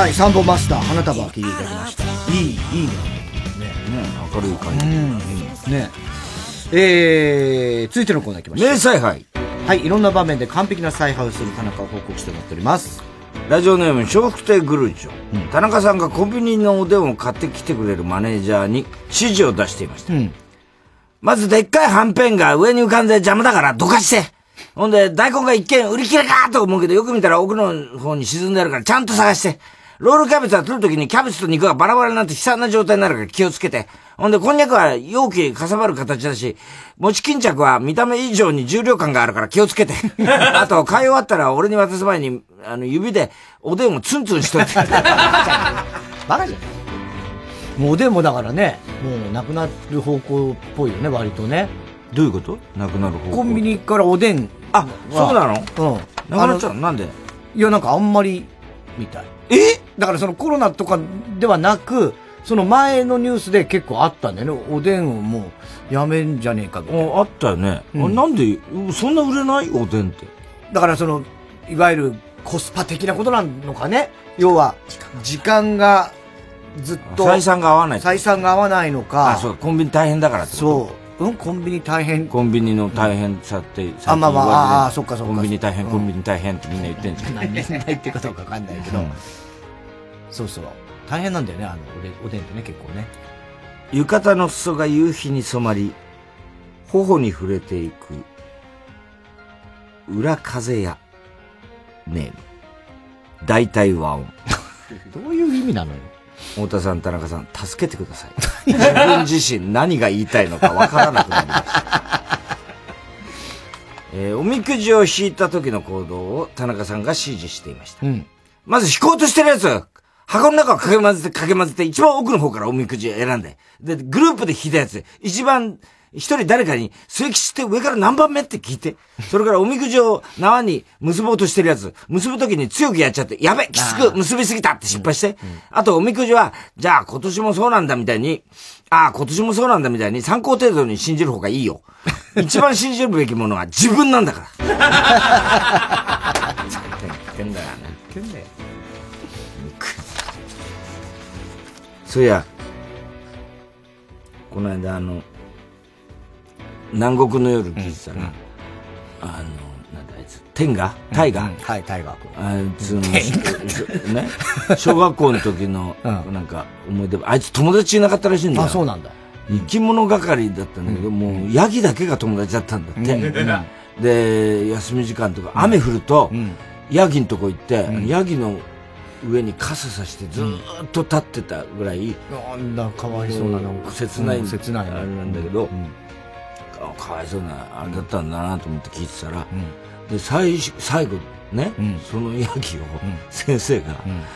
はい、サンボマスター花束聴いていただきました。いい、いいね。ね、明るい感じ。うん、ね。えー、続いてのコーナーいきましょう。名采配。はい、いろんな場面で完璧な采配をする田中を報告してもらっております。ラジオネーム、笑福亭グルーチョ、うん。田中さんがコンビニのおでんを買ってきてくれるマネージャーに指示を出していました。うん、まずでっかいはんぺんが上に浮かんで邪魔だからどかして。ほんで、大根が一見売り切れかと思うけど、よく見たら奥の方に沈んであるからちゃんと探して。ロールキャベツは取るときにキャベツと肉がバラバラになって悲惨な状態になるから気をつけて。ほんで、こんにゃくは容器かさばる形だし、餅巾着は見た目以上に重量感があるから気をつけて。あと、買い終わったら俺に渡す前に、あの、指でおでんをツンツンしといて。バカじゃん。もうおでんもだからね、もうなくなる方向っぽいよね、割とね。どういうこと？なくなる方向。コンビニからおでん。あ、そうなの？うん。なくなっちゃうの？なんで？いや、なんかあんまり、みたい。え？だからそのコロナとかではなく、その前のニュースで結構あったんだよね。おでんをもうやめんじゃねえかみたいな。あったよね。うん、なんで、そんな売れない？おでんって。だからその、いわゆるコスパ的なことなのかね。要は、時間がずっと。採算が合わない。採算が合わないのか。あ、そう、コンビニ大変だからってこと。そう。うん、コンビニ大変コンビニの大変さって、うん、あ、まあまあ、あ、そっかそっかコンビニ大変、うん、コンビニ大変ってみんな言ってんじゃん。何言ってないってことは分かんないけど、うん、そうそう大変なんだよね、あのおでんってね、結構ね。浴衣の裾が夕日に染まり頬に触れていく裏風やネーム大体和音。どういう意味なのよ。太田さん、田中さん、助けてください。自分自身何が言いたいのかわからなくなりました。えー、おみくじを引いた時の行動を田中さんが指示していました。うん、まず引こうとしてるやつ、箱の中をかけ混ぜて、かけ混ぜて、一番奥の方からおみくじを選んで、で、グループで引いたやつ、一番、一人誰かに、末吉って上から何番目って聞いて、それからおみくじを縄に結ぼうとしてるやつ、結ぶときに強くやっちゃって、やべ、きつく結びすぎたって失敗して、うんうん、あとおみくじは、じゃあ今年もそうなんだみたいに、ああ今年もそうなんだみたいに参考程度に信じる方がいいよ。一番信じるべきものは自分なんだから。言ってんだよね。言ってんだよ。そういや、この間あの、南国の夜聞いてたら、うんうん、あの、なんだあいつ、天河大河、うんうん、はい、大河君。あいつの、ね、小学校の時の、なんか、思い出、うん、あいつ友達いなかったらしいんだよ。あ、そうなんだ。生き物係だったんだけど、うん、もう、ヤギだけが友達だったんだって。うん、で、休み時間とか、雨降ると、うん、ヤギのとこ行って、うん、ヤギの上に傘さしてずーっと立ってたぐらい、うん、なんだ、かわいそうな、なんか切ない、切ない、あれなんだけど、うん、かわいそうなあれだったんだなと思って聞いてたら、うん、で 最, 最後ね、うん、そのヤギを先生が、うんうん、あの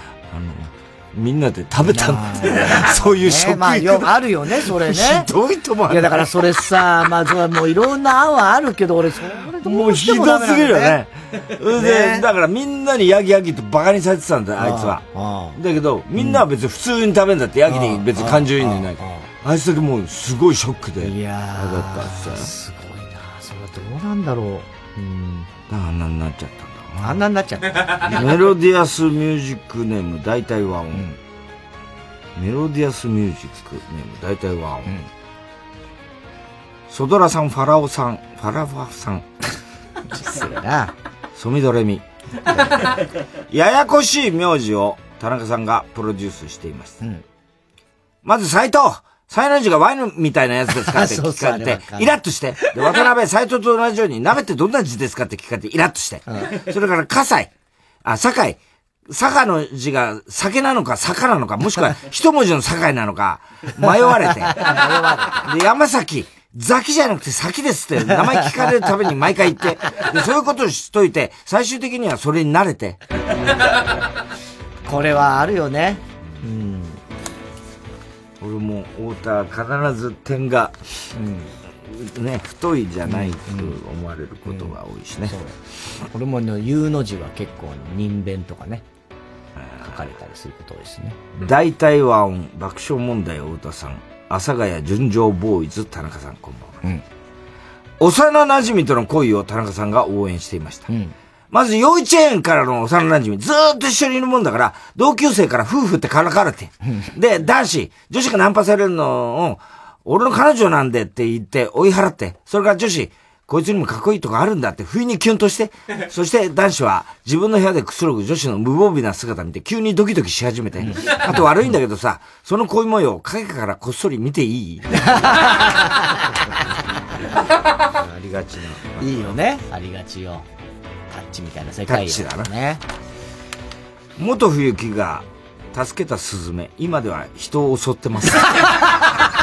みんなで食べたんで、そういう食育、ね、まあよあるよねそれね。ひどいともある。いやだからそれさ、まあそれはもういろんな案はあるけど、俺それどうしてもダメなんだよね。もうひどすぎるよね。で、ね、だからみんなにヤギヤギとバカにされてたんだあいつは。ああだけどみんなは別に普通に食べるんだって、ヤギに別に感情移入ないから。あああああああいつだけもうすごいショックで。いやー、だったっす。すごいな。それはどうなんだろう。うん。あんなになっちゃったんだろうな。あんなになっちゃった。メロディアスミュージックネーム大体和音、うん。メロディアスミュージックネーム大体和音。うん、ソドラさん、ファラオさん、ファラファさん。失礼な。ソミドレミ。ややこしい名字を田中さんがプロデュースしています。うん、まず斉藤サイナジがワインみたいなやつですかって聞かれて、イラッとして。で、渡辺、斎藤と同じように、鍋ってどんな字ですかって聞かれて、イラッとして。うん、それから、葛西、あ、堺、坂の字が酒なのか坂なのか、もしくは一文字の堺なのか、迷われて。で、山崎、ザキじゃなくて先ですって名前聞かれるために毎回言って、でそういうことをしといて、最終的にはそれに慣れて。これはあるよね。うん、俺も太田必ず点が、うん、ね、太いじゃないと思われることが多いしね、うんうんうん、そう俺もの U の字は結構人弁とかね書かれたりすること多いですね。大体和音爆笑問題太田さん、阿佐ヶ谷純情ボーイズ田中さん、こんばんは、うん、幼馴染との恋を田中さんが応援していました、うん、まず幼稚園からの幼馴染み、ずーっと一緒にいるもんだから、同級生から夫婦ってからかれて。で、男子、女子がナンパされるのを、俺の彼女なんでって言って追い払って、それから女子、こいつにもかっこいいとこあるんだって不意にキュンとして、そして男子は自分の部屋でくつろぐ女子の無防備な姿見て急にドキドキし始めて、あと悪いんだけどさ、その恋模様を影からこっそり見ていい？ありがちな。いいよね。ありがちよ。タッチみたいな世界よ、ね。タッチだな。ね。元冬木が助けたスズメ、今では人を襲ってます。そん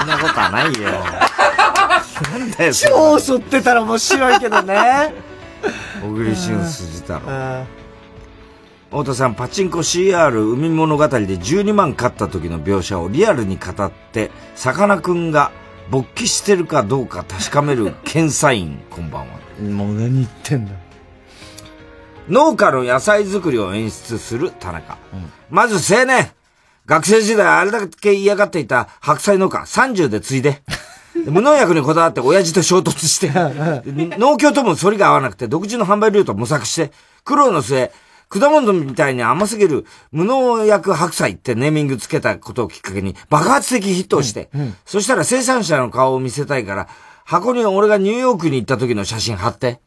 なことはないよ。なんだよ超襲ってたら面白いけどね。小栗旬筋太郎。太田さん、パチンコ シーアール 海物語でじゅうにまん勝った時の描写をリアルに語って、さかなクンが勃起してるかどうか確かめる検査員、こんばんは。もう何言ってんだ。農家の野菜作りを演出する田中。うん、まず青年。学生時代あれだけ嫌がっていた白菜農家、さんじゅうで継いで。無農薬にこだわって親父と衝突して、農協とも反りが合わなくて独自の販売ルートを模索して、苦労の末、果物みたいに甘すぎる無農薬白菜ってネーミングつけたことをきっかけに爆発的ヒットをして、うんうん、そしたら生産者の顔を見せたいから、箱に俺がニューヨークに行った時の写真貼って。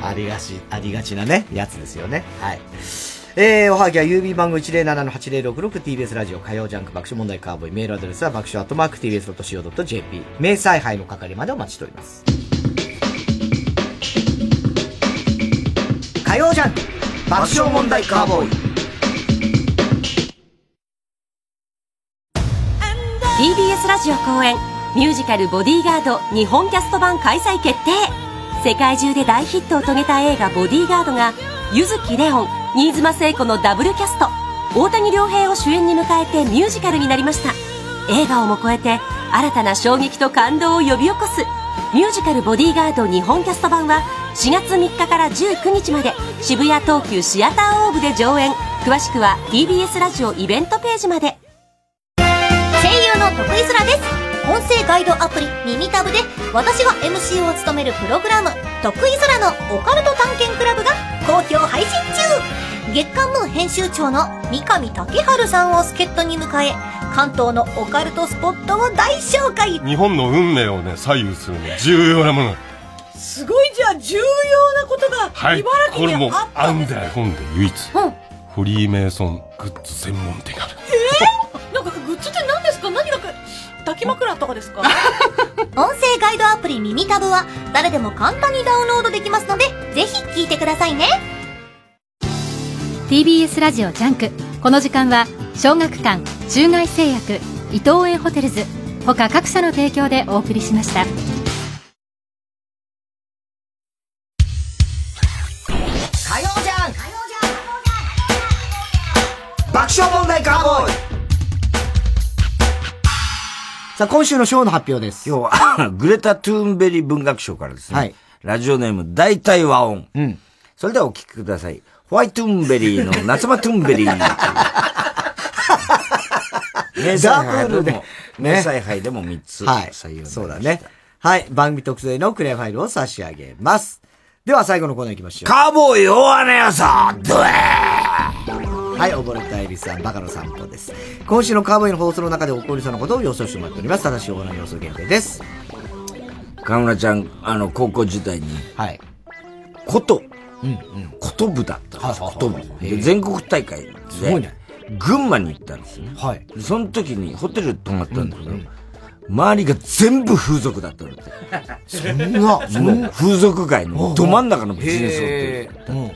ありがち、ありがちなね、やつですよね。はい。えー、おはぎは郵便番号 いちまるななのはちまるろくろく ティービーエス ラジオ火曜ジャンク爆笑問題カーボーイ、メールアドレスは爆笑アットマーク ティービーエスドットシーオードットジェーピー、 名采配の係までお待ちしております。火曜ジャンク爆笑問題カーボーイ、 ティービーエス ラジオ公演ミュージカルボディーガード日本キャスト版開催決定。世界中で大ヒットを遂げた映画ボディーガードが柚木玲音、新妻聖子のダブルキャスト、大谷亮平を主演に迎えてミュージカルになりました。映画をも超えて新たな衝撃と感動を呼び起こすミュージカルボディーガード日本キャスト版はしがつみっかからじゅうくにちまで渋谷東急シアターオーブで上演。詳しくは ティービーエス ラジオイベントページまで。声優の徳井空です。音声ガイドアプリ耳タブで私が エムシー を務めるプログラム徳井空のオカルト探検クラブが好評配信中。月刊ムー編集長の三上武春さんを助っ人に迎え、関東のオカルトスポットを大紹介。日本の運命をね左右するね重要なもの。すごい。じゃあ重要なことが茨城にあったんですね。はい、これもアンダー本で唯一、うん、フリーメイソングッズ専門店がある。えー、なんかグッズって何ですか？何が抱き枕とかですか？音声ガイドアプリ耳タブは誰でも簡単にダウンロードできますので、ぜひ聞いてくださいね。 ティービーエス ラジオジャンク、この時間は小学館、中外製薬、伊東園ホテルズ他各社の提供でお送りしました。火曜ジャンク爆笑問題カーボーイ。さあ、今週の賞の発表です。今日は、グレタ・トゥーンベリ文学賞からですね。はい。ラジオネーム、大体和音。うん。それではお聞きください。ホワイトゥーンベリーの夏場トゥーンベリー。名采配でも、名采配でもみっつ採用で、はい。そうだね。はい。番組特製のクレームファイルを差し上げます。では、最後のコーナー行きましょう。カーボーイ大穴屋さん、ドゥエー。はい、溺れたエビさん、バカの散歩です。今週のカーボーイの放送の中で起こりそうなことを予想してもらっております。正しいオーナー予想限定です。河村ちゃん、あの、高校時代に、はい。こと、うんうん。こと部だったんです。こと部。で、全国大会で、すごいね。群馬に行ったんですね。はい。その時にホテル泊まったんだけど、うんうん、周りが全部風俗だったのって。そんな、もう風俗街のど真ん中のビジネスホテルだった。うんうん。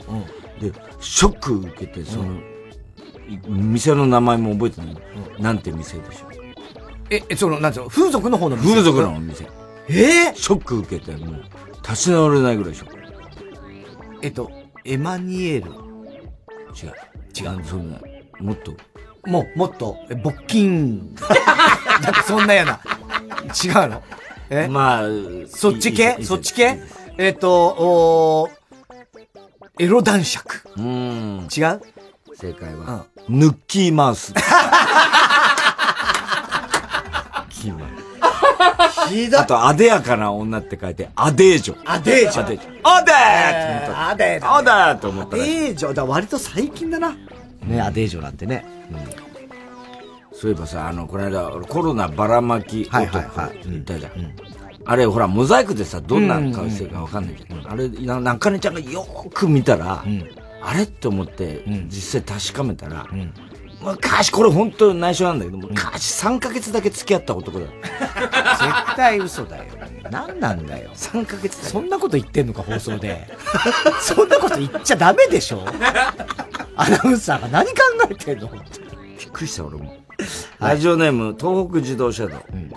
で、ショック受けて、その、うん店の名前も覚えてない、うん、なんて店でしょう。え、その、なんていうの、風俗の方の店。風俗の店。えー、ショック受けて、もう、立ち直れないぐらいショック。えっと、エマニエル。違う。違う。そんな、もっと。もう、もっと、え、勃金。だってそんなやな。違うの。えまあ、そっち系そっち系えっと、おエロ男爵。うん。違う正解は、うん、ヌッキーマウス。キーマウひだ。あと、あでやかな女って書いて、アデージョ。アデージョ。アデージョ。アデーってアデージョ。アデーって思った。アデージョ。だ割と最近だな。ね、アデージョなんてね。うん、そういえばさ、あの、この間、コロナばらまき男言ったじゃん。うんうん、あれ、ほら、モザイクでさ、どんな顔してるかわかんないけど、うんうん、あれ、なんかねちゃんがよーく見たら、うん、あれって思って、実際確かめたら、うんうん昔、これ本当に内緒なんだけど、昔さんかげつだけ付き合った男だよ。絶対嘘だよ。何なんだよ。さんかげつだよ。そんなこと言ってんのか、放送で。そんなこと言っちゃダメでしょ。アナウンサーが何考えてんの。びっくりした、俺も。ラジオネーム、東北自動車道。うん、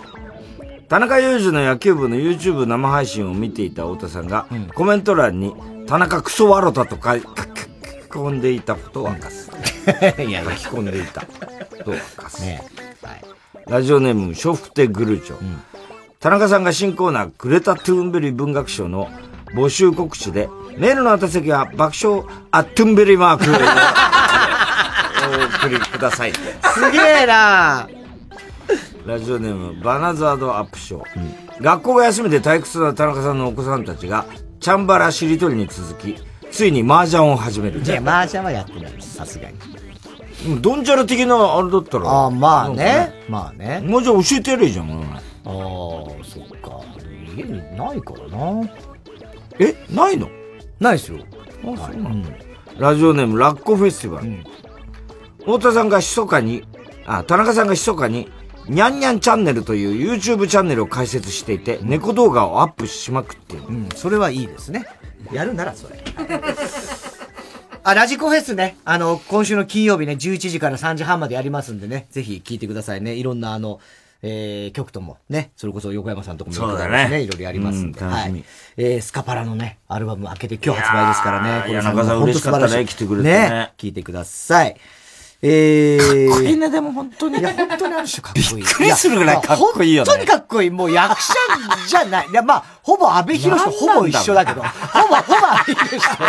田中裕二の野球部の YouTube 生配信を見ていた太田さんが、うん、コメント欄に、田中クソワロタと書き込んでいたことを明かす。いや、巻き込んでいた。どうかすね。はい。ラジオネーム、笑福亭グルーチョ、うん。田中さんが新コーナー、グレタ・トゥーンベリ文学賞の募集告知で、メールの宛先は爆笑アットゥンベリマークをお送りくださいって。すげえなラジオネーム、バナザードアップ賞、うん。学校が休みで退屈な田中さんのお子さんたちが、チャンバラしりとりに続き、ついに麻雀を始める。いや、麻雀はやってないです、さすがに。ドンジャラ的なあれだったら。ああ、まあね。まあね。もうじゃあ教えてやれじゃん、俺。ああ、そっか。家にないからな。え、ないの？ないですよ。あ、はい、そうなんだ、うん。ラジオネーム、ラッコフェスティバル。うん、太田さんが密かに、あ、田中さんが密かに、ニャンニャンチャンネルという YouTube チャンネルを開設していて、うん、猫動画をアップしまくっている。うん、それはいいですね。やるならそれ。あ、ラジコフェスね。あの、今週の金曜日ね、じゅういちじからさんじはんまでやりますんでね、ぜひ聞いてくださいね。いろんなあの、えー、曲ともね、それこそ横山さんとかも、ね、そうだね。いろいろやりますんで。うん、楽しみ。はい、えー、スカパラのね、アルバム開けて今日発売ですからね。これ中澤嬉しかったね、来てくれてね。ね、聞いてください。えー、かっこいいね、でも本当に。いや、本当にある種かっこいい。びっくりするぐらいかっこいいよね。本当にかっこいい。もう役者じゃない。いや、まあ、ほぼ安倍博士とほぼ一緒だけど、ほぼ、ほぼ安倍博士と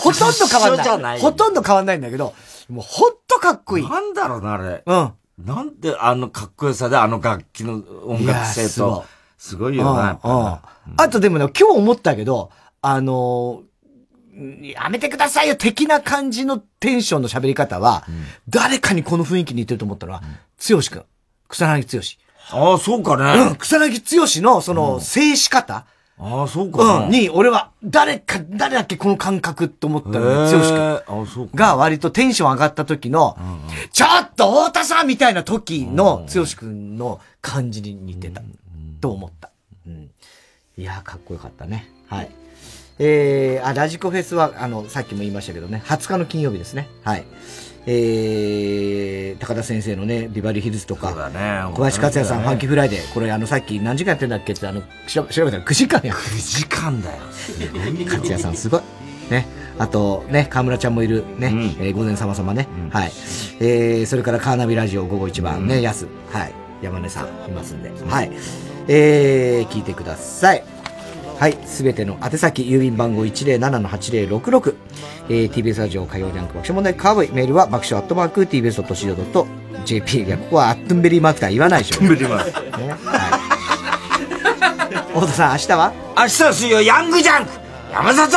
ほとんど変わんない。一緒じゃない。ほとんど変わんないんだけど、もう本当かっこいい。なんだろうな、あれ。うん。なんであのかっこよさであの楽器の音楽性と。すごいよな、やっぱ。あとでもね、今日思ったけど、あのー、やめてくださいよ的な感じのテンションの喋り方は、うん、誰かにこの雰囲気に似てると思ったのは、うん、剛君、草薙剛。ああ、そうかね。うん、草薙剛のその、静止方。ああ、そうか。うん、に、俺は、誰か、誰だっけこの感覚と思ったのが、剛君が割とテンション上がった時の、うんうん、ちょっと太田さんみたいな時の、剛君の感じに似てた、うん、と思った。うん、いやー、かっこよかったね。はい。えー、あ、ラジコフェスは、あの、さっきも言いましたけどね、はつかの金曜日ですね。はい。えー、高田先生のね、ビバリーヒルズとか、そうだね、小林克也さん、ね、ファンキーフライデー、これ、あの、さっき何時間やってんだっけって、あの、調べたらくじかんや。くじかんだよ。克也さんすごい。ね。あと、ね、河村ちゃんもいる、ね、うん、えー、午前様様ね、うん。はい。えー、それからカーナビラジオ午後一番ね、うん、安。はい。山根さんいますんで。はい。えー、聞いてください。はい。すべての宛先、郵便番号 いちまるなな の はちまるろくろく、えー、ティービーエス ラジオ火曜ジャンク爆笑問題カーボイ、メールは爆笑アットマーク ティービーエス ドット シーオー.jp。 いや、ここはアットンベリーマークとは言わないでしょ。アットンベリーマーク。ね、はい。太田さん、明日は明日は水曜、ヤングジャンク山里、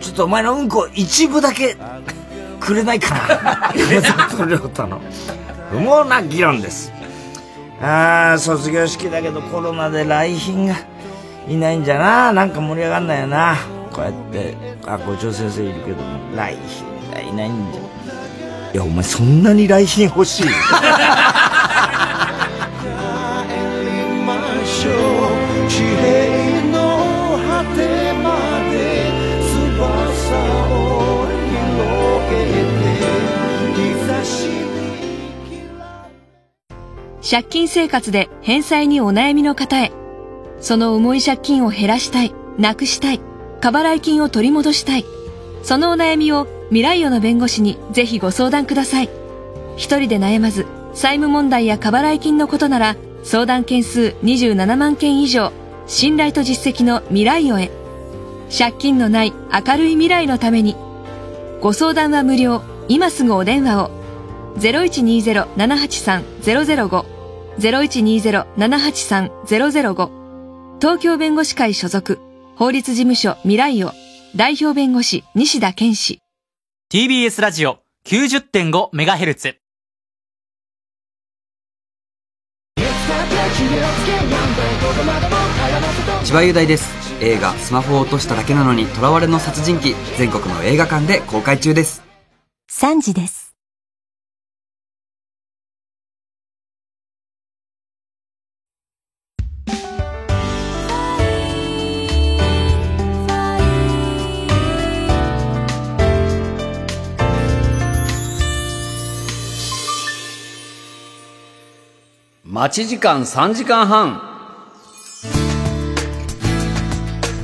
ちょっとお前のうんこ一部だけくれないかな。山里亮太の不毛な議論です。あー、卒業式だけどコロナで来賓がいないんじゃな、なんか盛り上がんないよな。こうやってあ、校長先生いるけども来賓がいないんじゃ。いや、お前そんなに来賓欲しい？借金生活で返済にお悩みの方へ。その重い借金を減らしたい、なくしたい、過払い金を取り戻したい。そのお悩みを未来世の弁護士にぜひご相談ください。一人で悩まず、債務問題や過払い金のことなら、相談件数にじゅうななまんけん以上、信頼と実績の未来世へ。借金のない明るい未来のために。ご相談は無料、今すぐお電話を。ゼロいちにゼロ の はちはちさん ゼロゼロごゼロいちにゼロ ななはちさん ゼロゼロご 東京弁護士会所属法律事務所未来よ代表弁護士西田健氏 ティービーエス ラジオ きゅうじゅってんごメガヘルツ 千葉雄大です。映画スマホを落としただけなのに囚われの殺人鬼、全国の映画館で公開中です。さんじです。待ち時間さんじかんはん。